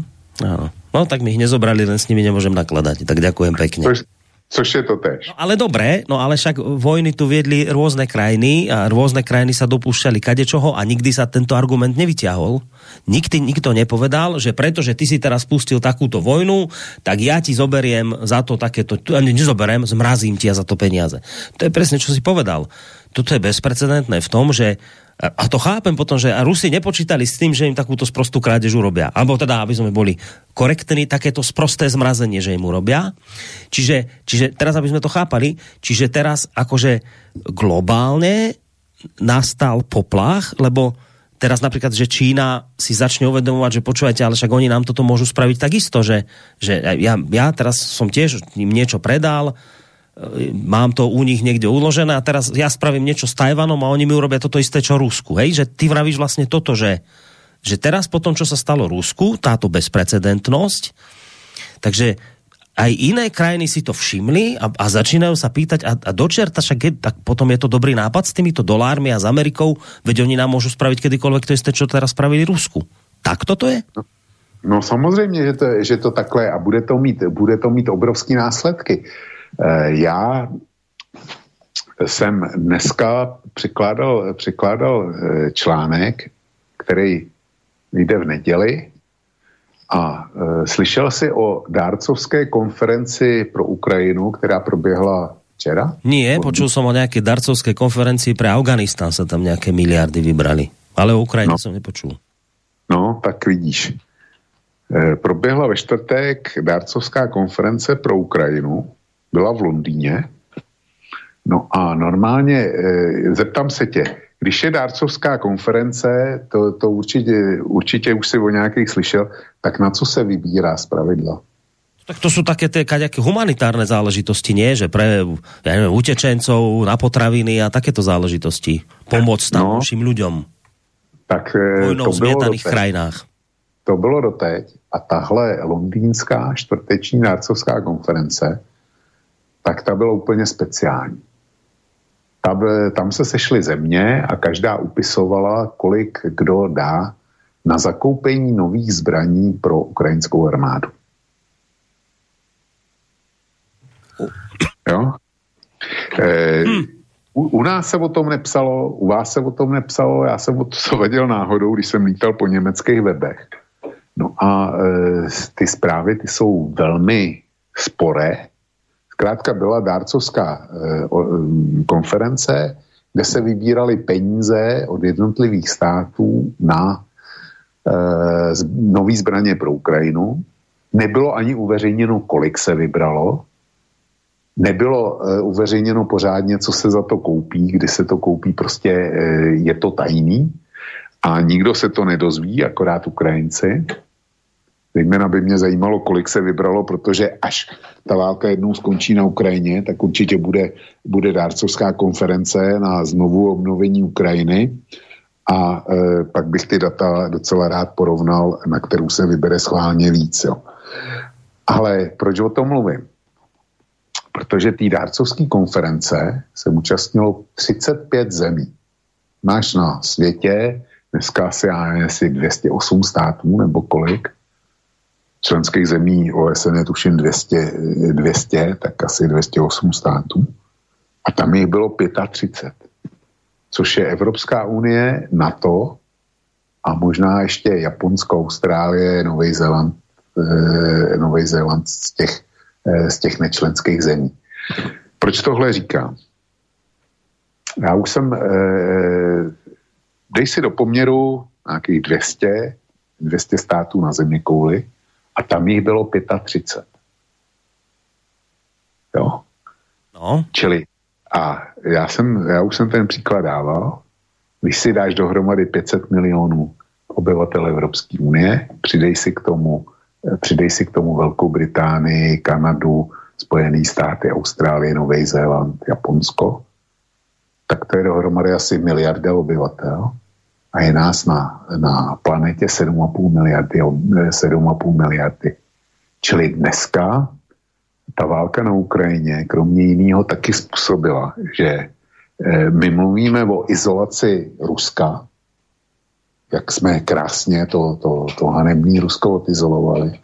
Áno. No tak mi ich nezobrali, len s nimi nemôžem nakladať. Tak ďakujem pekne. Což, což je to tež. No ale dobre, no ale však vojny tu viedli rôzne krajiny a rôzne krajiny sa dopúšťali kadečoho a nikdy sa tento argument nevyťahol. Nikdy nikto nepovedal, že pretože ty si teraz pustil takúto vojnu, tak ja ti zoberiem za to takéto, ne, nezoberiem, zmrazím ti ja za to peniaze. To je presne, čo si povedal. Toto je bezprecedentné v tom, že a to chápem potom, že a Rusi nepočítali s tým, že im takúto sprostú krádež urobia. Alebo teda, aby sme boli korektní, takéto sprosté zmrazenie, že im urobia. Čiže, čiže teraz, aby sme to chápali, čiže teraz akože globálne nastal poplach, lebo teraz napríklad, že Čína si začne uvedomovať, že počúvajte, ale však oni nám toto môžu spraviť takisto, že, že ja, ja teraz som tiež im niečo predal, mám to u nich niekde uložené a teraz ja spravím niečo s Tajvanom a oni mi urobia toto isté, čo Rusku. Hej? Že ty vravíš vlastne toto, že, že teraz po tom, čo sa stalo Rusku, táto bezprecedentnosť, takže aj iné krajiny si to všimli a, a začínajú sa pýtať a, a dočerta, však je, tak potom je to dobrý nápad s týmito dolármi a s Amerikou, veď oni nám môžu spraviť kedykoľvek to isté, čo teraz spravili Rusku. Tak toto je? No samozřejmě, že to, že to takhle a bude to mít, bude to mít obrovský následky. Já jsem dneska překládal, překládal článek, který vyjde v neděli. A e, slyšel jsi o dárcovské konferenci pro Ukrajinu, která proběhla včera? Nie, počul som o nejaké darcovské konferencii pre Afganistan, sa tam nejaké miliardy vybrali. Ale o Ukrajine no. som nepočul. No, tak vidíš. E, proběhla ve čtvrtek dárcovská konference pro Ukrajinu. Byla v Londýně. No a normálně, e, zeptám se tě, když je dárcovská konference, to, to určitě, určitě už si o nějakých slyšel, tak na co se vybírá zpravidla? Tak to sú také tie kaďaké humanitárne záležitosti, nie? Že pre, ja neviem, utečencov, na potraviny a takéto záležitosti. Pomoc tam našim no, ľuďom. Tak vojnou v zmietaných krajinách. To bylo doteď. A tahle londýnská čtvrteční dárcovská konference, tak ta byla úplně speciální. Tam, tam se sešly země a každá upisovala, kolik kdo dá na zakoupení nových zbraní pro ukrajinskou armádu. Jo? E, u, u nás se o tom nepsalo, u vás se o tom nepsalo, já jsem o to věděl náhodou, když jsem lítal po německých webech. No a e, ty zprávy, ty jsou velmi sporé. Zkrátka byla dárcovská e, o, konference, kde se vybíraly peníze od jednotlivých států na e, z, nový zbraně pro Ukrajinu. Nebylo ani uveřejněno, kolik se vybralo. Nebylo uveřejněno pořádně, co se za to koupí, kdy se to koupí, prostě je to tajný a nikdo se to nedozví, akorát Ukrajinci. Zejména by mě zajímalo, kolik se vybralo, protože až ta válka jednou skončí na Ukrajině, tak určitě bude, bude dárcovská konference na znovu obnovení Ukrajiny a eh, pak bych ty data docela rád porovnal, na kterou se vybere schválně víc. Jo. Ale proč o tom mluvím? Protože té dárcovské konference se účastnilo třicet pět zemí. Máš na světě dneska asi, asi dvě stě osm států nebo kolik. Členských zemí O S N je tuším dvě stě, dvě stě, tak asi dvě stě osm států. A tam jich bylo třicet pět. Což je Evropská unie, NATO a možná ještě Japonsko, Austrálie, Nový Zéland, eh, Nový Zéland z těch z těch nečlenských zemí. Proč tohle říkám? Já už jsem, dej si do poměru nějakých dvě stě, dvě stě států na země kouli a tam jich bylo třicet pět. Jo? No. Čili, a já, jsem, já už jsem ten příklad dával, když si dáš dohromady pět set milionů obyvatel Evropské unie, přidej si k tomu Přidej si k tomu Velkou Británii, Kanadu, Spojené státy, Austrálii, Nový Zéland, Japonsko, tak to je dohromady asi miliarda obyvatel a je nás na, na planetě sedm a půl miliardy. Čili dneska ta válka na Ukrajině, kromě jiného, taky způsobila, že my mluvíme o izolaci Ruska, jak jsme krásně to, to, to hanebný Rusko odizolovali.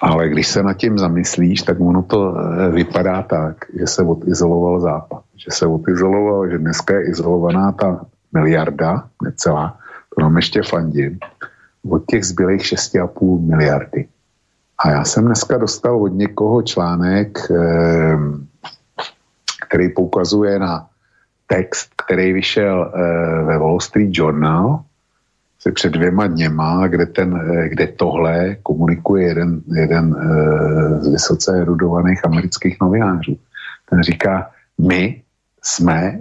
Ale když se nad tím zamyslíš, tak ono to vypadá tak, že se odizoloval Západ. Že se odizoloval, že dneska je izolovaná ta miliarda, necelá, to nám ještě fandím, od těch zbylých šest a půl miliardy. A já jsem dneska dostal od někoho článek, který poukazuje na text, který vyšel ve Wall Street Journal, se před dvěma dněma, kde, ten, kde tohle komunikuje jeden, jeden z vysoce erudovaných amerických novinářů. Ten říká, my jsme,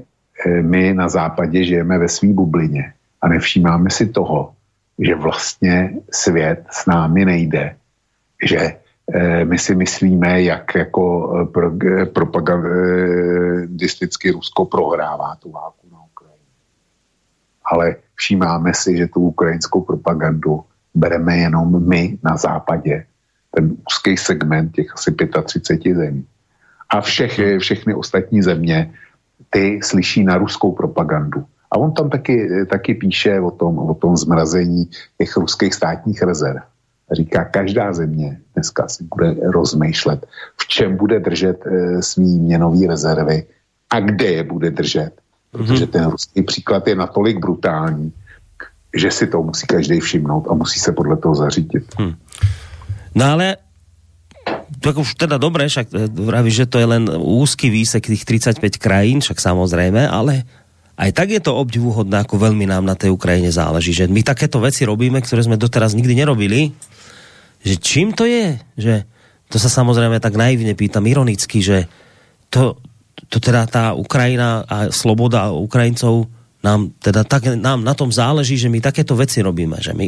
my na západě žijeme ve své bublině a nevšímáme si toho, že vlastně svět s námi nejde, že my si myslíme, jak jako propagandisticky Rusko prohrává tu válku na Ukrajině. Ale všímáme si, že tu ukrajinskou propagandu bereme jenom my na západě, ten úzký segment těch asi třicet pět zemí. A všech, všechny ostatní země, ty slyší na ruskou propagandu. A on tam taky, taky píše o tom, o tom zmrazení těch ruských státních rezerv. Říká, každá země dneska si bude rozmýšlet, v čem bude držet e, svý měnový rezervy a kde je bude držet. Protože ten ruský příklad je natolik brutální, že si to musí každý všimnout a musí se podle toho zařídit. Hmm. No ale tak už teda dobre, však vravíš, že to je len úzky výsek tých tridsaťpäť krajín, však samozrejme, ale aj tak je to obdivuhodné, ako veľmi nám na tej Ukrajine záleží, že my takéto veci robíme, ktoré sme doteraz nikdy nerobili, že čím to je, že to sa samozrejme tak naivne pýtam ironicky, že to, to teda tá Ukrajina a sloboda Ukrajincov nám teda tak, nám na tom záleží, že my takéto veci robíme, že my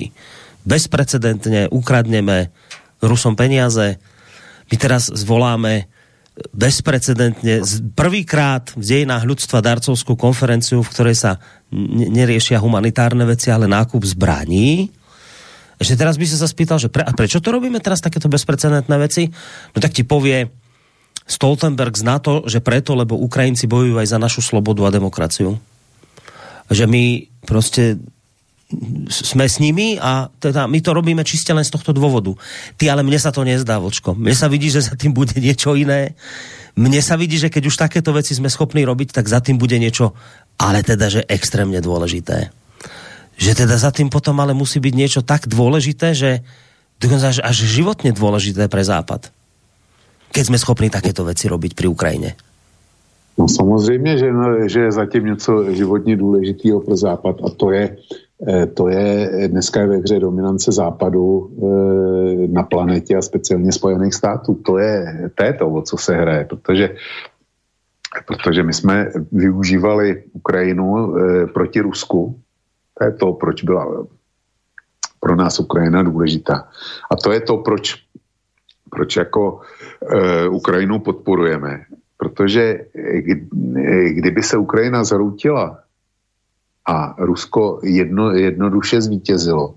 bezprecedentne ukradneme Rusom peniaze. My teraz zvoláme bezprecedentne prvýkrát v dejinách ľudstva darcovskú konferenciu, v ktorej sa n- neriešia humanitárne veci, ale nákup zbraní. Ešte teraz by som sa spýtal, že pre, a prečo to robíme teraz takéto bezprecedentné veci? No tak ti povie Stoltenberg z NATO, že preto, lebo Ukrajinci bojujú aj za našu slobodu a demokraciu. Že my proste sme s nimi a teda my to robíme čiste len z tohto dôvodu. Ty, ale mne sa to nezdá, vočko. Mne sa vidí, že za tým bude niečo iné. Mne sa vidí, že keď už takéto veci sme schopní robiť, tak za tým bude niečo, ale teda, že extrémne dôležité. Že teda za tým potom ale musí byť niečo tak dôležité, že dokonca až, až životne dôležité pre Západ. Keď sme schopní takéto veci robiť pri Ukrajine. No samozřejmě, že, že je zatím něco životně důležitého pro Západ a to je, to je dneska je ve hře dominance Západu na planetě a speciálně Spojených států. To je, to je to, o co se hraje, protože, protože my jsme využívali Ukrajinu proti Rusku. To je to, proč byla pro nás Ukrajina důležitá. A to je to, proč, proč jako Ukrajinu podporujeme. Protože kdyby se Ukrajina zhroutila a Rusko jedno, jednoduše zvítězilo,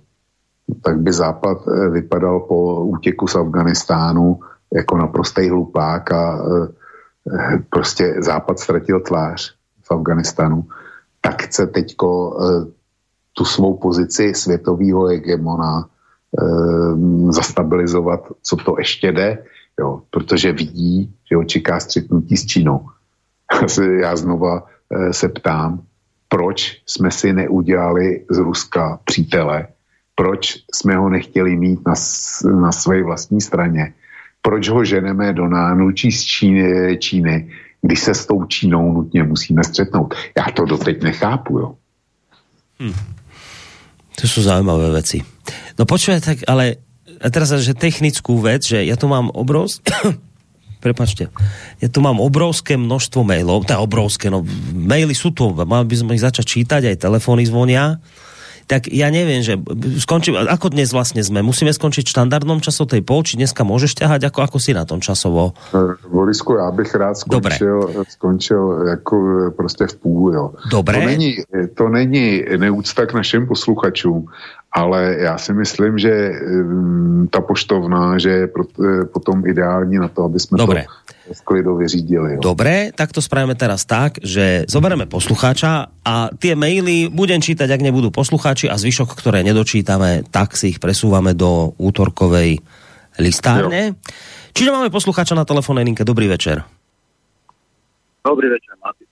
tak by Západ vypadal po útěku z Afganistánu jako naprostej hlupák a prostě Západ ztratil tvář v Afganistánu. Tak chce teďko tu svou pozici světového hegemona zastabilizovat, co to ještě jde, jo, protože vidí, že ho čeká střetnutí s Čínou. Já znova e, se ptám, proč jsme si neudělali z Ruska přítele, proč jsme ho nechtěli mít na, na své vlastní straně, proč ho ženeme do nánučí z Číny, Číny, když se s tou Čínou nutně musíme střetnout. Já to doteď nechápu, jo. Hm. To sú zaujímavé veci. No počuje, tak ale a teraz, že technickú vec, že ja tu mám obrovské, prepáčte, ja tu mám obrovské množstvo mailov, tá obrovské, no maily sú tu, mal by sme ich začať čítať, aj telefóny zvonia, tak ja neviem, že skončím, ako dnes vlastne sme, musíme skončiť v štandardnom času tej pol, či dneska môžeš ťahať, ako, ako si na tom časovo? Borisku, ja bych rád skončil, skončil ako proste v púl, jo. Dobre. To není, to není neúcta k našim posluchačům, ale já si myslím, že um, ta poštovná, že je pro, e, potom ideální na to, aby jsme Dobre. To v klidu vyřídili. Jo. Dobre, tak to spravíme teraz tak, že zoberieme poslucháča a tie maily budem čítať, ak nebudú poslucháči a zvyšok, ktoré nedočítame, tak si ich presúvame do útorkovej listárne. Jo. Čiže máme poslucháča na telefónnej linke. Dobrý večer. Dobrý večer, Mati.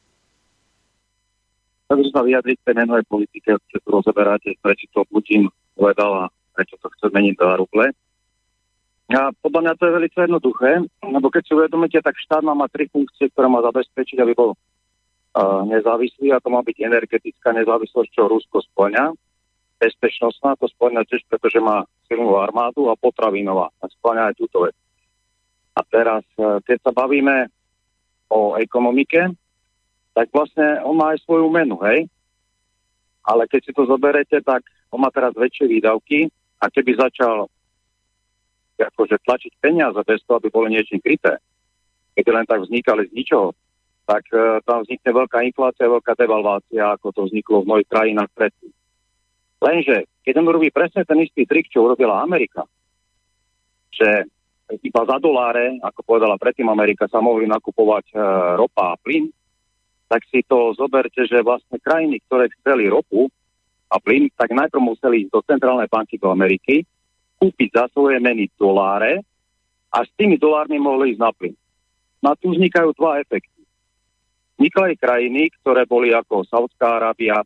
Takže sa vyjadriť tej menovej politike, čo tu rozoberáte, prečo to Putin povedal a prečo to chce meniť do ruble. A podľa mňa to je veľmi jednoduché, lebo keď si uvedomíte, tak štát má tri funkcie, ktoré má zabezpečiť, aby bol uh, nezávislý, a to má byť energetická nezávislosť, čo Rusko spĺňa, bezpečnostná, to spĺňa tiež, pretože má silnú armádu, a potravinová, a spĺňa aj túto vec. A teraz, uh, keď sa bavíme o ekonomike, tak vlastne on má aj svoju menu, hej? Ale keď si to zoberete, tak on má teraz väčšie výdavky a keby začal akože tlačiť peniaze bez toho, aby boli niečím kryté, keď len tak vznikali z ničoho, tak e, tam vznikne veľká inflácia, veľká devalvácia, ako to vzniklo v mnohých krajinách predtým. Lenže, keď on robí presne ten istý trik, čo urobila Amerika, že iba za doláre, ako povedala predtým Amerika, sa mohli nakupovať e, ropa a plyn, tak si to zoberte, že vlastne krajiny, ktoré chceli ropu a plyn, tak najprv museli ísť do centrálnej banky do Ameriky, kúpiť za svoje meny doláre a s tými dolármi mohli ísť na plyn. No a tu vznikajú dva efekty. Vznikali krajiny, ktoré boli ako Saudská Arábia,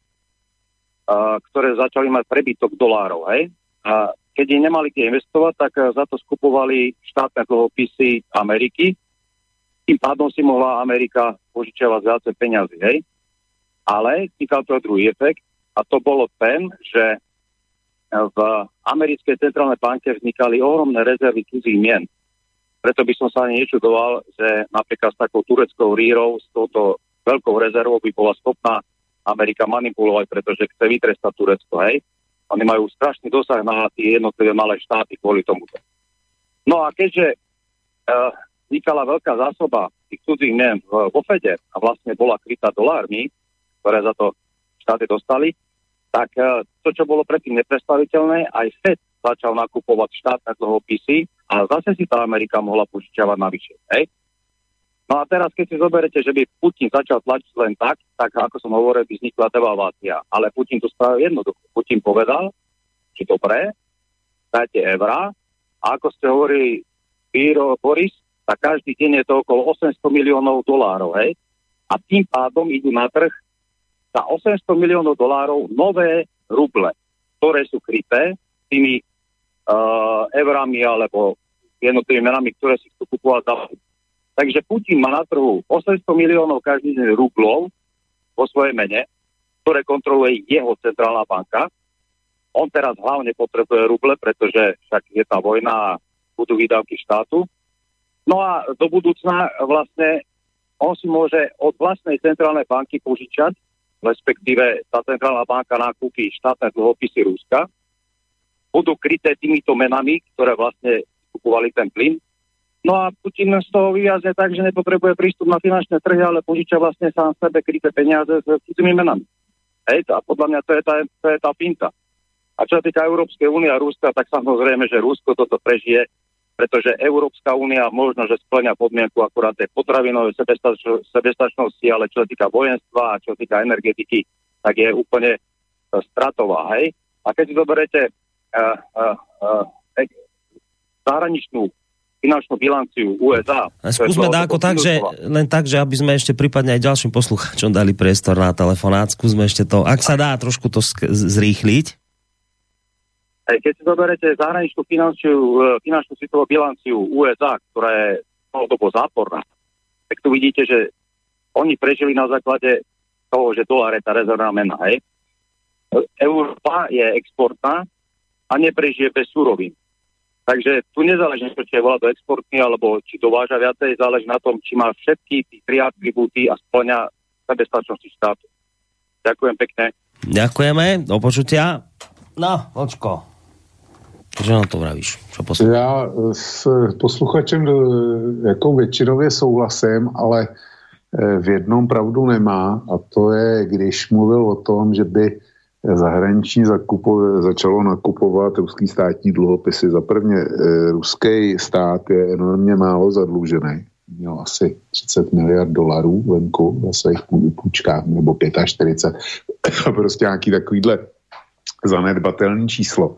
ktoré začali mať prebytok dolárov. Hej? A keď ich nemali kde investovať, tak za to skupovali štátne dlhopisy Ameriky. Tým pádom si mohla Amerika požičiavať viacej peňazí. Hej? Ale týkal to druhý efekt a to bolo ten, že v americkej centrálnej banke vznikali ohromné rezervy cudzích mien. Preto by som sa ani nečudoval, že napríklad s takou tureckou rírou, s touto veľkou rezervou by bola schopná Amerika manipulovať, pretože chce vytrestať Turecko, hej. Oni majú strašný dosah na tie jednotlivé malé štáty kvôli tomuto. No a keďže e, vznikala veľká zásoba tých cudzích mien vo Fede a vlastne bola krytá dolármi, ktoré za to štáty dostali, tak e, to, čo bolo predtým nepredstaviteľné, aj Fed začal nakupovať štátne dlhopisy a zase si tá Amerika mohla požičiavať navyše, hej. No a teraz, keď si zoberete, že by Putin začal tlačiť len tak, tak ako som hovoril, by vznikla devalvácia. Ale Putin to spravil jednoducho. Putin povedal, že dobre, dajte eurá. A ako ste hovorili, Píro Boris, tak každý deň je to okolo osemsto miliónov dolárov. Hej? A tým pádom idú na trh za osemsto miliónov dolárov nové ruble, ktoré sú kryté tými uh, eurami alebo jednotými menami, ktoré si chcú kupovať za. Takže Putin má na trhu osemsto miliónov každý deň rublov vo svojej mene, ktoré kontroluje jeho centrálna banka. On teraz hlavne potrebuje ruble, pretože však je tá vojna a budú výdavky štátu. No a do budúcna vlastne on si môže od vlastnej centrálnej banky požičať, respektíve tá centrálna banka nakúpi štátne dlhopisy Ruska. Budú kryté týmito menami, ktoré vlastne kupovali ten plyn. No a Putin z toho vyjazne tak, že nepotrebuje prístup na finančné trhy, ale požičia vlastne sám sebe kryté peniaze s cudzými menami. Hej, a podľa mňa to je tá, to je tá pinta. A čo sa týka Európskej únie a Ruska, tak samozrejme, že Rusko toto prežije, pretože Európska únia možno, že splňa podmienku akurát tej potravinovej sebestačnosti, ale čo sa týka vojenstva a čo sa týka energetiky, tak je úplne stratová. Hej? A keď si doberete uh, uh, uh, zahraničnú finančnú bilanciu U S A. Skúsme dáko tak, že, len tak, že aby sme ešte prípadne aj ďalším poslucháčom dali priestor na telefonát. Skúsme ešte to, ak sa dá trošku to sk- zrýchliť. Keď si zoberete zahraničnú finančnú, finančnú svetovú bilanciu U S A, ktorá je dlhodobo záporná, tak tu vidíte, že oni prežili na základe toho, že dolár je tá rezervná mena. Hej. Európa je exportná a neprežije bez surovín. Takže tu nezáleží, či je vláda exportný, alebo či dováža viacej, záleží na tom, či má všetky tí tri atribúty a splňa sebestačnosti štátu. Ďakujem pekne. Ďakujeme, do počutia. No, Vočko. Čo nám to vravíš? Čo posluchač? Ja s posluchačem jako většinově souhlasím, ale v jednom pravdu nemá, a to je, když mluvil o tom, že by zahraniční zakupo- začalo nakupovat ruský státní dluhopisy. Za prvně, e, ruský stát je enormně málo zadlužený. Měl asi třicet miliard dolarů venku ve svých půjčkách, nebo čtyřicet pět. Prostě nějaký takovýhle zanedbatelný číslo,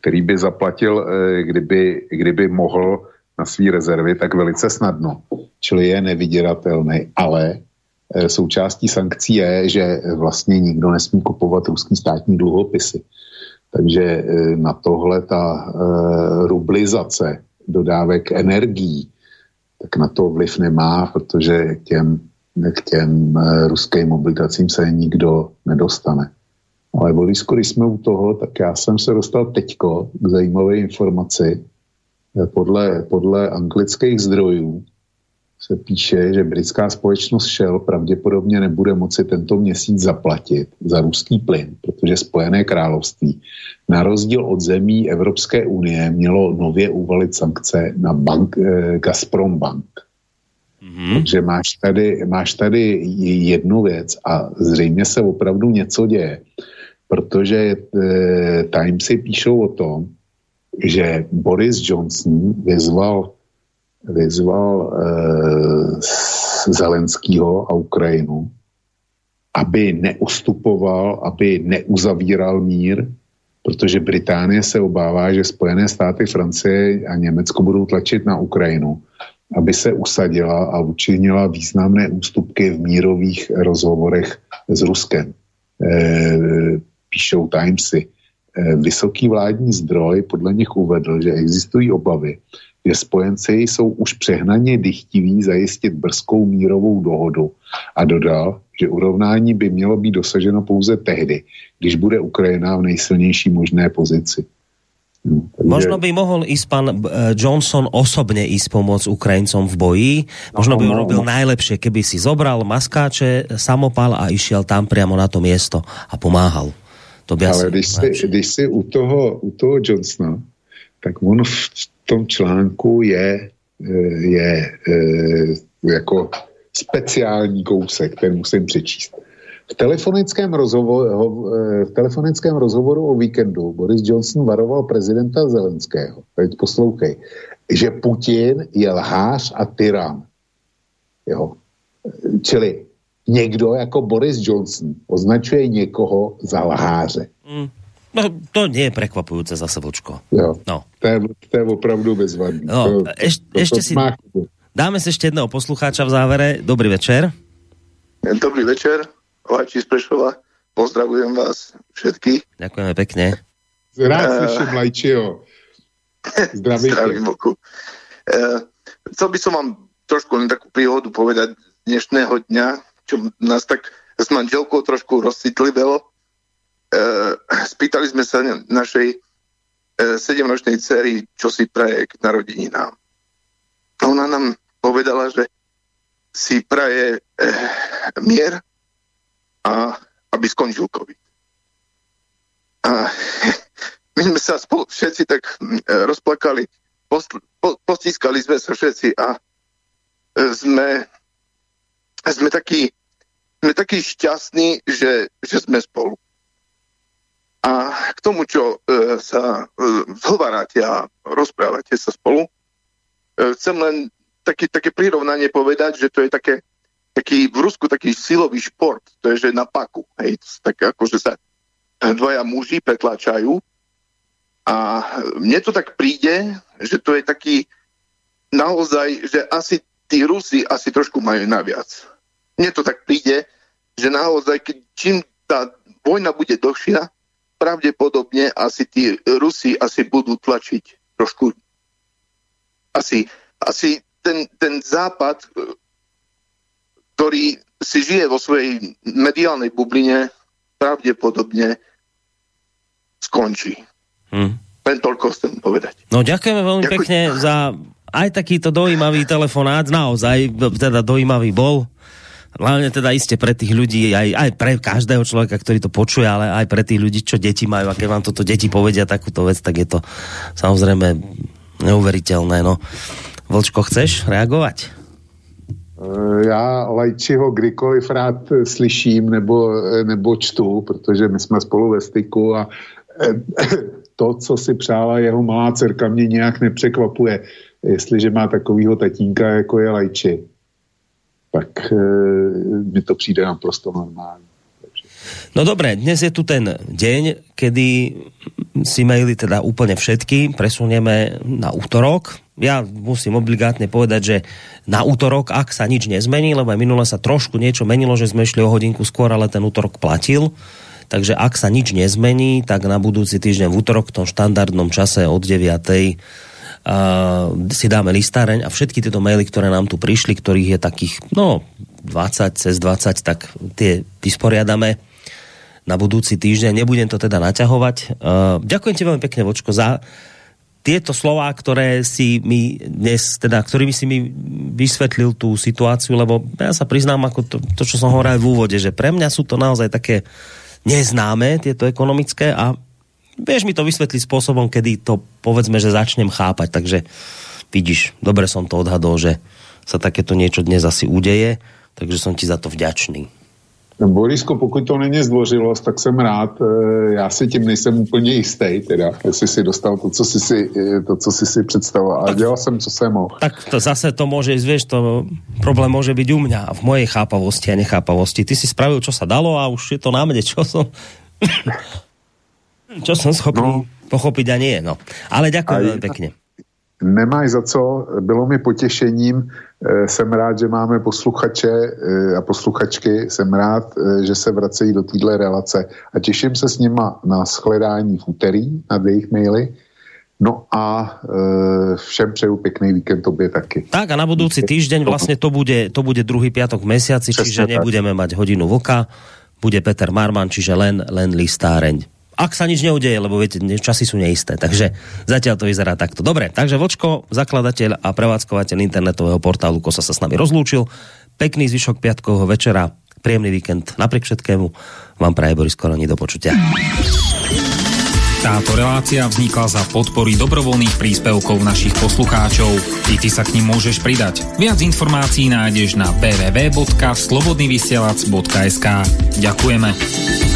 který by zaplatil, e, kdyby, kdyby mohl na svý rezervy, tak velice snadno. Čili je nevydíratelný, ale součástí sankcí je, že vlastně nikdo nesmí kupovat ruský státní dluhopisy. Takže na tohle ta rublizace dodávek energií, tak na to vliv nemá, protože k těm, k těm ruským obligacím se nikdo nedostane. Ale Borisku, když jsme u toho, tak já jsem se dostal teďko k zajímavé informaci. Podle, podle anglických zdrojů se píše, že britská společnost Shell pravděpodobně nebude moci tento měsíc zaplatit za ruský plyn, protože Spojené království na rozdíl od zemí Evropské unie mělo nově uvalit sankce na bank, eh, Gazprombank. Mm-hmm. Takže máš tady, máš tady jednu věc a zřejmě se opravdu něco děje, protože eh, Timesy píšou o tom, že Boris Johnson vyzval vyzval eh, Zelenského a Ukrajinu, aby neustupoval, aby neuzavíral mír, protože Británie se obává, že Spojené státy, Francie a Německo budou tlačit na Ukrajinu, aby se usadila a učinila významné ústupky v mírových rozhovorech s Ruskem. Eh, píšou Timesy. Vysoký vládní zdroj podle nich uvedl, že existují obavy, že spojenci jsou už přehnaně dychtiví zajistit brzkou mírovou dohodu a dodal, že urovnání by mělo být dosaženo pouze tehdy, když bude Ukrajina v nejsilnější možné pozici. No, takže... Možno by mohol ísť pán Johnson osobne ísť pomôcť Ukrajincom v boji. Možno by urobil najlepšie, keby si zobral maskáče, samopal a išiel tam priamo na to miesto a pomáhal. To by ale asi... když, si, když si u toho, u toho Johnsona, tak on v tom článku je, je jako speciální kousek, ten musím přečíst. V telefonickém, rozhovoru, v telefonickém rozhovoru o víkendu Boris Johnson varoval prezidenta Zelenského, teď poslouchej, že Putin je lhář a tyran. Jo. Čili někdo jako Boris Johnson označuje někoho za lháře. Mm. No, to nie je prekvapujúce za seboučko. No. To, to je opravdu bezvadné. No, eš, ešte si... Dáme si ešte jedného poslucháča v závere. Dobrý večer. Dobrý večer. Láči z Prešova, pozdravujem vás všetkých. Ďakujeme pekne. Rád slyším Lajčeho. Zdravím. Zdravím oku. E, chcel by som vám trošku len takú príhodu povedať dnešného dňa, čo nás tak s manželkou trošku rozcitlivelo. E, spýtali sme sa našej sedemročnej e, dcery, čo si praje k narodeninám. Ona nám povedala, že si praje e, mier, a aby skončil COVID. A my sme sa spolu všetci tak rozplakali, posl- po- postískali sme sa všetci a sme, sme, takí, sme takí šťastní, že, že sme spolu. A k tomu, čo e, sa e, zhovárate a rozprávate sa spolu, e, chcem len taký, také prirovnanie povedať, že to je také taký v Rusku taký silový šport, to je, že na paku, hej, tak akože sa dvaja muži pretláčajú a mne to tak príde, že to je taký naozaj, že asi tí Rusi asi trošku majú naviac. Mne to tak príde, že naozaj, keď čím tá vojna bude dlhšia, pravdepodobne asi tí Rusi asi budú tlačiť trošku. Asi, asi ten, ten západ, ktorý si žije vo svojej mediálnej bubline, pravdepodobne skončí. Hm. Len toľko chcem povedať. No ďakujeme veľmi Ďakujem. pekne za aj takýto dojímavý telefonát. Naozaj teda dojímavý bol. Hlavne teda iste pre tých ľudí, aj, aj pre každého človeka, ktorý to počuje, ale aj pre tých ľudí, čo deti majú. A keď vám toto deti povedia takúto vec, tak je to samozrejme neuveriteľné. No. Vlčko, chceš reagovať? Já Lajčiho kdykoliv rád slyším nebo, nebo čtu, protože my jsme spolu ve styku a to, co si přála jeho malá dcerka, mě nějak nepřekvapuje. Jestliže má takovýho tatínka, jako je Lajči, tak mi to přijde naprosto normálně. No dobré, dnes je tu ten deň, kedy si maili teda úplne všetky presunieme na útorok. Ja musím obligátne povedať, že na útorok, ak sa nič nezmení, lebo aj minule sa trošku niečo menilo, že sme išli o hodinku skôr, ale ten útorok platil. Takže ak sa nič nezmení, tak na budúci týždeň v útorok v tom štandardnom čase od deviatej Uh, si dáme listáreň a všetky tieto maily, ktoré nám tu prišli, ktorých je takých, no, dvadsať cez dvadsať, tak tie vysporiadame na budúci týždeň. Nebudem to teda naťahovať. Uh, ďakujem ti veľmi pekne, Vočko, za tieto slová, ktoré si mi dnes, teda, ktorými si mi vysvetlil tú situáciu, lebo ja sa priznám, ako to, to čo som hovoril v úvode, že pre mňa sú to naozaj také neznáme, tieto ekonomické a vieš mi to vysvetliť spôsobom, kedy to povedzme, že začnem chápať, takže vidíš, dobre som to odhadol, že sa takéto niečo dnes asi udeje, takže som ti za to vďačný. Borisko, pokud to není zdvořilost, tak jsem rád, já si tím nejsem úplně jistý, teda, jestli si dostal to, co si si, to, co si, si představoval, ale dělal jsem, co jsem mohl. Tak to zase to môže, vieš, to problém môže byť u mňa, v mojej chápavosti a nechápavosti. Ty si spravil, čo sa dalo a už je to na mne, čo som... Čo som schopný no. pochopiť a nie, no. Ale ďakujem veľmi pekne. Nemáš za co, bylo mi potešením Jsem rád, že máme posluchače a posluchačky. Jsem rád, že se vracejí do téhle relace a těším se s nima na shledání v úterý nad jejich maily. No a e, všem přeju pekný víkend, tobie taky. Tak a na budúci týždeň vlastne to bude, to bude druhý piatok v mesiaci, Česne čiže tak. Nebudeme mať hodinu vlka, bude Peter Marman, čiže len, len listáreň. Ak sa nič neudeje, lebo viete, časy sú neisté, takže zatiaľ to vyzerá takto. Dobre, takže Vočko, zakladateľ a prevádzkovateľ internetového portálu Kosa sa s nami rozlúčil. Pekný zvyšok piatkového večera, príjemný víkend napriek všetkému. Vám praje Boris Koroni, do počutia. Táto relácia vznikla za podpory dobrovoľných príspevkov našich poslucháčov. I ty sa k nim môžeš pridať. Viac informácií nájdeš na w w w bodka slobodný vysielač bodka es ka. Ďakujeme.